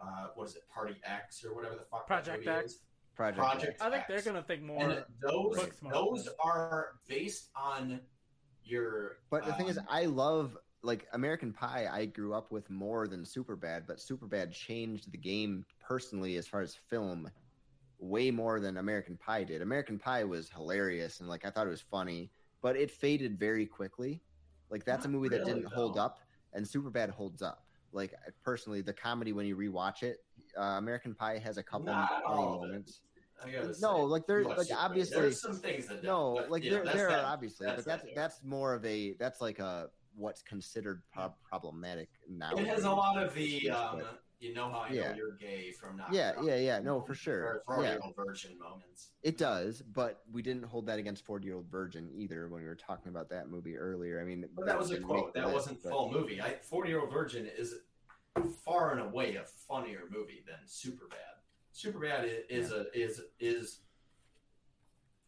uh, what is it, Party X or whatever the fuck Project that movie X. Is. Project, Project X. I think they're going to think more. And those, right. those are based on your... But the um, thing is, I love... Like, American Pie, I grew up with more than Superbad, but Superbad changed the game personally as far as film way more than American Pie did. American Pie was hilarious, and like I thought it was funny, but it faded very quickly. Like that's Not a movie really that didn't though. hold up, and Superbad holds up. Like personally, the comedy when you rewatch it, uh, American Pie has a couple Not funny moments. No, say, like there's like obviously there's some things that no, but, like yeah, there there that, are obviously, that's but that's that, that's more of a that's like a what's considered pro- problematic now. It has a lot of the. Um, but, You know how I yeah. know you're gay from not. Yeah, from yeah, yeah. No, for sure. forty-year-old yeah. virgin moments. It does, but we didn't hold that against forty-year-old virgin either when we were talking about that movie earlier. I mean, but that, that was a quote. That, that wasn't but... full movie. I, forty-year-old virgin is far and away a funnier movie than Superbad. Superbad is, is yeah. a is is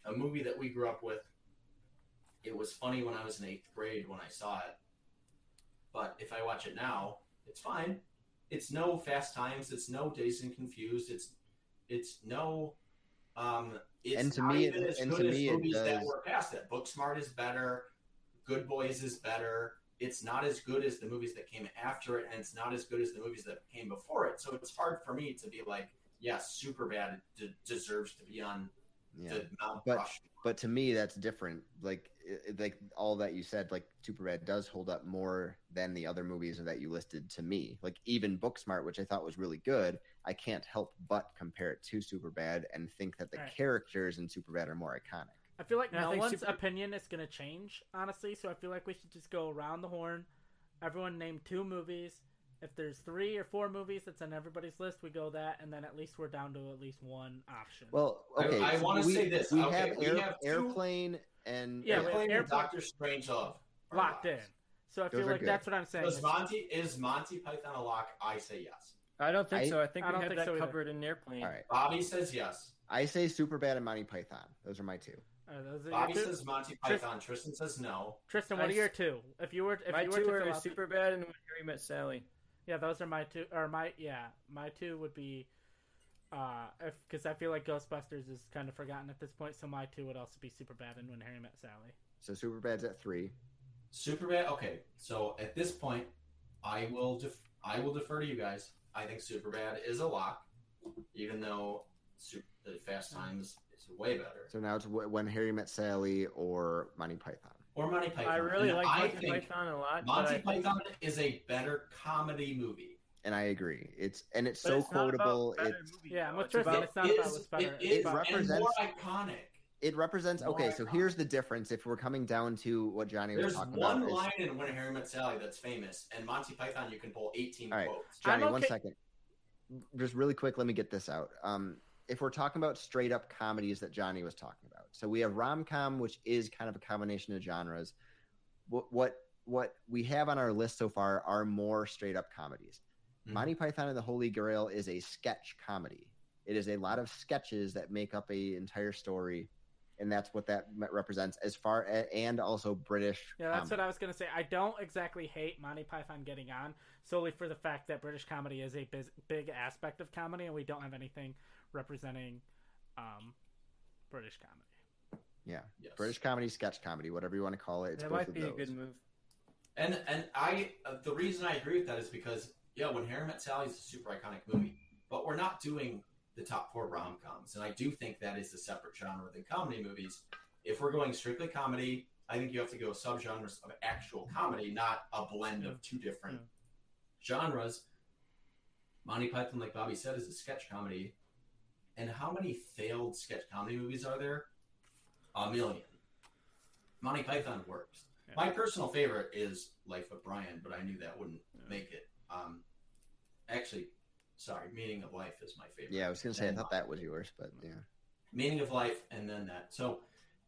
a movie that we grew up with. It was funny when I was in eighth grade when I saw it, but if I watch it now, it's fine. It's no Fast Times. It's no Dazed and Confused. It's it's no. Um, it's and to not me, even as and good to as me movies it that were past that. Booksmart is better. Good Boys is better. It's not as good as the movies that came after it, and it's not as good as the movies that came before it. So it's hard for me to be like, yes, yeah, Superbad d- deserves to be on yeah. the Mount but, Rushmore. But to me, that's different. Like like all that you said, like Superbad does hold up more than the other movies that you listed to me. Like even Booksmart, which I thought was really good, I can't help but compare it to Superbad and think that the right. characters in Superbad are more iconic. I feel like no one's Super- opinion is going to change, honestly. So I feel like we should just go around the horn. Everyone name two movies. If there's three or four movies that's on everybody's list, we go that, and then at least we're down to at least one option. Well, okay. I, I so want to say this. We, okay, have, we air, have Airplane and, yeah, Airplane and Doctor Strangelove locked in. So I Those feel like good. That's what I'm saying. Is Monty, is Monty Python a lock? I say yes. I don't think I, so. I think I we have think that so covered in Airplane. All right. Bobby says yes. I say Superbad and Monty Python. Those are my two. Right, those are Bobby says Monty Python. Tristan, Tristan says no. Tristan, what I, are your two? If you were, if my you were two to are Superbad and When Harry Met Sally. Yeah, those are my two, or my, yeah, my two would be, uh, if, because I feel like Ghostbusters is kind of forgotten at this point, so my two would also be Superbad and When Harry Met Sally. So Superbad's at three. Superbad, okay, so at this point, I will, def- I will defer to you guys. I think Superbad is a lock, even though Super- Fast Times is way better. So now it's When Harry Met Sally or Monty Python. Or Monty Python. I really and like I Monty Python a lot. Monty Python think... is a better comedy movie. And I agree. It's and it's but so it's quotable. It's movie, yeah, I'm it's, about, it's not it about is, what's better. It, it represents more iconic. It represents more okay. Iconic. So here's the difference. If we're coming down to what Johnny There's was talking about, there's one line is, in When Harry Met Sally that's famous, and Monty Python you can pull eighteen all right, quotes. Johnny, okay. one second. Just really quick, let me get this out. Um, if we're talking about straight up comedies that Johnny was talking about. So we have rom-com, which is kind of a combination of genres. What, what, what we have on our list so far are more straight up comedies. Mm-hmm. Monty Python and the Holy Grail is a sketch comedy. It is a lot of sketches that make up a entire story. And that's what that represents as far as, and also British. Yeah, that's comedy. What I was going to say. I don't exactly hate Monty Python getting on solely for the fact that British comedy is a biz, big aspect of comedy, and we don't have anything representing um, British comedy. Yeah, yes. British comedy, sketch comedy, whatever you want to call it. It's that both might of be those. A good move. And and I uh, the reason I agree with that is because yeah, When Harry Met Sally is a super iconic movie, but we're not doing the top four rom-coms. And I do think that is a separate genre than comedy movies. If we're going strictly comedy, I think you have to go subgenres of actual comedy, not a blend of two different genres. Monty Python, like Bobby said, is a sketch comedy. And how many failed sketch comedy movies are there? A million. Monty Python works. Yeah. My personal favorite is Life of Brian, but I knew that wouldn't yeah. make it. Um, actually, sorry, Meaning of Life is my favorite. Yeah, I was going to say, and I thought that was yours, but yeah. Meaning of Life and then that. So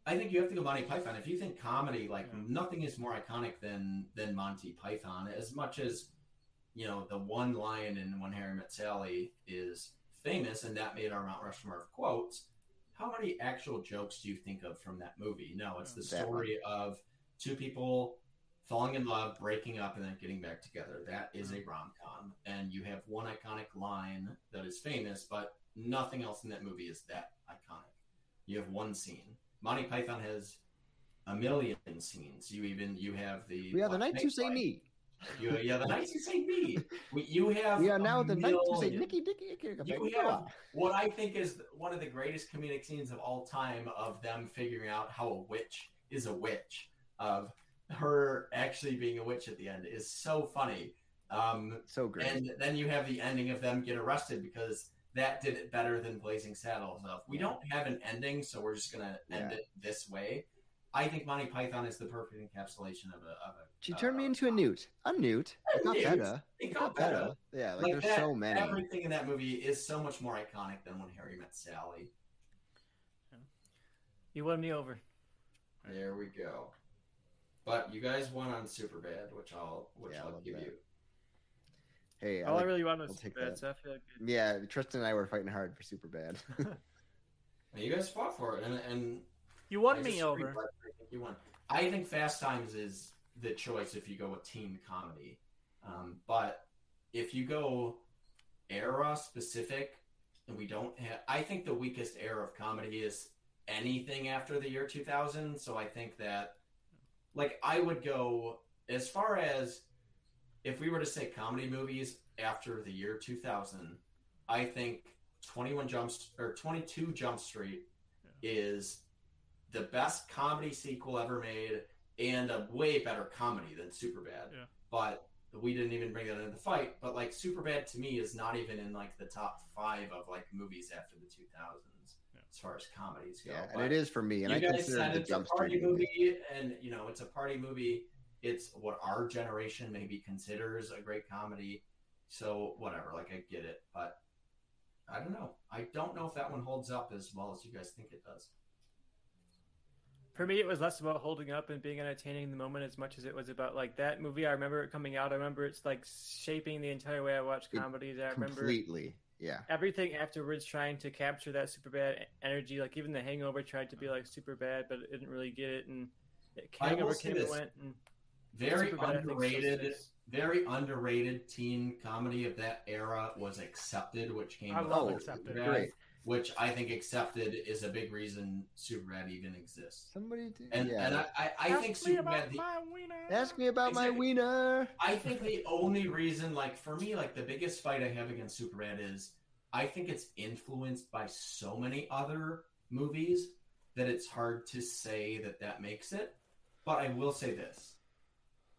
I think you have to go Monty Python. If you think comedy, like yeah. nothing is more iconic than than Monty Python, as much as, you know, the one line in When Harry Met Sally is famous, and that made our Mount Rushmore of quotes. How many actual jokes do you think of from that movie? No, it's the story of two people falling in love, breaking up, and then getting back together. That is a rom-com. And you have one iconic line that is famous, but nothing else in that movie is that iconic. You have one scene. Monty Python has a million scenes. You even, you have the... Yeah, the night you say me. You, yeah, the night you say me. You have... We are now the night you say Nicky, Nicky, Nicky. You have what I think is one of the greatest comedic scenes of all time, of them figuring out how a witch is a witch, of her actually being a witch at the end, is so funny. Um, so great. And then you have the ending of them get arrested, because that did it better than Blazing Saddles. Of, we don't have an ending, so we're just going to end yeah. it this way. I think Monty Python is the perfect encapsulation of a. Of a she turned uh, me into a newt. A newt. It got better. It got better. Yeah, like, like there's that, so many. Everything in that movie is so much more iconic than When Harry Met Sally. You won me over. There we go. But you guys won on Superbad, which I'll which yeah, I'll give that. you. Hey, all I, like, I really want was Superbad, so I feel good. Yeah, Tristan and I were fighting hard for Superbad. You guys fought for it, and and. You won me over. I think you won. I think Fast Times is the choice if you go with teen comedy. Um, but if you go era specific, and we don't have, I think the weakest era of comedy is anything after the year two thousand. So I think that, like, I would go as far as if we were to say comedy movies after the year two thousand, I think twenty-one Jump or twenty-two Jump Street yeah. is the best comedy sequel ever made, and a way better comedy than Superbad. Yeah. But we didn't even bring that into the fight. But, like, Superbad to me is not even in, like, the top five of, like, movies after the two thousands yeah. as far as comedies go. Yeah, but and it is for me. And you I guys consider said the it's Jump a party Street movie, movie, and you know, it's a party movie. It's what our generation maybe considers a great comedy. So whatever, like, I get it, but I don't know. I don't know if that one holds up as well as you guys think it does. For me, it was less about holding up and being entertaining in the moment as much as it was about, like, that movie. I remember it coming out. I remember it's, like, shaping the entire way I watch comedies. I remember completely, yeah. Everything afterwards trying to capture that Superbad energy. Like, even The Hangover tried to be, like, Superbad, but it didn't really get it. And it Hangover came and went. And very underrated, very underrated teen comedy of that era was Accepted, which came out. I love Accepted. Great. Which I think Accepted is a big reason Superbad even exists. Somebody do, and, yeah. and I, I, I ask think me Superbad. About the, my wiener. Ask me about exactly. my wiener. I think the only reason, like, for me, like, the biggest fight I have against Superbad is I think it's influenced by so many other movies that it's hard to say that that makes it. But I will say this: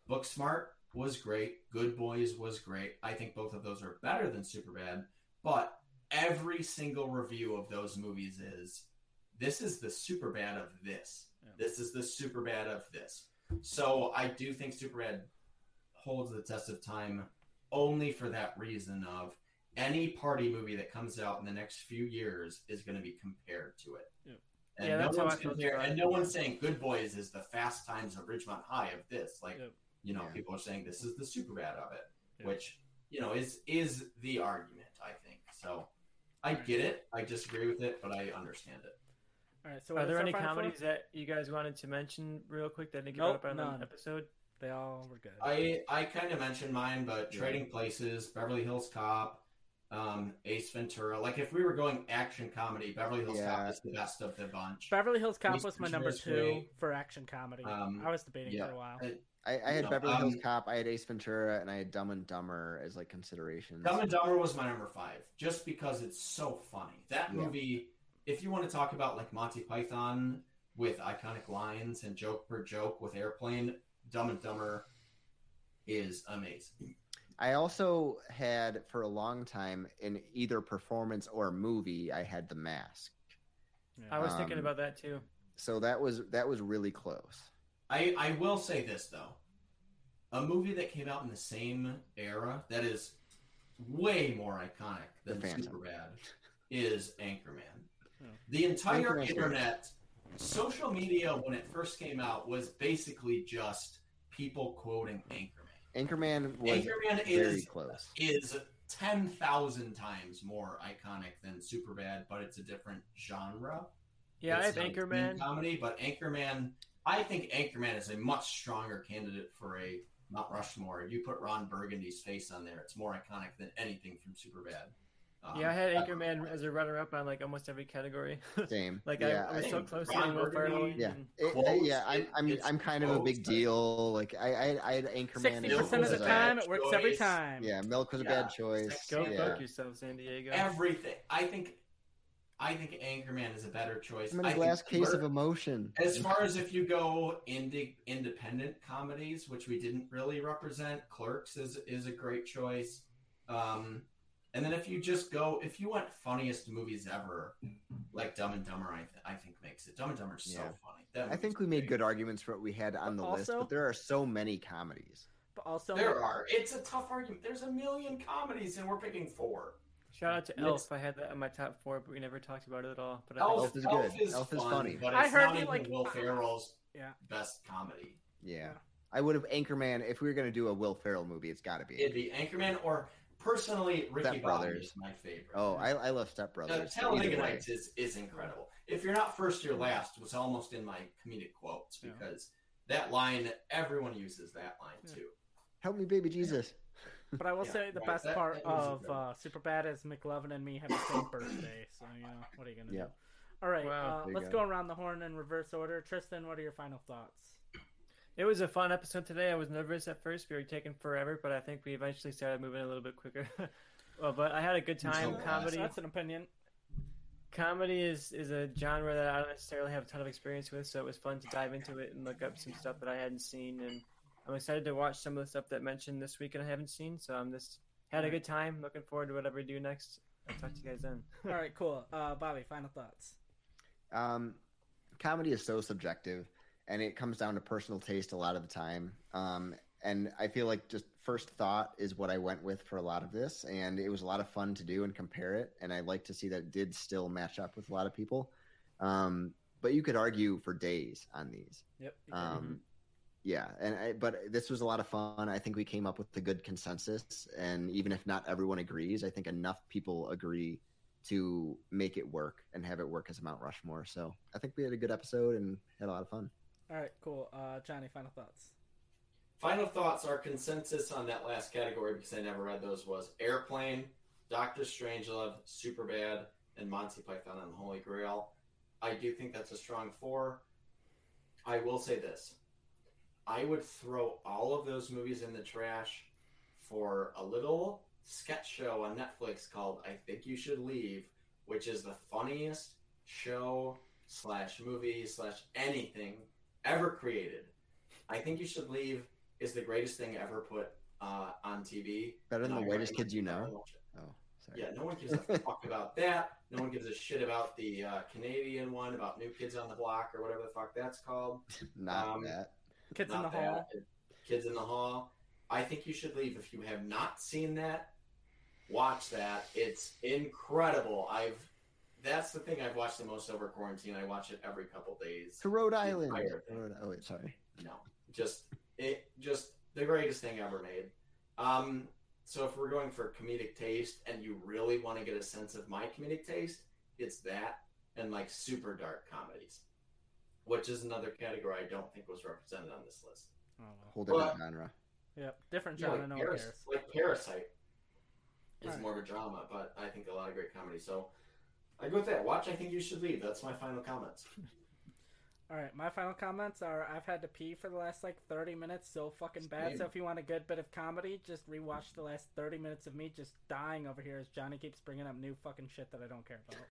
Booksmart was great. Good Boys was great. I think both of those are better than Superbad, but. Every single review of those movies is, this is the Superbad of this. Yeah. This is the Superbad of this. So I do think Superbad holds the test of time only for that reason of any party movie that comes out in the next few years is going to be compared to it. Yeah. And, yeah, no one's compared, and no one's saying Good Boys is the Fast Times of Ridgemont High of this. Like, yeah. you know, yeah. people are saying this is the Superbad of it, yeah. which, you know, is is the argument, I think. So... I get it. I disagree with it, but I understand it. All right. So, are there any comedies that you guys wanted to mention real quick that didn't get brought up on the episode? They all were good. I, I kind of mentioned mine, but Trading Places, Beverly Hills Cop, um, Ace Ventura. Like, if we were going action comedy, Beverly Hills Cop is the best of the bunch. Beverly Hills Cop was my number two for action comedy. Um, I was debating for a while. I, I had know, Beverly Hills um, Cop, I had Ace Ventura, and I had Dumb and Dumber as like considerations. Dumb and Dumber was my number five, just because it's so funny. That yeah. movie, if you want to talk about like Monty Python with iconic lines and joke per joke with airplane, Dumb and Dumber is amazing. I also had for a long time in either performance or movie, I had The Mask. Yeah. I was um, thinking about that too. So that was that was really close. I, I will say this, though. A movie that came out in the same era that is way more iconic than Superbad is Anchorman. Oh. The entire Anchorman's internet, great. Social media when it first came out was basically just people quoting Anchorman. Anchorman was Anchorman very is, close. is ten thousand times more iconic than Superbad, but it's a different genre. Yeah, it's I have Anchorman. Comedy, but Anchorman... I think Anchorman is a much stronger candidate for a Mount Rushmore. If you put Ron Burgundy's face on there, it's more iconic than anything from Superbad. Um, yeah, I had Anchorman as a runner-up on like almost every category. Same. like yeah, I, I was I so close Ron to Will Ferrell. Yeah, it, it, yeah. I'm, I'm, I'm kind of a big deal. Like I, I, I had Anchorman. Sixty percent of the time, it works choice. every time. Yeah, Milk was yeah. a bad choice. Go yeah. fuck yourself, San Diego. Everything. I think. I think Anchorman is a better choice. I'm in a glass case of emotion. As far as if you go indie, independent comedies, which we didn't really represent, Clerks is is a great choice. Um, and then if you just go, if you want funniest movies ever, like Dumb and Dumber, I, th- I think makes it. Dumb and Dumber is so yeah. funny. That I think we great. made good arguments for what we had on but the also, list, but there are so many comedies. But also, there are. It's a tough argument. There's a million comedies, and we're picking four. Shout out to Elf. It's, I had that in my top four, but we never talked about it at all. But I Elf, Elf is good. Elf is, Elf fun, is funny. But it's I heard not even like, Will Ferrell's yeah. best comedy. Yeah. I would have Anchorman. If we were going to do a Will Ferrell movie, it's got to be Anchorman. It'd be Anchorman or personally, Ricky Bobby is my favorite. Oh, I, I love Step Brothers. Talladega Nights is, is incredible. If you're not first, you're last was almost in my comedic quotes because yeah. that line, everyone uses that line yeah. too. Help me, baby Jesus. But I will yeah, say the right, best that, part that of uh, Superbad is McLovin and me have the same birthday. So, you know, what are you going to yeah. do? All right, wow. uh, let's go. go around the horn in reverse order. Tristan, what are your final thoughts? It was a fun episode today. I was nervous at first. We were taking forever, but I think we eventually started moving a little bit quicker. well, But I had a good time. So Comedy. That's an opinion. Comedy is, is a genre that I don't necessarily have a ton of experience with, so it was fun to dive into it and look up some stuff that I hadn't seen and I'm excited to watch some of the stuff that mentioned this week and I haven't seen, so I'm just had a good time. Looking forward to whatever we do next. I'll talk to you guys then. All right, cool. Uh, Bobby, final thoughts. Um, comedy is so subjective, and it comes down to personal taste a lot of the time. Um, and I feel like just first thought is what I went with for a lot of this, and it was a lot of fun to do and compare it, and I like to see that it did still match up with a lot of people. Um, but you could argue for days on these. Yep. Um, mm-hmm. Yeah, and I, but this was a lot of fun. I think we came up with a good consensus, and even if not everyone agrees, I think enough people agree to make it work and have it work as a Mount Rushmore. So I think we had a good episode and had a lot of fun. All right, cool. Uh, Johnny, final thoughts. Final thoughts. Our consensus on that last category, because I never read those, was Airplane, Doctor Strangelove, Superbad, and Monty Python and the Holy Grail. I do think that's a strong four. I will say this. I would throw all of those movies in the trash for a little sketch show on Netflix called I Think You Should Leave, which is the funniest show slash movie slash anything ever created. I Think You Should Leave is the greatest thing ever put uh, on T V. Better than The Whitest Kids You Know? Oh, sorry. Yeah, no one gives a fuck about that. No one gives a shit about the uh, Canadian one, about New Kids on the Block or whatever the fuck that's called. Not um, that. Kids not in the Hall. Kids in the Hall. I Think You Should Leave. If you have not seen that, watch that. It's incredible. I've that's the thing I've watched the most over quarantine. I watch it every couple days. To Rhode Island. Rhode, oh, wait, sorry. No, just it, just the greatest thing ever made. Um, so if we're going for comedic taste, and you really want to get a sense of my comedic taste, it's that and like super dark comedies. Which is another category I don't think was represented on this list. Oh, well. Whole different genre. Yep, different genre. Yeah, like, no Paras- like Parasite is right. more of a drama, but I think a lot of great comedy. So I go with that. Watch I Think You Should Leave. That's my final comments. All right, my final comments are I've had to pee for the last like thirty minutes so fucking bad. So if you want a good bit of comedy, just rewatch the last thirty minutes of me just dying over here as Johnny keeps bringing up new fucking shit that I don't care about.